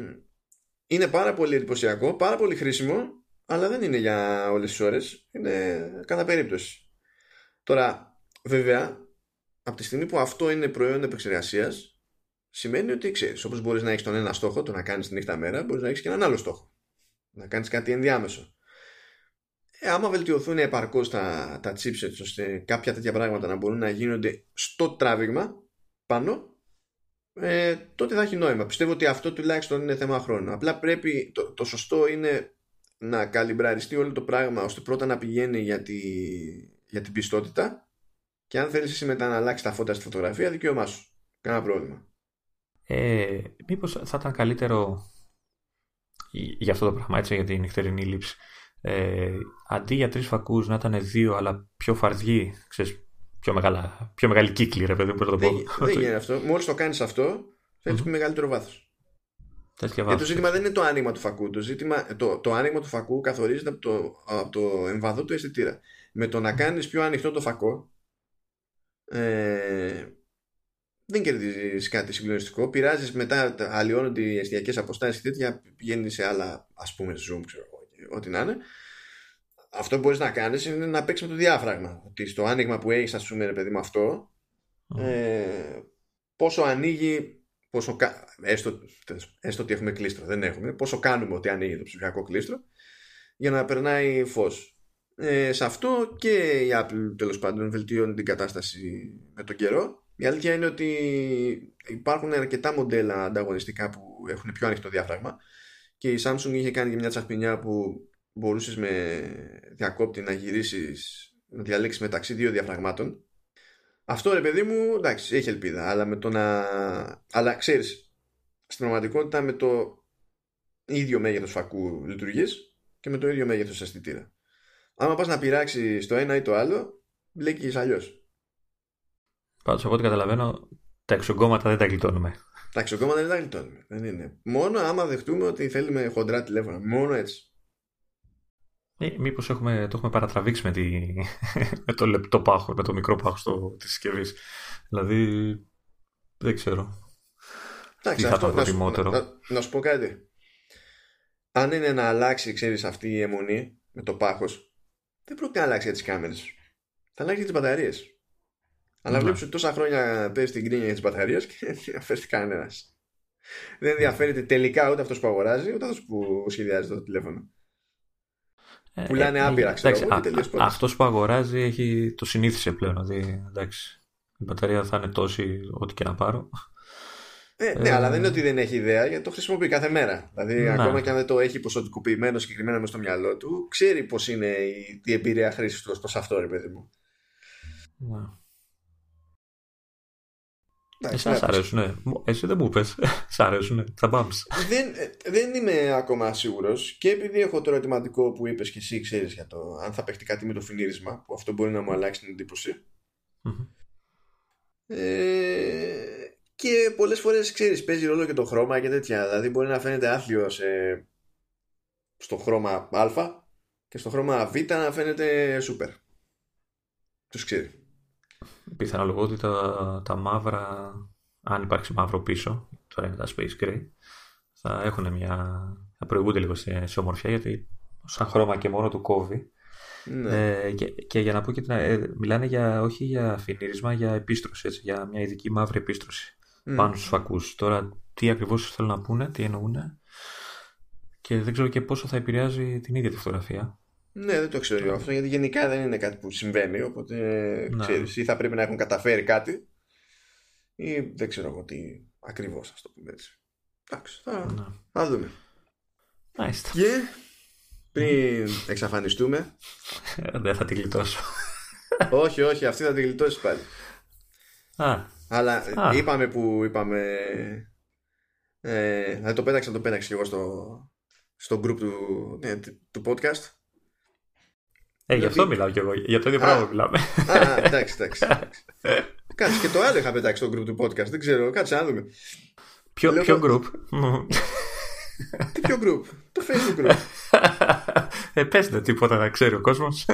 είναι πάρα πολύ εντυπωσιακό, πάρα πολύ χρήσιμο, αλλά δεν είναι για όλες τις ώρες. Είναι κατά περίπτωση. Τώρα, βέβαια, από τη στιγμή που αυτό είναι προϊόν επεξεργασίας, σημαίνει ότι ξέρεις, όπως μπορείς να έχεις τον ένα στόχο, το να κάνεις τη νύχτα μέρα, μπορείς να έχεις και έναν άλλο στόχο. Να κάνεις κάτι ενδιάμεσο. Ε, άμα βελτιωθούν επαρκώς τα, τα chipsets ώστε κάποια τέτοια πράγματα να μπορούν να γίνονται στο τράβηγμα πάνω, ε, τότε θα έχει νόημα. Πιστεύω ότι αυτό τουλάχιστον είναι θέμα χρόνου. Απλά πρέπει, το, το σωστό είναι να καλυμπραριστεί όλο το πράγμα ώστε πρώτα να πηγαίνει για, τη, για την πιστότητα, και αν θέλεις εσύ μετά να αλλάξεις τα φώτα στη φωτογραφία, δικαίωμά σου. Κανένα πρόβλημα. Ε, μήπως θα ήταν καλύτερο για αυτό το πράγμα, έτσι, για την νυχτερινή λήψη, Ε, αντί για τρεις φακούς να ήταν δύο, αλλά πιο φαρδιοί, ξέρεις, πιο, μεγάλα, πιο μεγάλη κύκλη, ρε παιδί μου, πρέπει να το πω. Δεν γίνεται αυτό. Μόλις το κάνεις αυτό, θέλεις mm-hmm. μεγαλύτερο βάθος. Και βάθος, το ζήτημα δεν είναι το άνοιγμα του φακού. Το, ζήτημα, το, το άνοιγμα του φακού καθορίζεται από το, από το εμβαδό του αισθητήρα. Με το να κάνεις πιο ανοιχτό το φακό, ε, δεν κερδίζεις κάτι συγκλονιστικό. Πειράζεις μετά, αλλοιώνονται οι εστιακές αποστάσεις και τέτοια, πηγαίνεις σε άλλα, ας πούμε, zoom, ξέρω. Ό,τι να είναι. Αυτό που μπορείς να κάνεις είναι να παίξεις με το διάφραγμα. Ότι στο άνοιγμα που έχεις, ας πούμε, ρε παιδί μου, αυτό, mm. ε, πόσο ανοίγει, πόσο, έστω, έστω ότι έχουμε κλείστρο, δεν έχουμε, πόσο κάνουμε ότι ανοίγει το ψηφιακό κλείστρο για να περνάει φως. Ε, σε αυτό και η Apple, τέλος πάντων, βελτιώνει την κατάσταση με τον καιρό. Η αλήθεια είναι ότι υπάρχουν αρκετά μοντέλα ανταγωνιστικά που έχουν πιο ανοιχτό διάφραγμα. Και η Samsung είχε κάνει και μια τσαχπινιά που μπορούσες με διακόπτη να γυρίσεις, να διαλέξεις μεταξύ δύο διαφραγμάτων. Αυτό, ρε παιδί μου, εντάξει, έχει ελπίδα, αλλά με το να... Αλλά ξέρεις, στην πραγματικότητα με το ίδιο μέγεθος φακού λειτουργείς και με το ίδιο μέγεθος αισθητήρα. Άμα πας να πειράξεις το ένα ή το άλλο, μπλέκεις αλλιώς. Πάντως, εγώ ό,τι καταλαβαίνω, τα εξογκώματα δεν τα γλιτώνουμε. Τα αξιοκόμματα δεν τα γλιτώνουμε. Δεν είναι. Μόνο άμα δεχτούμε ότι θέλουμε χοντρά τηλέφωνα. Μόνο έτσι. Ε, μήπως έχουμε, το έχουμε παρατραβήξει με, τη, με το λεπτό πάχος, με το μικρό πάχος της συσκευής. Δηλαδή, δεν ξέρω. Εντάξει, τι θα αυτό, ήταν προτιμότερο. Να, να, να σου πω κάτι. Αν είναι να αλλάξει, ξέρεις, αυτή η αιμονή με το πάχος, δεν πρόκειται να αλλάξει τις κάμερες. Θα αλλάξει τις μπαταρίες. Αλλά βλέπεις ότι τόσα χρόνια παίζει την γκρίνια για τις μπαταρίες και δεν ενδιαφέρει κανένας. Δεν ενδιαφέρεται τελικά ούτε αυτός που αγοράζει, ούτε αυτός που σχεδιάζει το τηλέφωνο. Ε, Πουλάνε ε, άπειρα, ξέρω εγώ. Αυτός που αγοράζει έχει, το συνήθισε πλέον. Δηλαδή, εντάξει, η μπαταρία θα είναι τόση, ό,τι και να πάρω. Ε, ναι, ε, αλλά δεν είναι ότι δεν έχει ιδέα, γιατί το χρησιμοποιεί κάθε μέρα. Δηλαδή, ναι. Ακόμα και αν δεν το έχει ποσοτικοποιημένο συγκεκριμένα μέσα στο μυαλό του, ξέρει πώς είναι η, η εμπειρία χρήσης του ως αυτό, ρε παιδί μου. Ναι. Εσάς αρέσουνε. Εσύ δεν μου είπες. Σ' αρέσουνε. Θα πάμε. Δεν, δεν είμαι ακόμα σίγουρος, και επειδή έχω το ερωτηματικό που είπες και εσύ, ξέρεις, για το αν θα παίχτει κάτι με το φινίρισμα, που αυτό μπορεί να μου αλλάξει την εντύπωση. Mm-hmm. Ε, και πολλές φορές, ξέρεις, παίζει ρόλο και το χρώμα και τέτοια. Δηλαδή μπορεί να φαίνεται άθλιο σε, στο χρώμα Α, και στο χρώμα Β να φαίνεται super. Τους ξέρει. Πιθανολογότητα τα μαύρα, αν υπάρξει μαύρο πίσω, τώρα είναι τα space gray, θα έχουν μια, θα προηγούνται λίγο σε, σε ομορφιά, γιατί σαν χρώμα και μόνο του κόβει. Ναι. Ε, και, και για να πω και την, ε, μιλάνε για, όχι για φινίρισμα, για επίστρωση, έτσι, για μια ειδική μαύρη επίστρωση mm. πάνω στους φακούς. Τώρα τι ακριβώς θέλουν να πούνε, τι εννοούνε, και δεν ξέρω και πόσο θα επηρεάζει την ίδια τη φωτογραφία. Ναι, δεν το ξέρω αυτό, γιατί γενικά δεν είναι κάτι που συμβαίνει, οπότε ναι. Ξέρεις, ή θα πρέπει να έχουν καταφέρει κάτι ή δεν ξέρω εγώ τι ακριβώς, ας το πούμε έτσι. Εντάξει, θα, ναι. θα δούμε. Μάλιστα. Και πριν εξαφανιστούμε δεν θα τη γλιτώσω. Όχι, όχι, αυτή θα τη γλιτώσει πάλι. Α, Αλλά α. είπαμε που είπαμε, ε, θα το πέταξα, το πέταξα και εγώ στο, στο group του, ναι, του podcast. Ε, γι' αυτό μιλάω κι εγώ. Για το ίδιο πράγμα μιλάμε. Α, εντάξει, εντάξει. Κάτσε, και το άλλο είχα πετάξει στο group του podcast. Δεν ξέρω, κάτσε να δούμε. Ποιο group? Τι ποιο group? Το Facebook group. Ε, πες δε τίποτα να ξέρει ο κόσμος.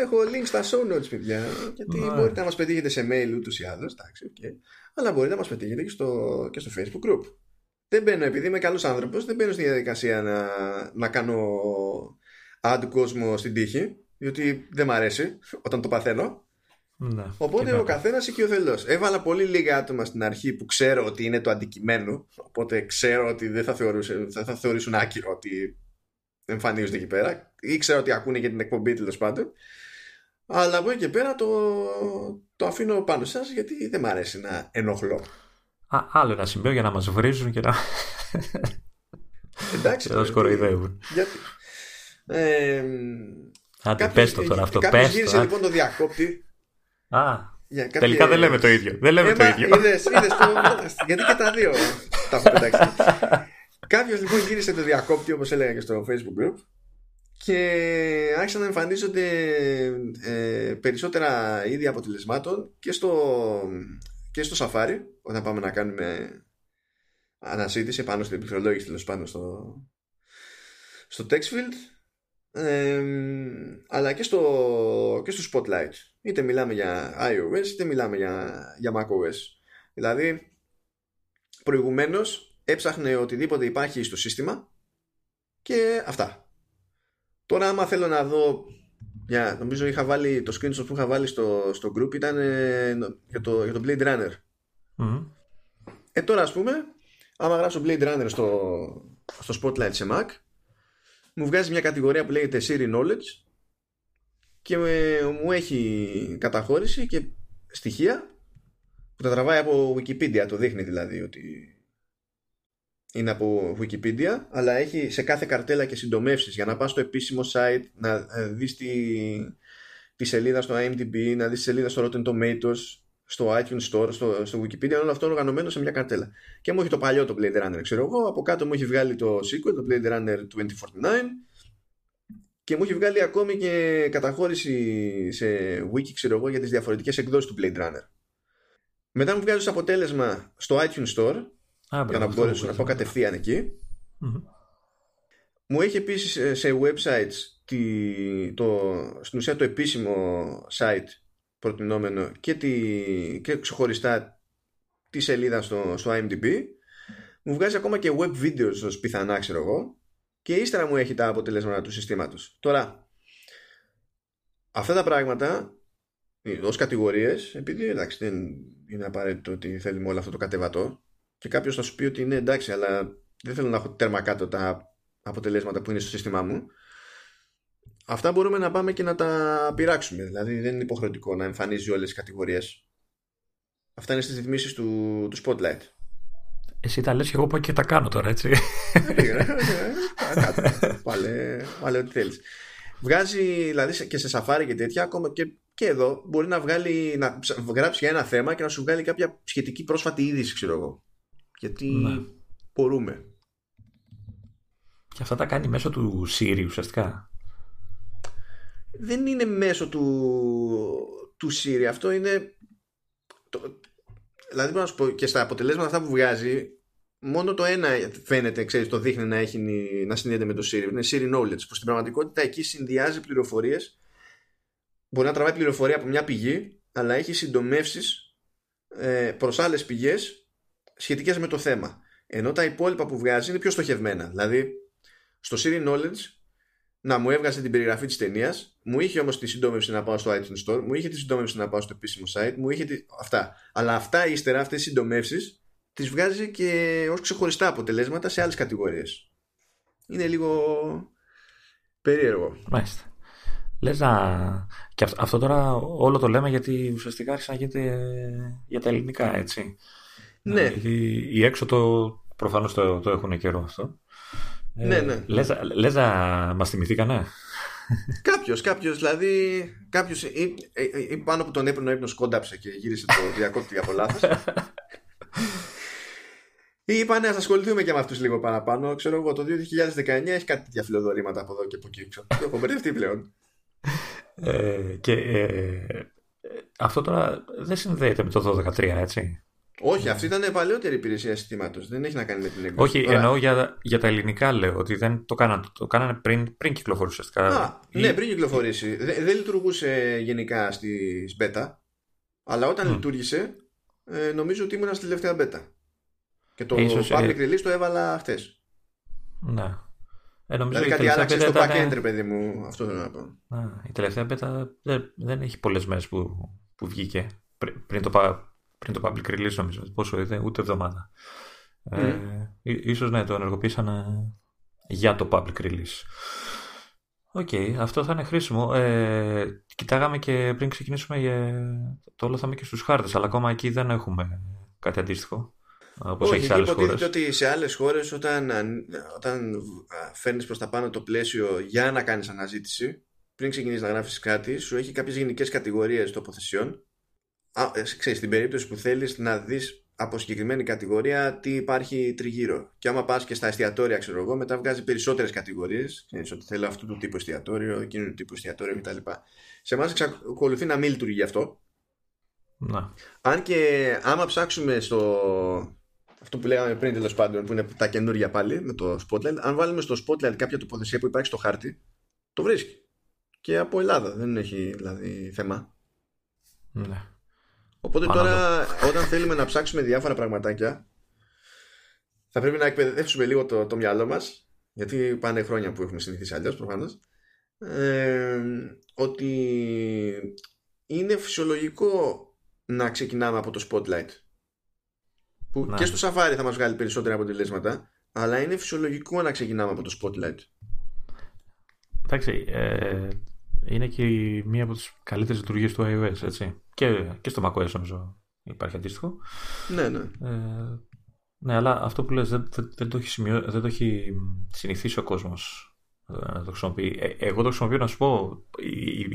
Έχω link στα show notes, παιδιά. Γιατί μπορείτε να μας πετύχετε σε mail ούτως ή άλλως. Αλλά μπορείτε να μας πετύχετε και στο Facebook group. Δεν μπαίνω, επειδή είμαι καλός άνθρωπος, δεν μπαίνω στη διαδικασία να κάνω άντου κόσμο στην τύχη, διότι δεν μ' αρέσει όταν το παθαίνω. Ναι, οπότε ο καθένας οικειοθελώς. Έβαλα πολύ λίγα άτομα στην αρχή που ξέρω ότι είναι το αντικειμένο, οπότε ξέρω ότι δεν θα, θεωρούσε, θα, θα θεωρήσουν άκυρο ότι εμφανίζονται εκεί πέρα. Ήξερα ότι ακούνε για την εκπομπή, τέλος πάντων. Αλλά από εκεί και πέρα το, το αφήνω πάνω σας, γιατί δεν μ' αρέσει να ενοχλώ. Α, άλλο ένα σημείο για να μας βρίζουν και να. Εντάξει. Να μας κοροϊδεύουν. Γιατί. Ε, Άντε, κάποιος, πες το τώρα αυτό. Κάποιος πες γύρισε το, λοιπόν το διακόπτη. Α, κάποιοι... τελικά δεν λέμε το ίδιο. Δεν λέμε ε, το ίδιο. Είδες, είδες το... γιατί και τα δύο τα έχω πετάξει. Κάποιος λοιπόν γύρισε το διακόπτη, όπως έλεγα και στο Facebook group, και άρχισαν να εμφανίζονται ε, περισσότερα είδη αποτελεσμάτων και στο, και στο Safari, όταν πάμε να κάνουμε αναζήτηση πάνω στην πληκτρολόγηση, τέλος πάντων στο, στο text field, ε, αλλά και στο, και στο Spotlight. Είτε μιλάμε για iOS είτε μιλάμε για, για macOS. Δηλαδή προηγουμένως έψαχνε οτιδήποτε υπάρχει στο σύστημα και αυτά. Τώρα άμα θέλω να δω, yeah, νομίζω είχα βάλει το screenshot που είχα βάλει στο, στο group, ήταν ε, για, το, για το Blade Runner. Mm-hmm. Ε, τώρα ας πούμε, άμα γράψω Blade Runner στο, στο Spotlight σε Mac, μου βγάζει μια κατηγορία που λέγεται Siri Knowledge και με, μου έχει καταχώρηση και στοιχεία που τα τραβάει από Wikipedia, το δείχνει δηλαδή ότι... είναι από Wikipedia, αλλά έχει σε κάθε καρτέλα και συντομεύσεις για να πας στο επίσημο site, να δεις τη, τη σελίδα στο IMDb, να δεις τη σελίδα στο Rotten Tomatoes, στο iTunes Store, στο, στο Wikipedia, όλο αυτό οργανωμένο σε μια καρτέλα. Και μου έχει το παλιό το Blade Runner, ξέρω εγώ, από κάτω μου έχει βγάλει το sequel, το Blade Runner είκοσι σαράντα εννιά, και μου έχει βγάλει ακόμη και καταχώρηση σε wiki, ξέρω εγώ, για τις διαφορετικές εκδόσεις του Blade Runner. Μετά μου βγάζει ως αποτέλεσμα στο iTunes Store, Α, για να μπορέσω να πάω κατευθείαν εκεί. Mm-hmm. Μου έχει επίσης σε websites τη, το, στην ουσία το επίσημο site προτινόμενο και, τη, και ξεχωριστά τη σελίδα στο, στο IMDb. Μου βγάζει ακόμα και web videos ως πιθανά, ξέρω εγώ, και ύστερα μου έχει τα αποτελέσματα του συστήματος. Τώρα αυτά τα πράγματα ως κατηγορίες, επειδή εντάξει δεν είναι απαραίτητο ότι θέλουμε όλο αυτό το κατεβατό. Και κάποιος θα σου πει ότι είναι εντάξει, αλλά δεν θέλω να έχω τέρμα κάτω τα αποτελέσματα που είναι στο σύστημά μου. Αυτά μπορούμε να πάμε και να τα πειράξουμε. Δηλαδή δεν είναι υποχρεωτικό να εμφανίζει όλες τις κατηγορίες. Αυτά είναι στις ρυθμίσεις του, του Spotlight. Εσύ τα λες και εγώ πάω και τα κάνω τώρα, έτσι. Πάλε ό,τι θέλεις. Βγάζει δηλαδή και σε Safari και τέτοια, ακόμα και, και εδώ μπορεί να, βγάλει, να γράψει για ένα θέμα και να σου βγάλει κάποια σχετική πρόσφατη είδηση, ξέρω εγώ. Γιατί ναι. Μπορούμε. Και αυτά τα κάνει μέσω του Siri ουσιαστικά. Δεν είναι μέσω του, του Siri. Αυτό είναι το... Δηλαδή μπορώ να σου πω, και στα αποτελέσματα αυτά που βγάζει, μόνο το ένα φαίνεται, ξέρεις, το δείχνει να, έχει, να συνδέεται με το Siri. Είναι Siri Knowledge, που στην πραγματικότητα εκεί συνδυάζει πληροφορίες. Μπορεί να τραβάει πληροφορία από μια πηγή, αλλά έχει συντομεύσεις ε, προς άλλες πηγές σχετικές με το θέμα. Ενώ τα υπόλοιπα που βγάζει είναι πιο στοχευμένα. Δηλαδή, στο Siri Knowledge να μου έβγαζε την περιγραφή της ταινίας, μου είχε όμως τη συντόμευση να πάω στο iTunes Store, μου είχε τη συντόμευση να πάω στο επίσημο site, μου είχε τη... αυτά. Αλλά αυτά ύστερα, αυτές οι συντομεύσεις, τις βγάζει και ως ξεχωριστά αποτελέσματα σε άλλες κατηγορίες. Είναι λίγο περίεργο. Μάλιστα. Λες να... Και αυτό τώρα όλο το λέμε γιατί ουσιαστικά άρχισε να γίνεται για τα ελληνικά, έτσι. Ναι. Γιατί οι έξω το προφανώς το, το έχουν καιρό αυτό. Ναι, ναι. Λες να μας θυμηθήκανε. Κάποιος, κάποιος δηλαδή, κάποιος ή, ή, ή πάνω από τον έπαιρνο έπαιρνος κόνταψε και γύρισε το διακόπτη από λάθος. Ή είπανε ας ασχοληθούμε και με αυτούς λίγο παραπάνω. Ξέρω εγώ, το δύο χιλιάδες δεκαεννιά έχει κάτι τέτοια φιλοδορήματα από εδώ και από εκεί. Το έχω μπερδευτεί πλέον. Ε, και ε, αυτό τώρα δεν συνδέεται με το δώδεκα τρία, έτσι. Όχι, αυτή ήταν παλαιότερη υπηρεσία συστήματος. Δεν έχει να κάνει με την ελληνική. Όχι, τώρα... εννοώ για, για τα ελληνικά λέω ότι δεν το κάνανε. Το κάνανε πριν, πριν κυκλοφορήσει. Α, ή... ναι, πριν κυκλοφορήσει. Δεν, δεν λειτουργούσε γενικά στις beta, αλλά όταν mm. λειτουργήσε, ε, νομίζω ότι ήμουν στη τελευταία beta. Και το ίσως, public release ε... το έβαλα χτες. Ναι. Ε, δηλαδή κάτι άλλαξε στο backend, ήταν... παιδί μου. Αυτό θέλω να πω. Α, η τελευταία beta δεν, δεν έχει πολλές μέρες που, που βγήκε πριν, πριν το πα... πριν το public release, νομίζω, πόσο είδε, ούτε εβδομάδα. Mm. Ε, ίσως ναι, το ενεργοποίησαν για το public release. Οκ, okay, αυτό θα είναι χρήσιμο. Ε, κοιτάγαμε και πριν ξεκινήσουμε για... το όλο θα είμαι και στους χάρτες, αλλά ακόμα εκεί δεν έχουμε κάτι αντίστοιχο. Όπως όχι, εκεί υποτίθεται ότι σε άλλες χώρες όταν, όταν φέρνεις προς τα πάνω το πλαίσιο για να κάνεις αναζήτηση, πριν ξεκινήσεις να γράφεις κάτι, σου έχει κάποιες γενικές κατηγορίες τοποθεσιών. Α, ξέρεις, στην περίπτωση που θέλεις να δεις από συγκεκριμένη κατηγορία τι υπάρχει τριγύρω. Και άμα πας και στα εστιατόρια, ξέρω εγώ, μετά βγάζει περισσότερες κατηγορίες. Ξέρεις ότι θέλω αυτό το τύπο εστιατόριο, εκείνο το τύπο εστιατόριο κτλ. Σε εμάς εξακολουθεί να μην λειτουργεί γι' αυτό. Να. Αν και άμα ψάξουμε στο αυτό που λέγαμε πριν, τέλος πάντων, που είναι τα καινούργια πάλι με το Spotlight, αν βάλουμε στο Spotlight κάποια τοποθεσία που υπάρχει στο χάρτη, το βρίσκει. Και από Ελλάδα δεν έχει δηλαδή θέμα. Ναι. Οπότε πάνω τώρα το. Όταν θέλουμε να ψάξουμε διάφορα πραγματάκια, θα πρέπει να εκπαιδεύσουμε λίγο το, το μυαλό μας, γιατί πάνε χρόνια που έχουμε συνηθίσει αλλιώς προφανώς, ε, ότι είναι φυσιολογικό να ξεκινάμε από το Spotlight που να. Και στο Safari θα μας βγάλει περισσότερα αποτελέσματα, αλλά είναι φυσιολογικό να ξεκινάμε από το Spotlight. Εντάξει, ε, είναι και μία από τις καλύτερες λειτουργίες του iOS, έτσι, και, και στο macOS νομίζω υπάρχει αντίστοιχο. Ναι, ναι. Ε, ναι, αλλά αυτό που λες δεν, δεν, το έχει σημειώ, δεν το έχει συνηθίσει ο κόσμος να το χρησιμοποιεί. Ε, εγώ το χρησιμοποιώ να σου πω,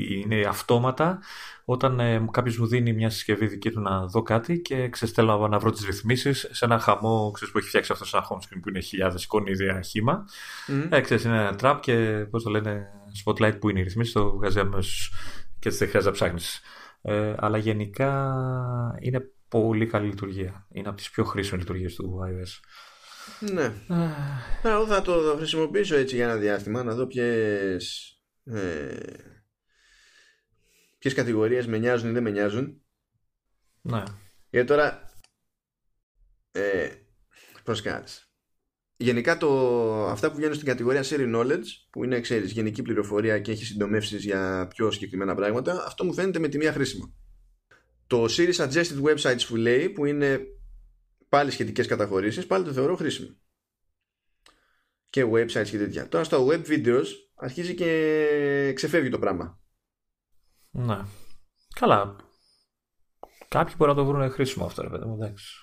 είναι αυτόματα όταν ε, κάποιος μου δίνει μια συσκευή δική του να δω κάτι και ξεστέλνω να βρω τις ρυθμίσεις σε ένα χαμό, ξέρεις, που έχει φτιάξει αυτό σαν home screen που είναι χιλιάδες εικονίδια χήμα. Mm. Ε, ξέρεις, είναι ένα trap και πώς το λένε, spotlight που είναι οι ρυθμίσεις, το βγάζει αμέσως και δεν χρειάζεται να ψάχνεις. Ε, αλλά γενικά είναι πολύ καλή λειτουργία. Είναι από τις πιο χρήσιμες λειτουργίες του iOS. Ναι. Εγώ θα το χρησιμοποιήσω έτσι για ένα διάστημα, να δω ποιες ε, ποιες κατηγορίες με νοιάζουν ή δεν με νοιάζουν. Ναι. Γιατί τώρα ε, προσκάτς. Γενικά το, αυτά που βγαίνουν στην κατηγορία Siri Knowledge, που είναι, ξέρεις, γενική πληροφορία και έχει συντομεύσεις για πιο συγκεκριμένα πράγματα, αυτό μου φαίνεται με τη μία χρήσιμο. Το Siri Suggested Websites που λέει, που είναι πάλι σχετικές καταχωρήσεις, πάλι το θεωρώ χρήσιμο. Και websites και τέτοια. Τώρα στα web videos αρχίζει και ξεφεύγει το πράγμα. Ναι. Καλά. Κάποιοι μπορεί να το βρουν χρήσιμο αυτό, ρε παιδί μου, εντάξει.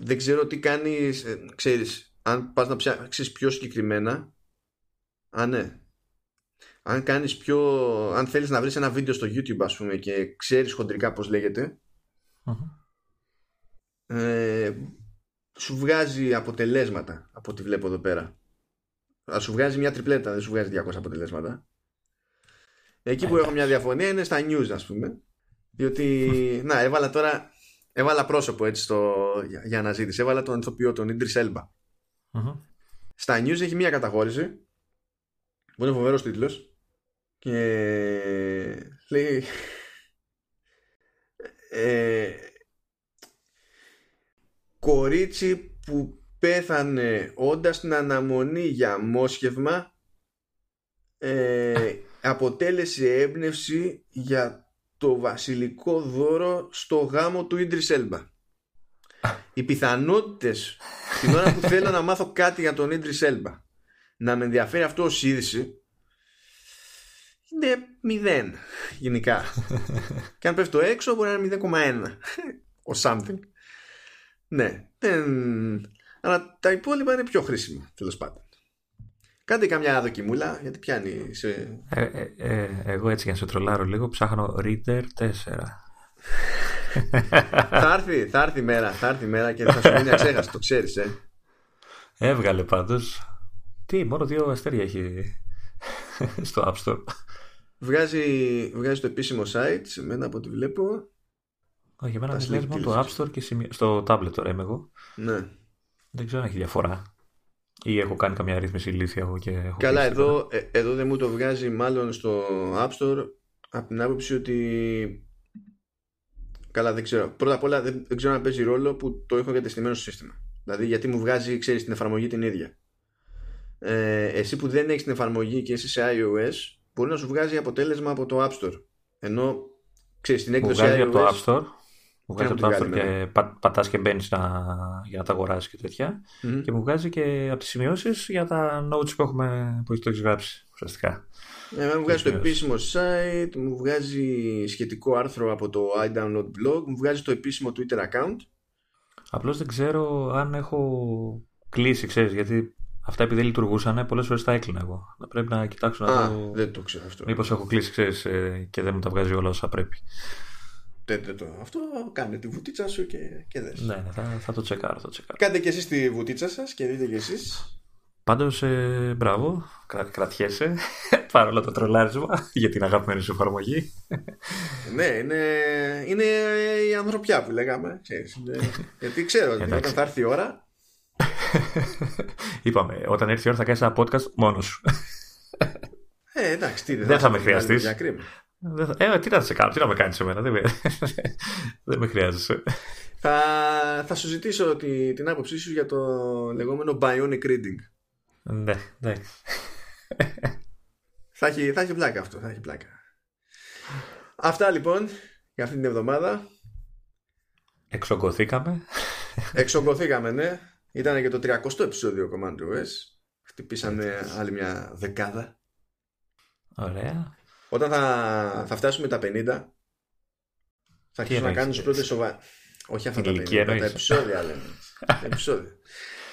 Δεν ξέρω τι κάνεις, ε, ξέρεις, αν πας να ψάξεις πιο συγκεκριμένα. Α, ναι. Αν κάνεις πιο... αν θέλεις να βρεις ένα βίντεο στο YouTube, ας πούμε, και ξέρεις χοντρικά πώς λέγεται, uh-huh. Ε, σου βγάζει αποτελέσματα από ό,τι βλέπω εδώ πέρα. Α, σου βγάζει μια τριπλέτα, δεν σου βγάζει διακόσια αποτελέσματα. Εκεί που έχω μια διαφωνία είναι στα news, ας πούμε. Διότι, να, έβαλα τώρα έβαλα πρόσωπο έτσι στο, για, για αναζήτηση. Έβαλα τον ηθοποιό, τον Idris Elba. Uh-huh. Στα news έχει μια καταχώρηση που είναι φοβερός τίτλος και λέει ε, κορίτσι που πέθανε όντας στην αναμονή για μόσχευμα ε, αποτέλεσε έμπνευση για το βασιλικό δώρο στο γάμο του Idris Elba. Οι πιθανότητες την ώρα που θέλω να μάθω κάτι για τον Idris Elba να με ενδιαφέρει αυτό ως είδηση είναι μηδέν γενικά. Και αν πέφτω έξω μπορεί να είναι μηδέν κόμμα ένα or something. Ναι, δεν... αλλά τα υπόλοιπα είναι πιο χρήσιμα, τέλος πάντων. Κάντε καμιά δοκιμούλα, γιατί πιάνει. Σε... Ε, ε, ε, εγώ έτσι για να σε τρολάρω λίγο, ψάχνω Reader τέσσερα. θα, έρθει, θα έρθει η μέρα, θα έρθει η μέρα και θα σου γίνει αξέχαστο, το ξέρεις, ε. Έβγαλε πάντως. Τι, μόνο δύο αστέρια έχει στο App Store. Βγάζει, βγάζει το επίσημο site, σε μένα από ό,τι βλέπω. Για μένα δεν λες μόνο το App Store και σημεία... στο tablet τώρα είμαι εγώ. Ναι. Δεν ξέρω αν έχει διαφορά. Ή έχω κάνει καμιά ρύθμιση ηλίθια εγώ και έχω... Καλά, εδώ, ε, εδώ δεν μου το βγάζει μάλλον στο App Store από την άποψη ότι... Καλά, δεν ξέρω. Πρώτα απ' όλα δεν, δεν ξέρω αν παίζει ρόλο που το έχω εγκατεστημένο στο σύστημα. Δηλαδή γιατί μου βγάζει, ξέρεις, την εφαρμογή την ίδια. Ε, εσύ που δεν έχεις την εφαρμογή και είσαι σε iOS, μπορεί να σου βγάζει αποτέλεσμα από το App Store. Ενώ, ξέρεις, την έκδοση iOS... από το App Store. Μου βγάζει από το App Store και πα, πατάς και μπαίνεις να, για να τα αγοράσεις και τέτοια. Mm-hmm. Και μου βγάζει και από τις σημειώσεις για τα notes που, έχουμε, που το έχεις γράψει ουσιαστικά. Εμένα μου βγάζει το επίσημο site, μου βγάζει σχετικό άρθρο από το iDownload blog, μου βγάζει το επίσημο Twitter account. Απλώς δεν ξέρω αν έχω κλείσει, ξέρεις, γιατί αυτά επειδή δεν λειτουργούσαν, πολλές φορές τα έκλεινα εγώ. Να πρέπει να κοιτάξω να Α, δω... δεν το ξέρω αυτό. Μήπως έχω κλείσει, ξέρεις, και δεν μου τα βγάζει όλα όσα πρέπει. Δεν το... Αυτό κάνε τη βουτίτσα σου και, και δες. Ναι, θα, θα το τσεκάρω, το τσεκάρω. Κάντε κι εσείς τη βουτίτσα σας και δείτε κι εσείς. Πάντως, ε, μπράβο, κρα, κρατιέσαι παρόλο το τρολάρισμα για την αγαπημένη σου εφαρμογή. Ναι, είναι, είναι η ανθρωπιά που λέγαμε. Ξέρεις, είναι, γιατί ξέρω ότι όταν θα έρθει η ώρα. Είπαμε, όταν έρθει η ώρα θα κάνεις ένα podcast μόνος σου. Ε, εντάξει, τι, δεν θα, θα με χρειαστείς. Θα... Ε, τι να σε κάνω, τι να με κάνεις εμένα, δεν με, δεν με χρειάζεσαι. Θα, θα σου ζητήσω τη, την άποψή σου για το λεγόμενο bionic reading. Ναι, ναι. Θα έχει, θα έχει πλάκα αυτό, θα έχει πλάκα. Αυτά λοιπόν για αυτή την εβδομάδα. Εξογκωθήκαμε. Εξογκωθήκαμε, ναι. Ήταν και το τριακοστό επεισόδιο Command O S. Χτυπήσαμε άλλη μια δεκάδα. Ωραία. Όταν θα, θα φτάσουμε τα πενήντα, θα αρχίσουμε να κάνουμε τις πρώτες σοβαρές. Όχι αυτά τα πενήντα, τα επεισόδια λέμε. Τα επεισόδια.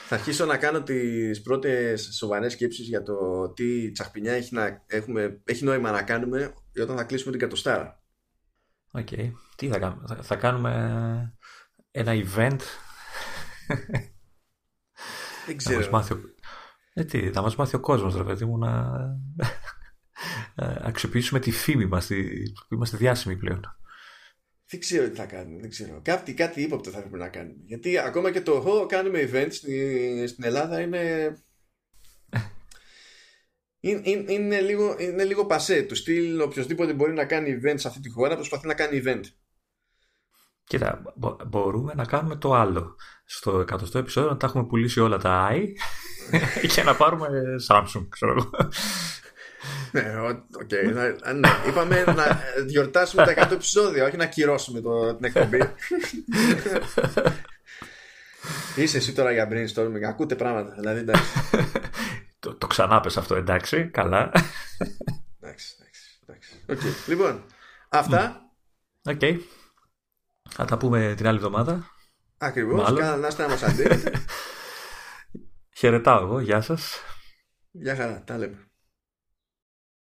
Θα αρχίσω να κάνω τις πρώτες σοβαρές σκέψεις για το τι τσαχπινιά έχει, να έχουμε, έχει νόημα να κάνουμε όταν θα κλείσουμε την κατοστάρα. Οκ. Okay. Τι θα κάνουμε. Θα, θα κάνουμε ένα event. Δεν ξέρω. Θα μας μάθει ο, ε, τι, θα μας μάθει ο κόσμος, ρε παιδί μου, να αξιοποιήσουμε τη φήμη μας. Τη, είμαστε διάσημοι πλέον. Δεν ξέρω τι θα κάνουμε, δεν ξέρω. Κάτι, κάτι ύποπτο θα πρέπει να κάνουμε. Γιατί ακόμα και το oh, κάνουμε events στην, στην Ελλάδα είναι... είναι, είναι, είναι, λίγο, είναι λίγο πασέ. Του στυλ οποιοδήποτε μπορεί να κάνει event σε αυτή τη χώρα προσπαθεί να κάνει event. Κοίτα, μπο, μπορούμε να κάνουμε το άλλο. Στο εκατοστό επεισόδιο να τα έχουμε πουλήσει όλα τα i και να πάρουμε Samsung, ξέρω εγώ. Ναι, okay. να, ναι. Είπαμε να διορτάσουμε τα εκατό επεισόδια, όχι να κυρώσουμε το, την εκπομπή. Είσαι εσύ τώρα για brainstorming, ακούτε πράγματα. Δηλαδή, εντάξει. το, το ξανάπες αυτό, εντάξει, καλά. εντάξει, εντάξει, εντάξει. Okay. Λοιπόν, αυτά. Οκ. Okay. Θα τα πούμε την άλλη εβδομάδα. Ακριβώς, να είστε να μας αντέχετε. Χαιρετάω εγώ, γεια σας. Γεια χαρά, τα λέμε.